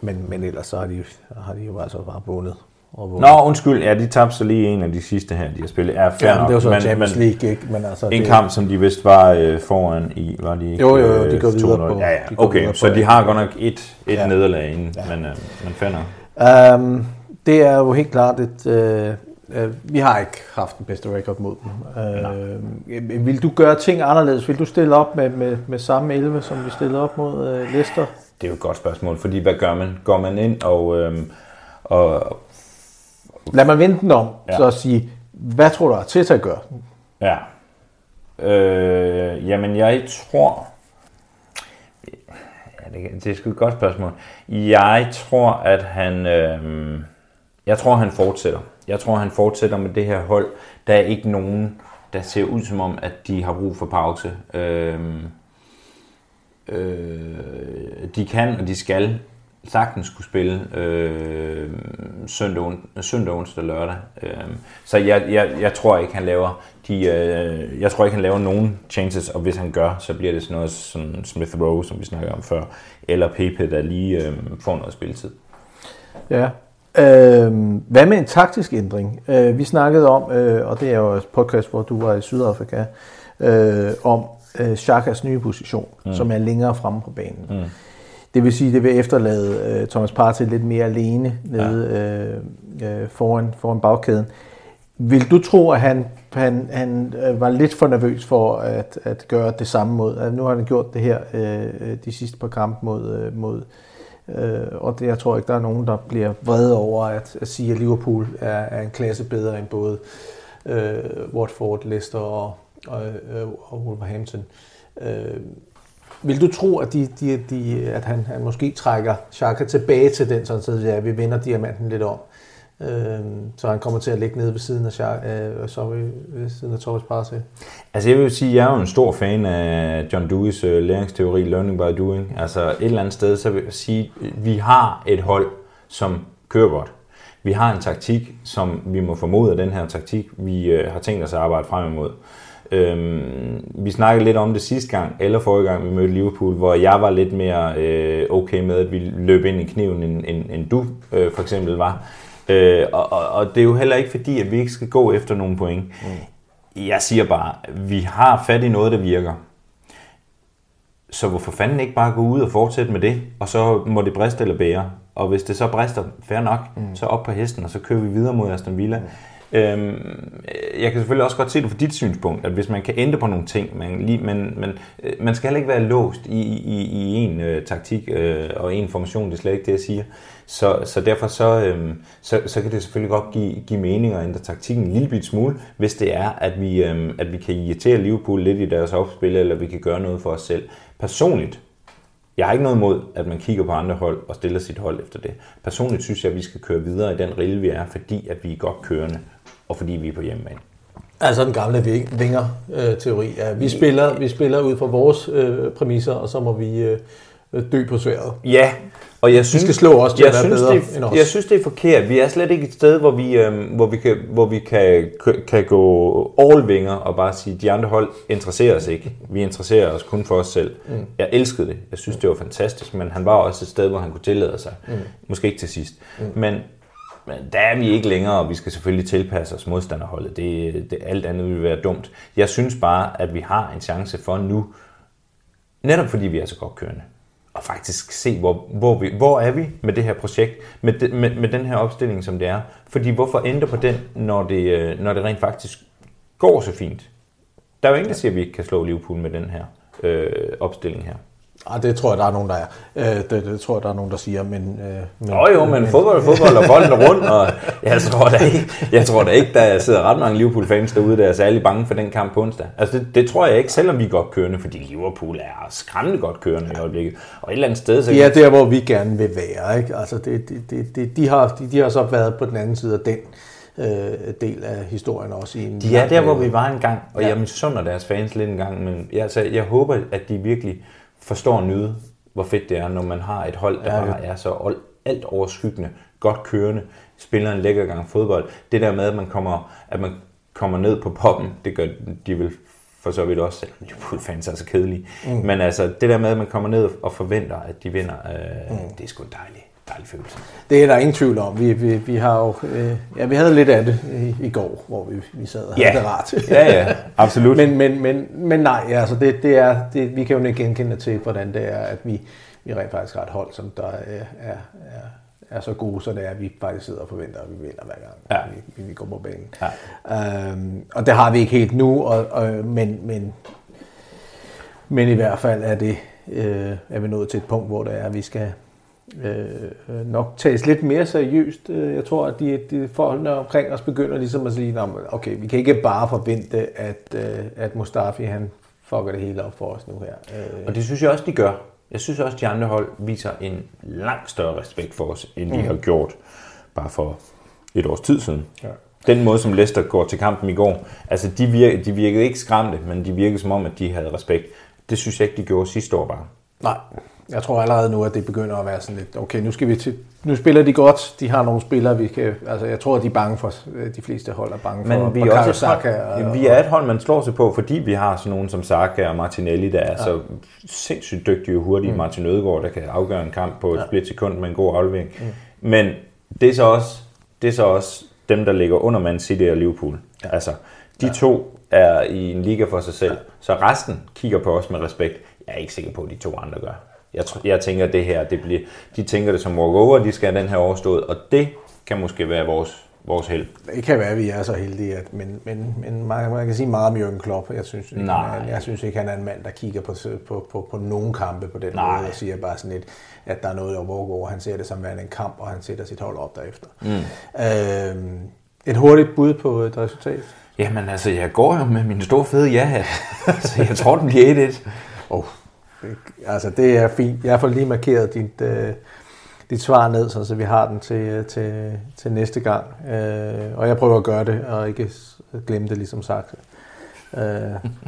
men, men ellers så har de, har de jo altså bare vundet. Nå, undskyld, ja, de tabte så lige en af de sidste her, de har spillet. Ja, fair ja, nok. Det var så Champions League, ikke? Men altså, en det... kamp, som de vidste var øh, foran i, var de ikke? Jo, jo, jo, de går videre på. Ja, ja, okay, så de har godt nok et, et ja. nederlag inden, ja. men, øh, men fair nok. Um, det er jo helt klart, at øh, øh, vi har ikke haft den bedste record mod dem. Øh, vil du gøre ting anderledes? Vil du stille op med, med, med samme elleve, som vi stillede op mod øh, Leicester? Det er jo et godt spørgsmål, fordi hvad gør man? Går man ind og... Øh, og lad mig vente den om, ja. så at sige, hvad tror du, Arteta gør? Ja. Øh, jamen, jeg tror... Ja, det, det er sgu et godt spørgsmål. Jeg tror, at han... Øh... Jeg tror, han fortsætter. Jeg tror, han fortsætter med det her hold. Der er ikke nogen, der ser ud som om, at de har brug for pause. Øh... Øh... De kan, og de skal... sagtens skulle spille øh, søndag, søndag, onsdag, lørdag. Øh, så jeg, jeg, jeg tror ikke, han laver de, øh, jeg tror ikke, han laver nogen changes, og hvis han gør, så bliver det sådan noget som Smith Rowe, som vi snakkede om før, eller Pepe, der lige øh, får noget spilletid. Ja. Øh, hvad med en taktisk ændring? Øh, vi snakkede om, øh, og det er jo et podcast, hvor du var i Sydafrika, øh, om øh, Xhakas nye position, mm. som er længere fremme på banen. Mm. Det vil sige, det vil efterlade uh, Thomas Partey lidt mere alene nede ja. uh, uh, foran, foran bagkæden. Vil du tro, at han, han, han uh, var lidt for nervøs for at, at gøre det samme mod? Uh, nu har han gjort det her uh, de sidste par kampe mod... Uh, mod uh, og det, jeg tror ikke, der er nogen, der bliver vrede over at, at sige, at Liverpool er, er en klasse bedre end både uh, Watford, Leicester og, og, uh, og Wolverhampton. Uh, Vil du tro, at, de, de, de, at han, han måske trækker Xhaka tilbage til den, sådan at ja, vi vender diamanten lidt om, øh, så han kommer til at ligge nede ved siden af, Xhaka, øh, sorry, ved siden af Thomas Partey? Altså jeg vil sige, at jeg er jo en stor fan af John Deweys øh, læringsteori, learning by doing. Altså et eller andet sted, så vil jeg sige, at vi har et hold, som kører godt. Vi har en taktik, som vi må formode af den her taktik, vi øh, har tænkt os at arbejde frem imod. Øhm, vi snakkede lidt om det sidste gang, eller forrige gang vi mødte Liverpool, hvor jeg var lidt mere øh, okay med, at vi løb ind i kniven, end, end, end du øh, for eksempel var. Øh, og, og, og det er jo heller ikke fordi, at vi ikke skal gå efter nogle point. Mm. Jeg siger bare, vi har fat i noget, der virker. Så hvorfor fanden ikke bare gå ud og fortsætte med det, og så må det briste eller bære. Og hvis det så brister, fair nok, mm. så op på hesten, og så kører vi videre mod Aston Villa. Mm. Øhm, jeg kan selvfølgelig også godt se det fra dit synspunkt, at hvis man kan ændre på nogle ting, man, lige, men, men man skal heller ikke være låst i, i, i en øh, taktik øh, og en formation, det er slet ikke det, jeg siger. Så, så derfor så, øhm, så, så kan det selvfølgelig godt give, give mening og ændre taktikken en lille bit smule, hvis det er, at vi, øhm, at vi kan irritere Liverpool lidt i deres opspil, eller vi kan gøre noget for os selv. Personligt, jeg har ikke noget imod, at man kigger på andre hold og stiller sit hold efter det. Personligt synes jeg, at vi skal køre videre i den rille, vi er, fordi at vi er godt kørende, og fordi vi er på hjemmebane. Altså den gamle vinger-teori. Ja, vi, spiller, vi spiller ud fra vores øh, præmisser, og så må vi øh, dø på sværet. Ja, og jeg synes, vi skal slå os til at være bedre det, end os. Jeg synes, det er forkert. Vi er slet ikke et sted, hvor vi, øh, hvor vi, kan, hvor vi kan, kan gå all-vinger og bare sige, at de andre hold interesserer os ikke. Vi interesserer os kun for os selv. Mm. Jeg elskede det. Jeg synes, det var fantastisk, men han var også et sted, hvor han kunne tillade sig. Mm. Måske ikke til sidst. Mm. Men, men der er vi ikke længere, og vi skal selvfølgelig tilpasse os modstanderholdet. Det, det, alt andet vil være dumt. Jeg synes bare, at vi har en chance for nu, netop fordi vi er så godt kørende. Og faktisk se, hvor, hvor, vi, hvor er vi med det her projekt, med, de, med, med den her opstilling, som det er. Fordi hvorfor ændre på den, når det, når det rent faktisk går så fint? Der er jo ingen, der siger, at vi ikke kan slå Liverpool med den her øh, opstilling her. Ah, det tror jeg, der er nogen, der er. Øh, det, det tror jeg, der er nogen, der siger, men... Øh, men Nå jo, men, men fodbold er fodbold, og bolden er rundt, og jeg tror da ikke, jeg tror da ikke, der sidder ret mange Liverpool-fans derude, der er særlig bange for den kamp på onsdag. Altså, det, det tror jeg ikke, selvom vi er godt kørende, fordi Liverpool er skræmmende godt kørende i øjeblikket. Og et eller andet sted... Så ja, det er, hvor vi gerne vil være, ikke? Altså, det, det, det, de, har, de, de har så været på den anden side af den øh, del af historien også. I en de er der, hvor vi var engang, og ja. Jeg misunder deres fans lidt engang, men altså, jeg håber, at de virkelig... forstår at nyde, hvor fedt det er, når man har et hold, der ja, ja. Bare er så alt overskyggende, godt kørende, spiller en lækker gang fodbold. Det der med, at man kommer, at man kommer ned på poppen, det gør de vel for så vidt også, selvom Liverpool-fans er så kedelige. Mm. Men altså, det der med, at man kommer ned og forventer, at de vinder, øh, mm. det er sgu en dejlig, dejlig følelse. Det er der ingen tvivl om. Vi, vi, vi, har jo, øh, ja, vi havde lidt af det i, i går, hvor vi, vi sad og yeah. havde det rart. Ja, ja, absolut. men, men, men, men nej, altså det, det er, det, vi kan jo ikke genkende til, hvordan det er, at vi, vi rent faktisk har et hold, som der øh, er, er, er så gode, så det er, at vi faktisk sidder og forventer, at vi vinder hver gang, ja. vi, vi går på banen. Ja. Øhm, og det har vi ikke helt nu, og, og, men, men, men i hvert fald er, det, øh, er vi nået til et punkt, hvor det er, at vi skal... Øh, nok tages lidt mere seriøst. Jeg tror, at de, de folkene omkring os begynder ligesom at sige, okay, vi kan ikke bare forvente, at, at Mustafi, han fucker det hele op for os nu her. Øh. Og det synes jeg også, de gør. Jeg synes også, de andre hold viser en langt større respekt for os, end de mm. har gjort bare for et års tid siden. Ja. Den måde, som Leicester går til kampen i går, altså de virkede, de virkede ikke skræmte, men de virkede som om, at de havde respekt. Det synes jeg ikke, de gjorde sidste år bare. Nej. Jeg tror allerede nu, at det begynder at være sådan lidt, okay, nu skal vi til, nu spiller de godt, de har nogle spillere, vi kan, altså jeg tror, at de er bange for, de fleste hold er bange for. Men vi er også Saka og, vi er et hold, man slår sig på, fordi vi har sådan nogen som Saka og Martinelli, der er ja. Så sindssygt dygtige og hurtige. Mm. Martin Ødegård, der kan afgøre en kamp på et ja. Splitsekund med en god aflevering. Mm. Men det er, så også, det er så også dem, der ligger under Man City og Liverpool. Ja. Altså, de ja. to er i en liga for sig selv, ja. Så resten kigger på os med respekt. Jeg er ikke sikker på, at de to andre gør. Jeg, t- jeg tænker, at det her, det bliver, de tænker det som walkover, de skal have den her overstået, og det kan måske være vores, vores held. Det kan være, at vi er så heldige, at, men, men, men man, man kan sige meget om Jürgen Klopp. Jeg synes, ikke, han, jeg synes ikke, han er en mand, der kigger på, på, på, på nogen kampe på den Nej. måde, og siger bare sådan lidt, at der er noget, der er walkover. Han ser det som værende en kamp, og han sætter sit hold op derefter. Mm. Øhm, et hurtigt bud på et resultat? Jamen altså, jeg går jo med min store fede ja-hat, så jeg tror, den bliver et et. Oh. Altså det er fint. Jeg har fået lige markeret dit, øh, dit svar ned, så vi har den til, til, til næste gang. Øh, og jeg prøver at gøre det, og ikke glemme det ligesom Saxe. Øh,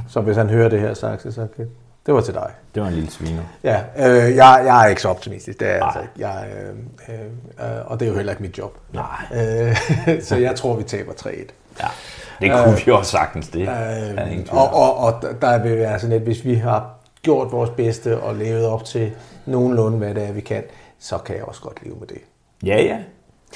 så hvis han hører det her, Saxe, så okay. Det var til dig. Det var en lille sviner. Ja, øh, jeg, jeg er ikke så optimistisk. Det er altså, jeg, øh, øh, og det er jo heller ikke mit job. Nej. Øh, så jeg tror, vi taber tre et. Ja. Det kunne øh, vi også sagtens, det. Øh, og, og, og der vil være sådan lidt, hvis vi har gjort vores bedste og levet op til nogenlunde, hvad det er, vi kan, så kan jeg også godt leve med det. Ja, ja.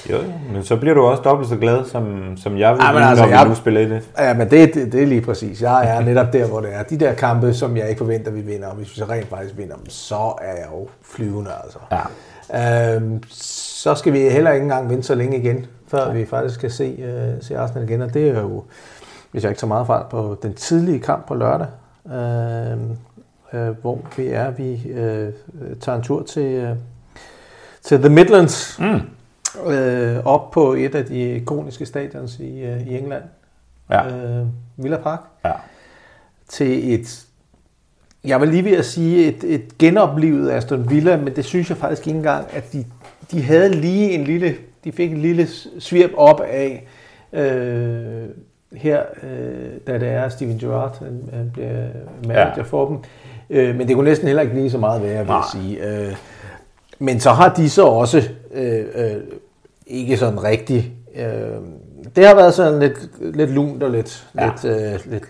Jo, men så bliver du også dobbelt så glad, som, som jeg vil, ja, men altså, når vi nu spiller i det. Ja, men det, det, det er lige præcis. Jeg er netop der, hvor det er. De der kampe, som jeg ikke forventer, vi vinder, og hvis vi så rent faktisk vinder dem, så er jeg jo flyvende, altså. Ja. Øhm, så skal vi heller ikke engang vinde så længe igen, før ja. vi faktisk kan se, øh, se Arsenal igen, og det er jo, hvis jeg ikke tager meget fejl, på den tidlige kamp på lørdag, øh, øh, hvor vi er, vi øh, tager en tur til, øh, til The Midlands, mm. Øh, op på et af de ikoniske stadions i, øh, i England, ja. øh, Villa Park, ja. til et, jeg vil lige ved at sige, et, et genoplivet Aston Villa, men det synes jeg faktisk ikke engang, at de, de havde lige en lille, de fik en lille svirp op af, øh, her, øh, da det er Steven Gerrard, han, han bliver manager ja. for dem, øh, men det kunne næsten heller ikke blive så meget værre, vil jeg sige. Øh, Men så har de så også øh, øh, ikke sådan rigtig... Øh, det har været sådan lidt, lidt lunt og lidt, ja. lidt, øh, lidt,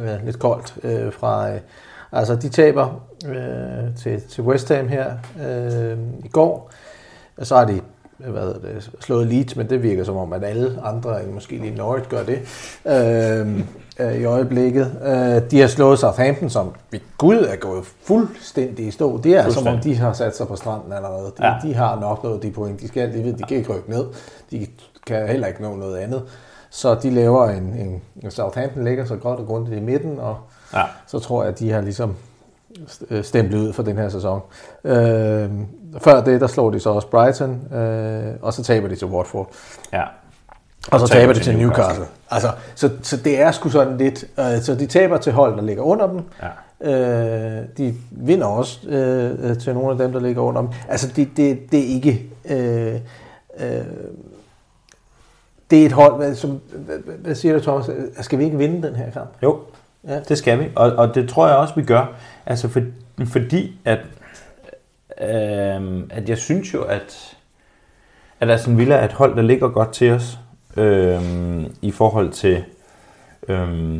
øh, lidt koldt øh, fra... Øh, altså, de taber øh, til, til West Ham her øh, i går. Og så har de hvad det, slået Leeds, men det virker som om, at alle andre, måske lige Norwich, gør det øh, øh, i øjeblikket. Øh, de har slået Southampton, som ved Gud er gået fuldstændig i stå. Det er som om, de har sat sig på stranden allerede. De, ja. de har nok noget de point. De, skal, de, ved, de kan ikke rykke ned. De kan heller ikke nå noget andet. Så de laver en... en Southampton ligger så godt og grundigt i midten, og ja. så tror jeg, at de har ligesom... stemplet ud for den her sæson. Øh, før det, der slår de så også Brighton, øh, og så taber de til Watford. Ja. Og så taber, taber de til Newcastle. Newcastle. Altså, så, så det er sgu sådan lidt... Øh, så de taber til hold, der ligger under dem. Ja. Øh, de vinder også øh, til nogle af dem, der ligger under dem. Altså, det det, det er ikke... Øh, øh, det er et hold, som... Hvad siger du, Thomas? Skal vi ikke vinde den her kamp? Jo. Ja. Det skal vi, og, og det tror jeg også, vi gør. Altså for, fordi, at, øh, at jeg synes jo, at, at Aston Villa er et hold, der ligger godt til os øh, i forhold til... Øh,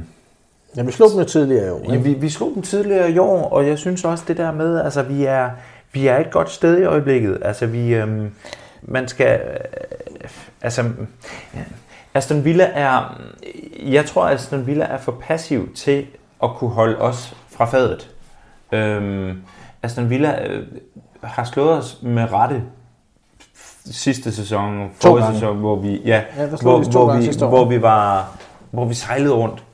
ja, vi slog dem jo tidligere i år. Ja, vi, vi slog dem tidligere i år, og jeg synes også det der med, altså vi er, vi er et godt sted i øjeblikket. Altså vi... Øh, man skal... Øh, altså... Ja. Aston Villa er, jeg tror, at Aston Villa er for passiv til at kunne holde os fra fadet. Øhm, Aston Villa øh, har slået os med rette sidste sæson, forrige sæson, hvor vi, ja, ja hvor, vi hvor, vi, hvor vi var, hvor vi sejlede rundt.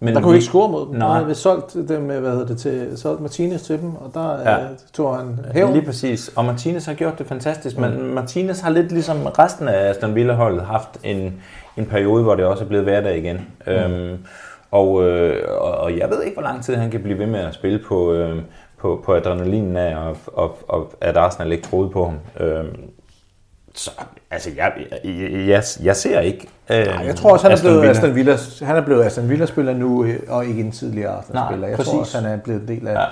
Men der kunne vi ikke score mod dem. Nej. Der havde solgt dem, hvad hedder det, til solgt Martinez til dem, og der ja. tog han hævn. Lige præcis. Og Martinez har gjort det fantastisk, mm. men Martinez har lidt ligesom resten af Aston Villa-holdet haft en en periode, hvor det også er blevet hverdag igen. Mm. Øhm, og, øh, og og jeg ved ikke, hvor lang tid han kan blive ved med at spille på øh, på på adrenalinen af og, og, og at Arsenal ikke troede på ham. Øhm, Så, altså, jeg, jeg, jeg, jeg ser ikke... Øh, Nej, jeg tror også, han er blevet Aston Villa. Han er blevet Aston Villa-spiller nu, og ikke en tidligere Arsenal-spiller. Jeg præcis. tror også, han er blevet en del af... Ja.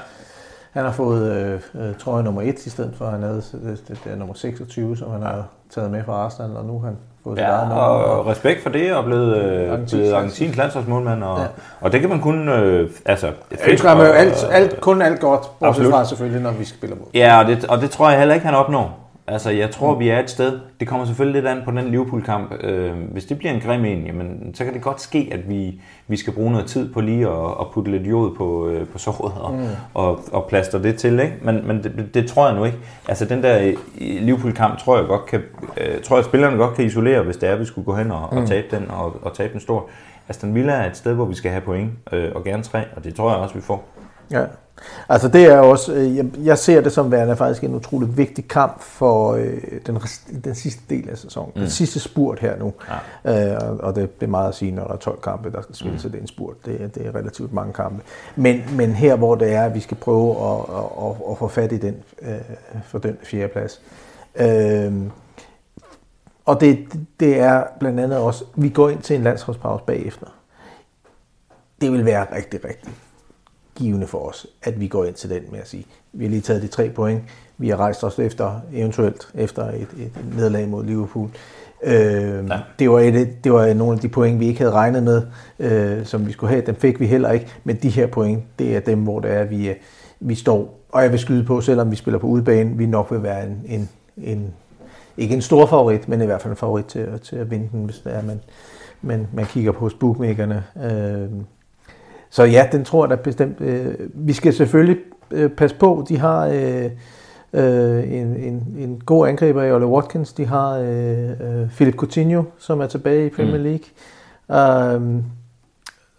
Han har fået øh, trøje nummer et, i stedet for han havde det, det der nummer seksogtyve, som han ja. har taget med fra Arsenal, og nu har han fået ja, sit eget nummer. Og respekt for det, og blevet, øh, blevet argentinsk landsholdsmålmand, og, ja. og det kan man kun... Øh, altså, fedt, og, jo alt, alt, kun alt godt, bortset fra selvfølgelig, når vi spiller mod. Ja, og det, og det tror jeg heller ikke, han opnår. Altså, jeg tror, vi er et sted. Det kommer selvfølgelig lidt an på den Liverpool-kamp. Øh, hvis det bliver en grim en, jamen, så kan det godt ske, at vi, vi skal bruge noget tid på lige at, at putte lidt jod på, øh, på såret og, mm. og, og plaster det til, ikke? Men, men det, det tror jeg nu ikke. Altså, den der Liverpool-kamp tror jeg godt kan, øh, tror jeg, spillerne godt kan isolere, hvis det er, vi skulle gå hen og, mm. og tabe den og, og tabe den stort. Aston Villa er et sted, hvor vi skal have point øh, og gerne tre, og det tror jeg også, vi får. Ja. Altså det er også, jeg, jeg ser det som værende faktisk en utrolig vigtig kamp for øh, den, den sidste del af sæsonen, mm. den sidste spurt her nu, ja. øh, og det, det er meget at sige, når der er tolv kampe, der skal spilles, mm. det er en spurt, det, det er relativt mange kampe, men, men her hvor det er, at vi skal prøve at, at, at, at få fat i den, øh, for den fjerde plads. Øh, og det, det er blandt andet også, vi går ind til en landsholdspause bagefter. Det vil være rigtig, rigtig givende for os, at vi går ind til den med at sige, vi har lige taget de tre point, vi har rejst os efter, eventuelt efter et, et nederlag mod Liverpool. Øh, det, var et, det var nogle af de point, vi ikke havde regnet med, øh, som vi skulle have, dem fik vi heller ikke, men de her point, det er dem, hvor det er, vi, vi står, og jeg vil skyde på, selvom vi spiller på udebane, vi nok vil være en, en, en, ikke en stor favorit, men i hvert fald en favorit til, til at vinde den, hvis det er, man, man, man kigger på hos bookmakerne. Øh, så ja, den tror jeg da bestemt. Øh, vi skal selvfølgelig øh, passe på, de har øh, øh, en, en, en god angriber i Ole Watkins, de har øh, øh, Philip Coutinho, som er tilbage i Premier League. Mm. Øh,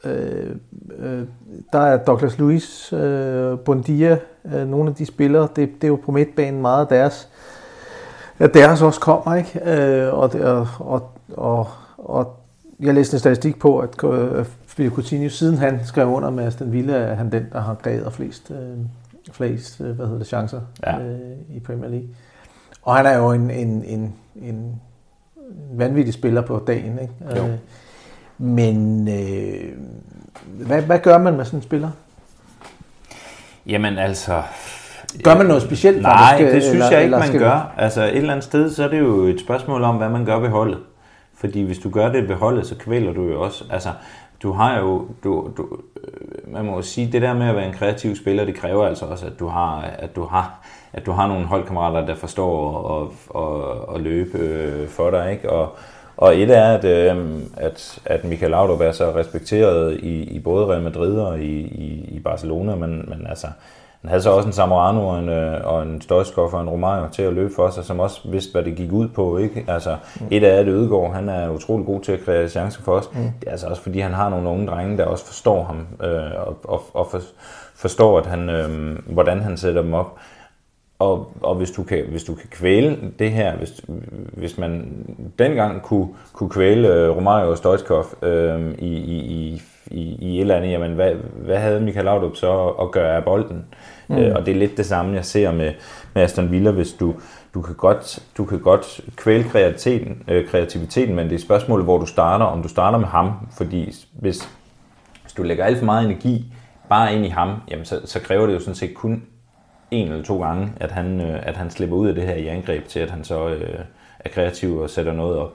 Øh, øh, der er Douglas Luiz, øh, Bondia, øh, nogle af de spillere, det, det er jo på midtbanen meget af deres, at deres også kommer, ikke? Øh, og, og, og, og jeg læste en statistik på, at Philippe Coutinho, siden han skrev under med Aston Villa, er han den, der har grædet flest, øh, flest øh, hvad hedder det, chancer ja. øh, i Premier League. Og han er jo en, en, en, en vanvittig spiller på dagen, ikke? Øh, Men øh, hvad, hvad gør man med sådan en spiller? Jamen altså... Gør man noget specielt? Nej, skal, det synes eller, jeg ikke, man skal... gør. Altså et eller andet sted, så er det jo et spørgsmål om, hvad man gør ved holdet. Fordi hvis du gør det ved holdet, så kvæler du jo også. Altså, du har jo... Du, du, man må jo sige, det der med at være en kreativ spiller, det kræver altså også, at du har, at du har, at du har nogle holdkammerater, der forstår at løbe for dig, ikke? Og... Og et er, at, øh, at, at Michael Laudrup er så respekteret i, i både Real Madrid og i, i, i Barcelona, men, men altså, han havde så også en Zamorano og en, og en Stoichkov og en Romario til at løbe for sig, som også vidste, hvad det gik ud på, ikke? Altså, et er, at Ødegård, han er utrolig god til at kreere chancer for os. Mm. Det er altså også, fordi han har nogle unge drenge, der også forstår ham, øh, og, og, og for, forstår, at han, øh, hvordan han sætter dem op. Og, og hvis, du kan, hvis du kan kvæle det her, hvis, hvis man dengang kunne, kunne kvæle uh, Romario og Stoichkov uh, i, i, i, i et eller andet, jamen hvad, hvad havde Michael Laudrup så at gøre af bolden? Mm. Uh, og det er lidt det samme, jeg ser med, med Aston Villa, hvis du, du, kan godt, du kan godt kvæle kreativiteten, øh, kreativiteten, men det er spørgsmålet, hvor du starter, om du starter med ham, fordi hvis, hvis du lægger alt for meget energi bare ind i ham, jamen så, så kræver det jo sådan set kun en eller to gange, at han, at han slipper ud af det her i angreb til, at han så øh, er kreativ og sætter noget op.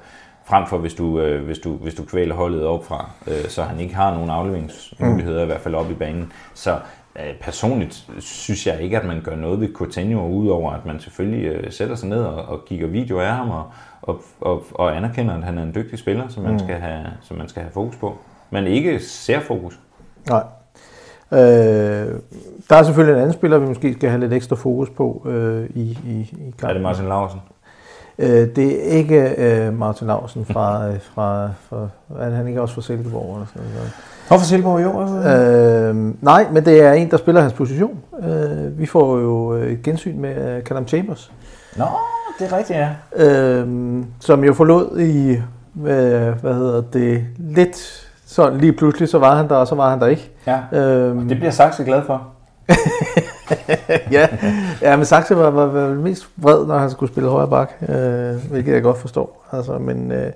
Frem for, hvis du, øh, hvis du, hvis du kvæler holdet opfra, øh, så han ikke har nogen afleveringsmuligheder, mm. i hvert fald op i banen. Så øh, personligt synes jeg ikke, at man gør noget ved Coutinho, udover at man selvfølgelig øh, sætter sig ned og, og kigger videoer af ham og, og, og, og anerkender, at han er en dygtig spiller, som man, mm. skal, have, som man skal have fokus på. Men ikke særfokus. Nej. Øh, der er selvfølgelig en anden spiller, vi måske skal have lidt ekstra fokus på øh, i, i, i kampen. Er det Martin Lausen? Øh, det er ikke øh, Martin Lausen fra, øh, fra, fra... Er han ikke også fra Silkeborg? Eller sådan noget. Og fra Silkeborg, jo. Øh, nej, men det er en, der spiller hans position. Øh, vi får jo et gensyn med øh, Callum Chambers. Nå, det er rigtigt, ja. Øh, som jo forlod i... Hvad, hvad hedder det? Lidt... Så lige pludselig, så var han der, og så var han der ikke. Ja. Øhm. Det bliver Saxe glad for. ja. ja, men Saxe var, var, var mest vred, når han skulle spille højre bak, øh, hvilket jeg godt forstår. Altså, men, øh,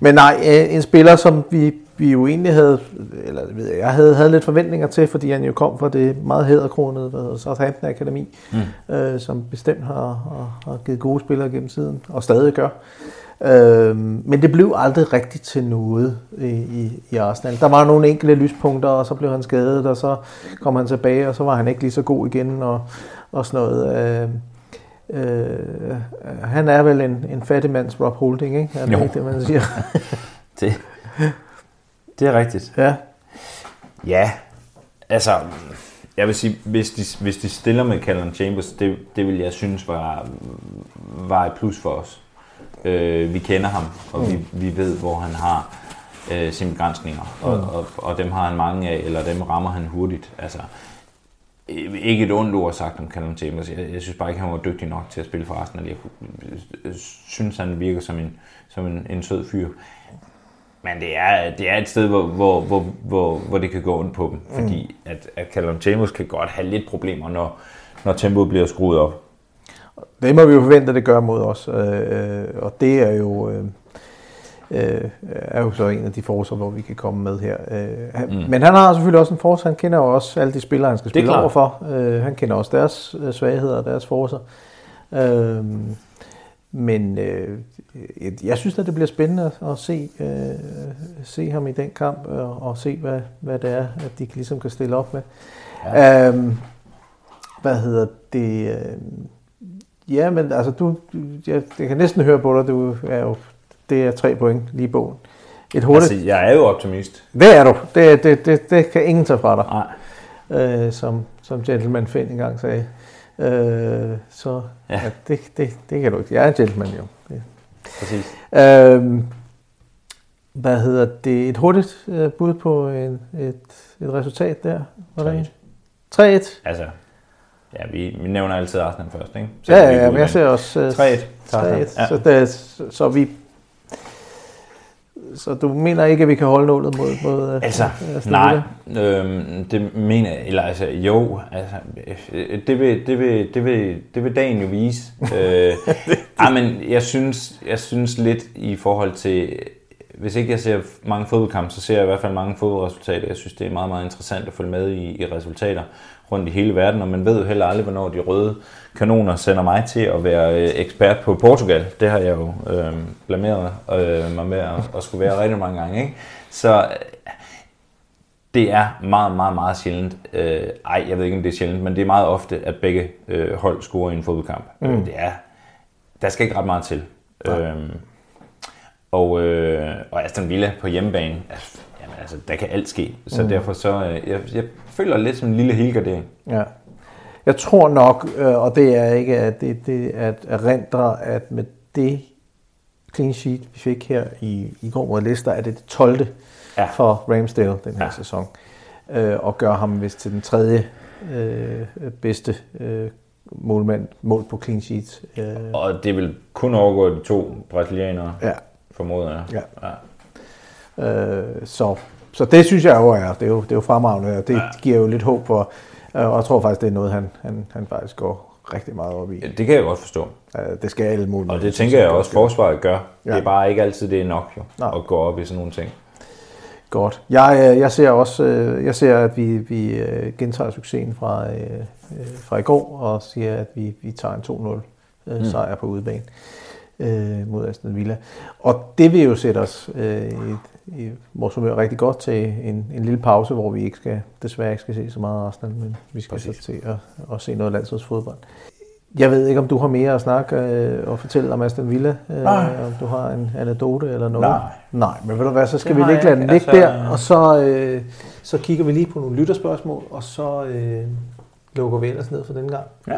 men nej, en spiller, som vi, vi jo egentlig havde, eller ved jeg, jeg havde, havde lidt forventninger til, fordi han jo kom fra det meget hæderkronede Southampton Akademi, mm. øh, som bestemt har, har, har givet gode spillere gennem tiden, og stadig gør. Øhm, men det blev aldrig rigtigt til noget i, i, i Arsenal. Der var nogle enkelte lyspunkter, og så blev han skadet, og så kom han tilbage, og så var han ikke lige så god igen, og, og sådan noget. Øh, øh, han er vel en, en fattigmands Rob Holding, ikke? Er det ikke det, man siger? det, det er rigtigt. Ja. Ja, altså... Jeg vil sige, hvis de, hvis de stiller med Callum Chambers, det, det vil jeg synes var, var et plus for os. Øh, vi kender ham, og mm. vi, vi ved, hvor han har øh, sine begrænsninger, og, mm. og, og dem har han mange af, eller dem rammer han hurtigt. Altså, ikke et ondt ord sagt om Callum Chambers. Jeg, jeg synes bare ikke, han var dygtig nok til at spille for Arsenal. Jeg, jeg synes, han virker som en, som en, en sød fyr. Men det er, det er et sted, hvor, hvor, hvor, hvor, hvor det kan gå ondt på dem, mm. fordi at, at Callum Chambers kan godt have lidt problemer, når, når tempoet bliver skruet op. Det må vi jo forvente, at det gør mod os, øh, og det er jo, øh, øh, er jo så en af de forser, hvor vi kan komme med her. Øh, mm. Men han har selvfølgelig også en forser, han kender jo også alle de spillere, han skal spille overfor. Øh, han kender også deres svagheder og deres forser. Øh, men øh, jeg synes, at det bliver spændende at se, øh, se ham i den kamp, og, og se, hvad, hvad det er, at de ligesom kan stille op med. Ja. Øh, hvad hedder det... Øh, Ja, men altså du, jeg, jeg kan næsten høre på dig, du er jo, det er tre point lige i bogen. Et hurtigt. Altså, jeg er jo optimist. Det er du. Det, det, det, det kan ingen tage fra dig. Nej. Øh, som, som Gentleman Finn engang sagde. Øh, så ja. Ja, det, det, det kan du ikke. Jeg er en gentleman, jo. Det. Præcis. Øh, hvad hedder det? Et hurtigt øh, bud på en, et, et resultat der? Hvordan? tre-et. Altså, ja, vi, vi nævner altid Arsenal først, ikke? Så ja, ja, ja, men jeg ser også øh, tre-et. tre-et. Ja. Så, det, så, så vi... Så du mener ikke, at vi kan holde nålet mod... mod altså, øh, nej. Øhm, det mener jeg... Eller altså, jo. Altså, det, vil, det, vil, det, vil, det vil dagen jo vise. øh, ej, men jeg synes, jeg synes lidt i forhold til... Hvis ikke jeg ser mange fodboldkampe, så ser jeg i hvert fald mange fodboldresultater. Jeg synes, det er meget, meget interessant at følge med i, i resultater rundt i hele verden. Og man ved jo heller aldrig, hvornår de røde kanoner sender mig til at være ekspert på Portugal. Det har jeg jo øh, blameret øh, mig med at, at skulle være rigtig mange gange. Ikke? Så det er meget, meget, meget sjældent. Øh, ej, jeg ved ikke, om det er sjældent, men det er meget ofte, at begge øh, hold scorer i en fodboldkamp. Mm. Det er, der skal ikke ret meget til. Og, øh, og Aston Villa på hjemmebane, altså, jamen, altså der kan alt ske. Så mm. derfor så, øh, jeg, jeg føler lidt som en lille helgardering. Ja. Jeg tror nok, øh, og det er ikke at det, det at erindre, at med det clean sheet, vi fik her i, i går mod Leicester, er det det tolvte ja. for Ramsdale den her ja. sæson. Øh, og gør ham vist til den tredje øh, bedste øh, målmand, mål på clean sheet. Øh. Og det vil kun overgå de to brasilianere. Ja. Formoder jeg. Ja. Ja. Øh, så, så det synes jeg jo er, det er jo, det er jo fremragende, og det ja. giver jo lidt håb for, og jeg tror faktisk, det er noget, han, han, han faktisk går rigtig meget op i. Ja, det kan jeg godt forstå. Øh, det skal alle muligt. Og det tænker jeg også, forsvaret gør. Ja. Det er bare ikke altid, det er nok jo, at gå op i sådan nogle ting. Godt. Jeg, jeg ser også, jeg ser, at vi, vi gentager succesen fra, fra i går, og siger, at vi, vi tager en to-nul sejr mm. på udebane. Øh, mod Aston Villa. Og det vil jo sætte os øh, i, i vores humør rigtig godt til en, en lille pause, hvor vi ikke skal, desværre ikke skal se så meget Arsenal, men vi skal så til at, at se noget landsholdsfodbold. Jeg ved ikke, om du har mere at snakke øh, og fortælle om Aston Villa, øh, om du har en anekdote eller noget. Nej. Nej, men ved du hvad, så skal det vi ikke lade den ligge altså... der, og så, øh, så kigger vi lige på nogle lytterspørgsmål, og så øh, lukker vi ellers ned for denne gang. Ja.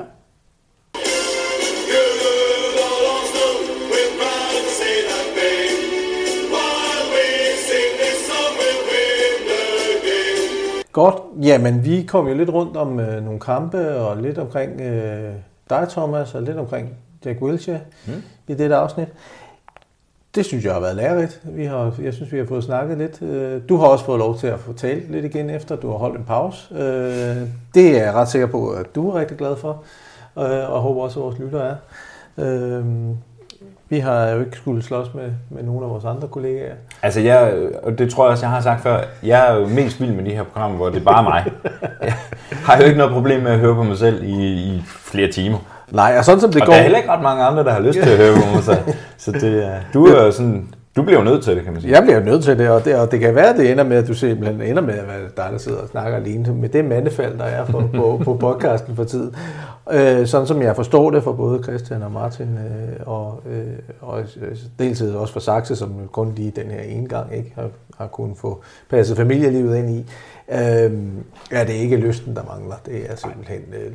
Godt. Jamen, vi kom jo lidt rundt om øh, nogle kampe, og lidt omkring øh, dig, Thomas, og lidt omkring Jack Wilshere mm. i dette afsnit. Det synes jeg har været lærerigt. Vi har, jeg synes, vi har fået snakket lidt. Du har også fået lov til at fortælle lidt igen, efter du har holdt en pause. Øh, det er jeg ret sikker på, at du er rigtig glad for, øh, og håber også, at vores lytter er. Øh, Vi har jo ikke skulle slås med, med nogle af vores andre kollegaer. Altså, jeg, og det tror jeg også, jeg har sagt før, jeg er jo mest vild med de her programmer, hvor det er bare mig. Jeg har jo ikke noget problem med at høre på mig selv i, i flere timer. Nej, og sådan som det og går... Og der er heller ikke ret mange andre, der har lyst til at høre på mig selv. Så det, du, er sådan, du bliver jo nødt til det, kan man sige. Jeg bliver jo nødt til det, og det, og det kan være, at det ender med, at du simpelthen ender med at være dig, der sidder og snakker alene med det mandefald, der er på, på, på podcasten for tid. Øh, sådan som jeg forstår det for både Christian og Martin, øh, og, øh, og deltid også for Saxe, som kun lige den her ene gang ikke har, har kunnet få passet familielivet ind i, øh, er det ikke lysten, der mangler. Det er simpelthen... Øh,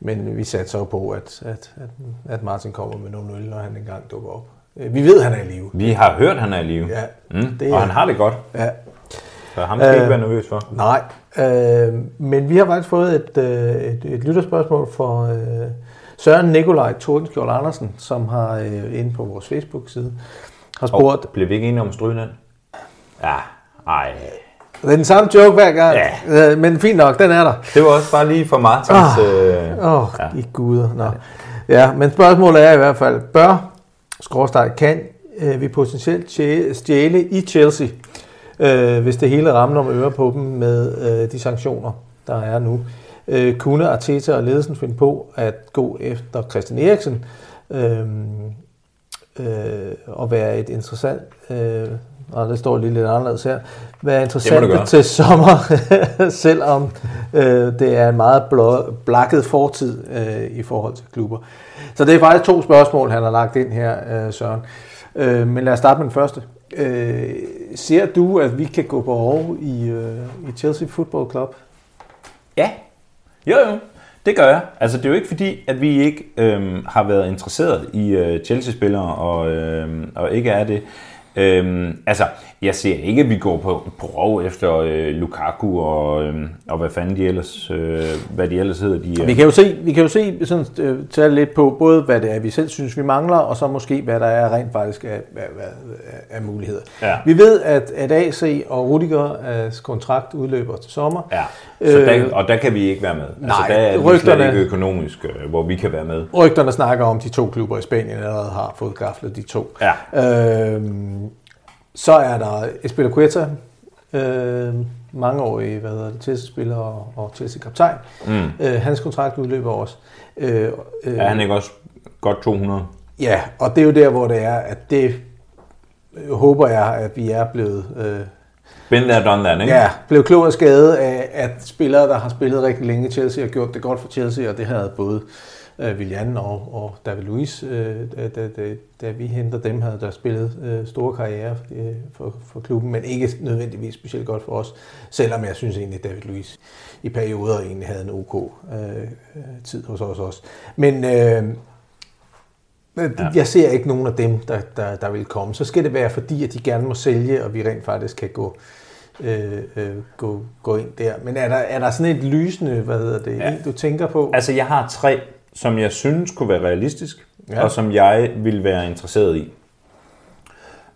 men vi satser på, at, at, at, at Martin kommer med nogle øl, når han engang dukker op. Øh, vi ved, han er i live. Vi har hørt, han er i live. Ja, mm. det, og han har det godt. Ja. Så ham skal øh, ikke være nervøs for. Nej. Øh, men vi har faktisk fået et, øh, et, et lytterspørgsmål fra øh, Søren Nikolaj Tordenskjold Andersen, som har øh, inde på vores Facebook-side har spurgt... Oh, blev vi ikke enige om Stryland? Ja, ej... Det er den samme joke hver gang, ja. øh, men fint nok, den er der. Det var også bare lige for Martins... Åh, øh, oh, ja. I guder. Nå. Ja, men spørgsmålet er i hvert fald, bør, skråstreg, kan øh, vi potentielt stjæle i Chelsea? Øh, hvis det hele ramler om ører på dem med øh, de sanktioner, der er nu. Øh, kunne Arteta og ledelsen finde på at gå efter Christian Eriksen øh, øh, og være et interessant øh, og det står lige lidt anderledes her, være interessante til sommer, selvom øh, det er en meget blå, blakket fortid øh, i forhold til klubber. Så det er faktisk to spørgsmål, han har lagt ind her, øh, Søren. Øh, men lad os starte med den første. Øh, ser du, at vi kan gå på over i, øh, i Chelsea Football Club? Ja, jo jo. Det gør jeg. Altså, det er jo ikke fordi, at vi ikke øhm, har været interesseret i øh, Chelsea-spillere og, øhm, og ikke er det. Øhm, altså, jeg ser ikke, at vi går på, på rov efter øh, Lukaku og, øh, og hvad fanden de ellers, øh, hvad de ellers hedder. De, øh. Vi kan jo se, vi kan jo se sådan, øh, tage lidt på både, hvad det er, vi selv synes, vi mangler, og så måske, hvad der er rent faktisk af, af, af muligheder. Ja. Vi ved, at, at A C og Rudigers kontrakt udløber til sommer. Ja. Så der, og der kan vi ikke være med. Nej, altså, der er rygterne, slet ikke økonomisk, hvor vi kan være med. Rygterne snakker om, de to klubber i Spanien allerede har fået gaflet de to. Ja. Øhm, så er der Espilicueta, øh, mangeårig Chelsea-spiller og, og Chelsea-kaptajn. Mm. Øh, hans kontrakt udløber også. Øh, øh, er han ikke også godt to hundrede? Ja, og det er jo der, hvor det er, at det håber jeg, at vi er blevet... Øh, Been there, done that, ikke? Ja, blev klog og skadet af, at spillere, der har spillet rigtig længe i Chelsea, har gjort det godt for Chelsea, og det havde både øh, Willian og, og David Luiz, øh, da, da, da, da vi henter dem, havde der spillet øh, store karriere øh, for, for klubben, men ikke nødvendigvis specielt godt for os, selvom jeg synes egentlig, David Luiz i perioder egentlig havde en ok øh, tid hos os også. Men... Øh, Ja. Jeg ser ikke nogen af dem, der, der, der vil komme. Så skal det være fordi, at de gerne må sælge, og vi rent faktisk kan gå, øh, øh, gå, gå ind der. Men er der, er der sådan et lysende, hvad hedder det, ja. du tænker på? Altså, jeg har tre, som jeg synes kunne være realistisk, ja. og som jeg vil være interesseret i.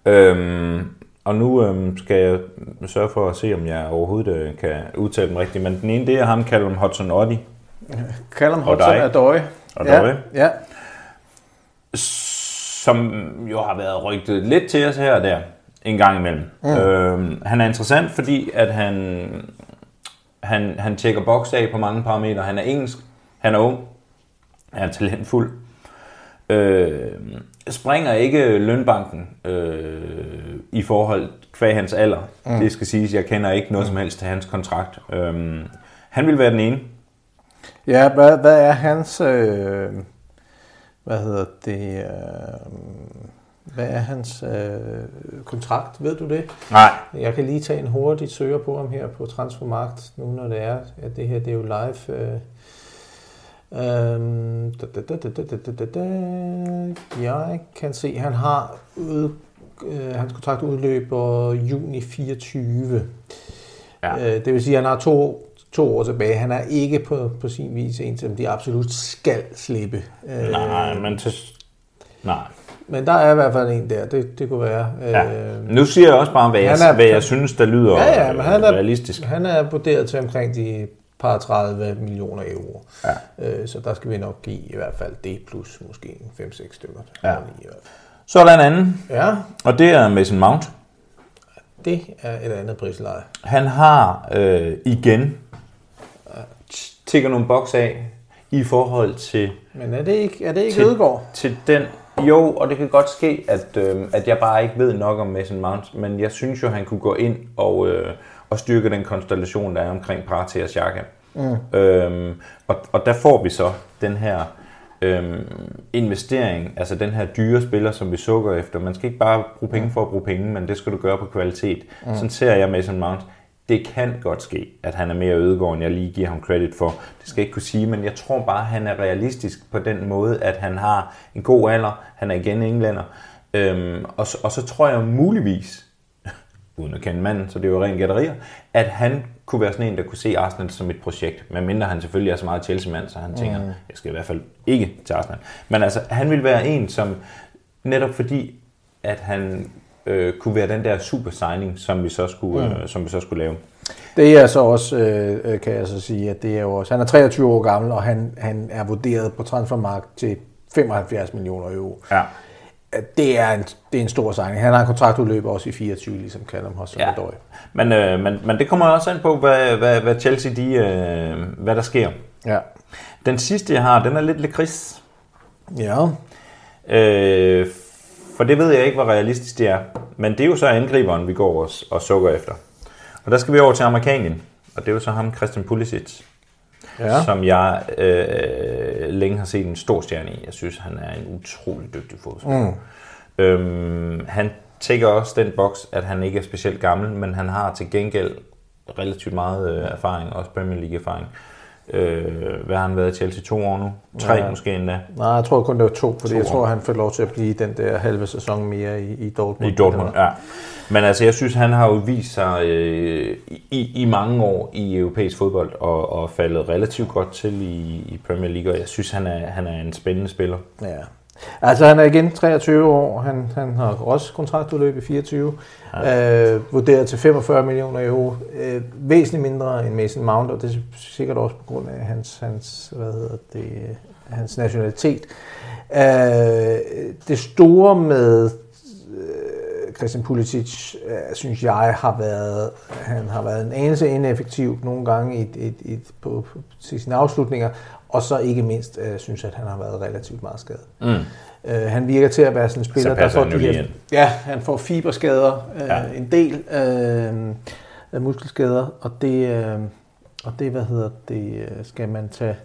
Øhm, og nu øhm, skal jeg sørge for at se, om jeg overhovedet øh, kan udtale dem rigtigt. Men den ene, det er ham, Callum Hudson-Odoi. Callum Hudson-Odoi. Og dig. Ja, ja. Som jo har været rygtet lidt til os her og der, en gang imellem. Mm. Øhm, han er interessant, fordi at han, han, han tjekker boks af på mange parametre. Han er engelsk, han er ung, han er talentfuld. Øh, springer ikke lønbanken øh, i forhold kvad hans alder. Mm. Det skal siges, jeg kender ikke noget mm. som helst til hans kontrakt. Øh, han vil være den ene. Ja, hvad, hvad er hans... Øh... Hvad hedder det? Øh, hvad er hans øh, kontrakt? Ved du det? Nej. Jeg kan lige tage en hurtig søger på ham her på Transfermarkt, nu når det er, at det her det er jo live. Øh, øh, da, da, da, da, da, da, da. Jeg kan se, han har ude, øh, hans kontrakt udløber juni fireogtyve. Ja. Øh, det vil sige, at han har to To år tilbage. Han er ikke på, på sin vis en, som de absolut skal slippe. Nej, men til... Nej. Men der er i hvert fald en der. Det, det kunne være... Ja. Øh... Nu siger jeg også bare, hvad, jeg, er... hvad jeg synes, der lyder ja, ja, men han er, realistisk. Han er vurderet til omkring de par tredive millioner euro. Ja. Øh, så der skal vi nok give i hvert fald det plus måske fem seks stykker. Ja. Så er der en anden. Ja. Og det er Mason Mount. Det er et andet prisleje. Han har øh, igen... tækker nogle boks af i forhold til... Men er det ikke, er det ikke til, Ødegård? Til den... Jo, og det kan godt ske, at, øh, at jeg bare ikke ved nok om Mason Mount, men jeg synes jo, han kunne gå ind og, øh, og styrke den konstellation, der er omkring Partey og Xhaka. Mm. Øhm, og, og der får vi så den her øh, investering, altså den her dyre spiller, som vi sukker efter. Man skal ikke bare bruge penge for at bruge penge, men det skal du gøre på kvalitet. Mm. Sådan ser jeg Mason Mount. Det kan godt ske, at han er mere Ødegård, end jeg lige giver ham credit for. Det skal jeg ikke kunne sige, men jeg tror bare, at han er realistisk på den måde, at han har en god alder, han er igen englænder. Øhm, og, så, og så tror jeg muligvis, uden at kende manden, så det er jo ren gætterier, at han kunne være sådan en, der kunne se Arsenal som et projekt. Men mindre han selvfølgelig er så meget Chelsea-mand, så han tænker, mm. jeg skal i hvert fald ikke til Arsenal. Men altså, han vil være en, som netop fordi, at han... Øh, kunne være den der super signing, som vi så skulle, mm. øh, som vi så skulle lave. Det er så også, øh, kan jeg så sige, at det er jo også, han er treogtyve år gammel, og han, han er vurderet på transfermarkt til femoghalvfjerds millioner euro. Ja. Det er en, det er en stor signing. Han har en kontraktudløb også i fireogtyve, ligesom Callum Hudson-Odoi. Ja. Men, øh, men, men det kommer også ind på, hvad, hvad, hvad Chelsea, de, øh, hvad der sker. Ja. Den sidste, jeg har, den er lidt lekris. Ja. Øh, For det ved jeg ikke, hvor realistisk det er. Men det er jo så angriberen, vi går os og sukker efter. Og der skal vi over til amerikanien. Og det er jo så ham, Christian Pulisic. Ja. Som jeg øh, længe har set en stor stjerne i. Jeg synes, han er en utrolig dygtig fodspiller. Mm. Øhm, han tækker også den boks, at han ikke er specielt gammel, men han har til gengæld relativt meget øh, erfaring, også Premier League-erfaring. Øh, hvad har han været i Chelsea? To år nu? Tre ja. måske endda? Nej, jeg tror kun, det var to, fordi to jeg tror, han fik lov til at blive den der halve sæson mere i, i Dortmund. I Dortmund, ja. Men altså, jeg synes, han har jo vist sig øh, i, i mange år i europæisk fodbold, og, og faldet relativt godt til i, i Premier League, og jeg synes, han er, han er en spændende spiller. Ja. Altså, han er igen treogtyve år, han, han har også kontraktudløb i fireogtyve, ja. øh, vurderet til femogfyrre millioner euro, øh, væsentligt mindre end Mason Mount, og det er sikkert også på grund af hans, hans, hvad hedder det, hans nationalitet. Øh, det store med øh, Christian Pulisic, øh, synes jeg, har været, han har været en anelse ineffektiv nogle gange i, i, i, på, på, til sine afslutninger. Og så ikke mindst øh, synes jeg, at han har været relativt meget skadet. Mm. Øh, han virker til at være sådan en spiller, der får de, ja, han får fiberskader, øh, ja. en del øh, muskelskader, og det øh, og det hvad hedder det skal man tage.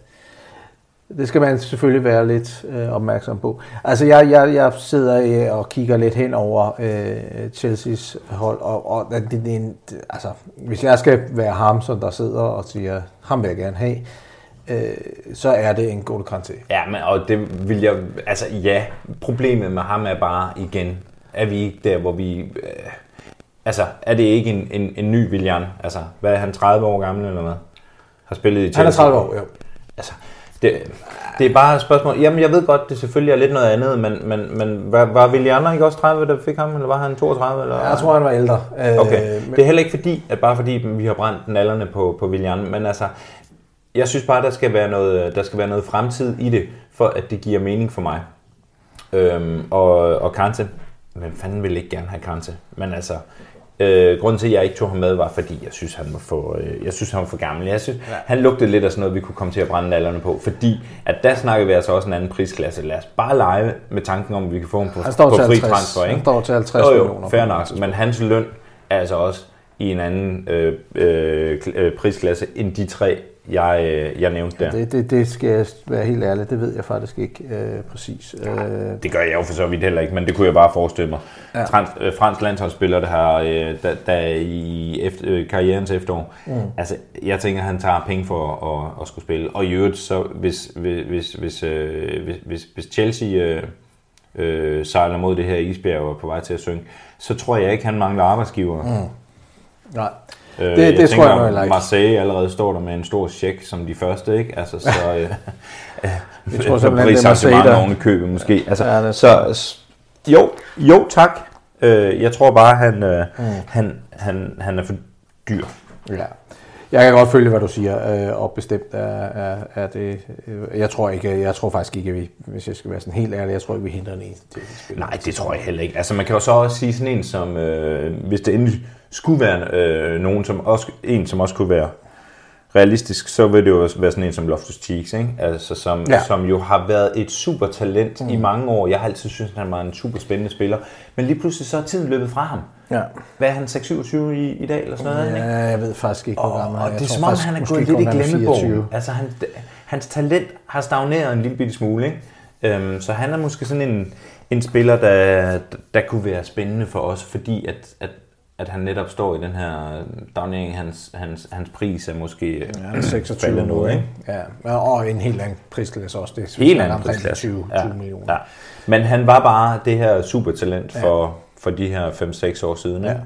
Det skal man selvfølgelig være lidt øh, opmærksom på. Altså, jeg, jeg, jeg sidder og kigger lidt hen over øh, Chelseas hold, og, og det, det, det, altså, hvis jeg skal være ham, som der sidder og siger, ham vil jeg gerne have. Øh, så er det en god grænse. Ja, men og det vil jeg, altså ja, problemet med ham er bare igen, er vi ikke der, hvor vi, øh, altså er det ikke en, en, en ny Willian? Altså, hvad er han, tredive år gammel eller hvad? Har spillet i Chelsea? Han er tredive år, jo. Altså, det, det er bare et spørgsmål. Jamen, jeg ved godt, det selvfølgelig er lidt noget andet, men, men, men var, var Willian ikke også tredive, da vi fik ham, eller var han toogtredive? Eller? Ja, jeg tror, han var ældre. Okay, øh, men... det er heller ikke fordi, at bare fordi vi har brændt nallerne på, på Willian, men altså, jeg synes bare, der skal være noget, der skal være noget fremtid i det, for at det giver mening for mig. Øhm, og, og Kante, hvem fanden vil ikke gerne have Kante? Men altså, øh, grunden til, at jeg ikke tog ham med, var fordi, jeg synes, han var for, øh, jeg synes, han var for gammel. Jeg synes, ja. Han lugtede lidt af sådan noget, vi kunne komme til at brænde alderne på, fordi at der snakkede vi altså også en anden prisklasse. Lad os bare lege med tanken om, at vi kan få ham på, på fri transfer. Ikke? Han står til halvtreds jo, jo, millioner. Fair nok, men hans løn er altså også i en anden øh, øh, prisklasse end de tre, Jeg, jeg nævnte der. Det, det, det skal jeg være helt ærlig, det ved jeg faktisk ikke øh, præcis. Ja, det gør jeg jo for så vidt heller ikke, men det kunne jeg bare forestille mig. Ja. Trans, øh, fransk landsholdsspiller, der har øh, der, der i efter, øh, karrierens efterår. Mm. Altså, jeg tænker, han tager penge for at, at, at skulle spille. Og i øvrigt, så hvis, hvis, hvis, hvis, øh, hvis, hvis, hvis Chelsea øh, øh, sejler mod det her isbjerg og er på vej til at synge, så tror jeg ikke, han mangler arbejdsgivere. Mm. Nej. Øh, det, jeg det tænker, tror jeg mig, at Marseille allerede står der med en stor check som de første, ikke? Altså, så øh, jeg tror simpelthen, det er Marseille, der... nogen købe, måske. Altså, ja, det så, så, jo, jo tak. Øh, jeg tror bare, han, øh, mm. han, han, han er for dyr. Ja. Jeg kan godt følge, hvad du siger, øh, og bestemt er, er, er det... Øh, jeg tror ikke, jeg tror faktisk ikke, at vi, hvis jeg skal være sådan helt ærlig, jeg tror ikke, vi hindrer en eneste til at spille. Nej, det tror jeg heller ikke. Altså, man kan jo så også sige sådan en, som øh, hvis det endelig skulle være øh, nogen, som også, en, som også kunne være realistisk, så vil det jo være sådan en som Loftus-Cheek, ikke? Altså, som, ja. som jo har været et super talent mm. i mange år. Jeg har altid syntes, han var en super spændende spiller, men lige pludselig så er tiden løbet fra ham. Ja. Hvad er han, seksogtyve i, i dag eller sådan noget? Ja, jeg ved faktisk ikke, hvor gammel han er. Og det er som om, han er gået lidt i glemmebogen. Altså, han, hans talent har stagneret en lille bitte smule, ikke? Øhm, så han er måske sådan en, en spiller, der, der kunne være spændende for os, fordi at, at at han netop står i den her downering, hans, hans, hans pris er måske ja, seksogtyve nu, ikke? Ja, og en helt anden prisklasse også. Det helt anden prisklasse. tyve, tyve ja. millioner. Ja. Men han var bare det her supertalent for, ja. for de her fem seks år siden, ikke?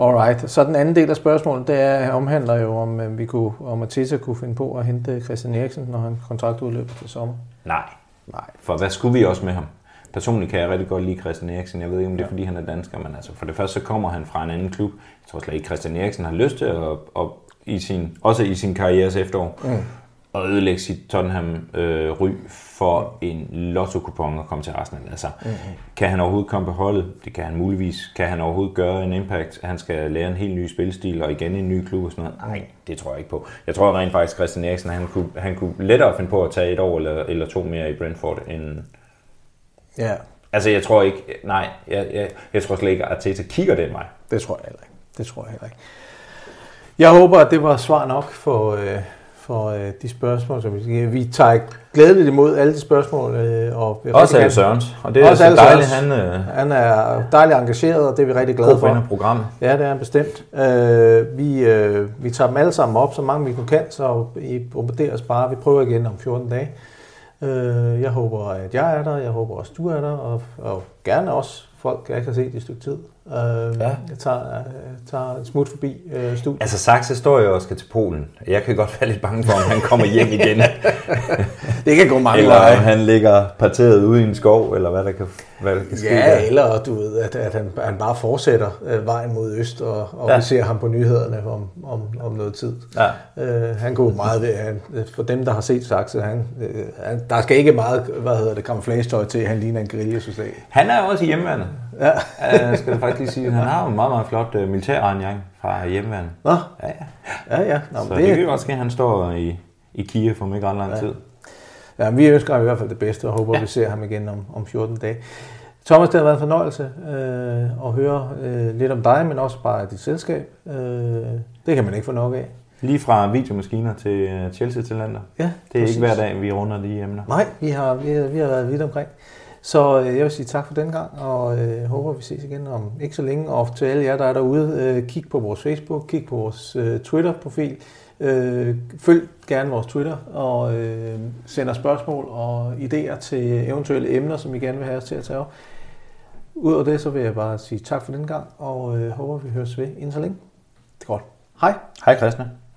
Ja. Alright, så den anden del af spørgsmålet, det er, omhandler jo, om vi kunne, om Arteta kunne finde på at hente Christian Eriksen, når han kontraktudløber til sommer. Nej. Nej, for hvad skulle vi også med ham? Personligt kan jeg rigtig godt lide Christian Eriksen. Jeg ved ikke, om det er, fordi han er dansker, men altså for det første så kommer han fra en anden klub. Jeg tror slet ikke, Christian Eriksen har lyst til at, at i sin, også i sin karrieres efterår mm. at ødelægge sit Tottenham-ry øh, for en lotto-kupon og komme til Arsenal. Altså, mm. kan han overhovedet komme på holdet? Det kan han muligvis. Kan han overhovedet gøre en impact? Han skal lære en helt ny spilstil og igen en ny klub og sådan noget. Nej, det tror jeg ikke på. Jeg tror rent faktisk, Christian Eriksen han kunne, han kunne lettere finde på at tage et år eller, eller to mere i Brentford end... Ja, Altså, jeg tror ikke... Nej, jeg, jeg, jeg tror slet ikke, at Arteta kigger den vej. Det tror jeg heller ikke. Det tror jeg heller ikke. Jeg håber, at det var svar nok for, øh, for øh, de spørgsmål, som vi skal. Vi tager glædeligt imod alle de spørgsmål. Øh, og også alle Sørens. Og det er også altså dejligt, han... Øh... Han er dejligt engageret, og det er vi rigtig glade for. Program. Ja, det er han bestemt. Øh, vi, øh, vi tager dem alle sammen op, så mange vi nu kan, så I bombarderer os bare. Vi prøver igen om fjorten dage. Jeg håber, at jeg er der, jeg håber også, du er der, og, og gerne også folk, jeg ikke har set i et stykke tid. Ja. Jeg tager, tager en smut forbi øh, studiet. Altså Saxe står jo og skal til Polen. Jeg kan godt være lidt bange for, om han kommer hjem igen. Det kan gå mange veje. Eller om han ligger parteret ude i en skov, eller hvad der kan, hvad der kan ske. Ja, der. Eller du ved, at, at han, han bare fortsætter øh, vejen mod øst, og, og ja. Vi ser ham på nyhederne om, om, om noget tid. Ja. Øh, han går meget ved, han, for dem, der har set Saxe, han, øh, han, der skal ikke meget, hvad hedder det, kamuflagetøj til, han ligner en grillesoldat. Han er også hjemmeværende. Ja. Jeg skal faktisk lige sige, at han har en meget, meget flot uh, militærarrangement fra hjemmeværden. Nå? Ja, ja. ja, ja. Nå, så det, det kan jo også ske, at han står i, i Kiev om ikke ret lang ja. tid. Ja, vi ønsker ham i hvert fald det bedste, og håber, ja. vi ser ham igen om, om fjorten dage. Thomas, det har været en fornøjelse øh, at høre øh, lidt om dig, men også bare dit selskab. Øh, det kan man ikke få nok af. Lige fra videomaskiner til uh, Chelsea-talenter. Ja, det er præcis. Ikke hver dag, vi runder de emner. Nej, vi har, vi, vi har været vidt omkring. Så jeg vil sige tak for den gang, og øh, håber, vi ses igen om ikke så længe. Og til alle jer, der er derude, øh, kig på vores Facebook, kig på vores øh, Twitter-profil. Øh, følg gerne vores Twitter, og øh, send os spørgsmål og idéer til eventuelle emner, som I gerne vil have os til at tage op. Udover det, så vil jeg bare sige tak for den gang, og øh, håber, vi høres ved inden så længe. Det er godt. Hej. Hej, Christian.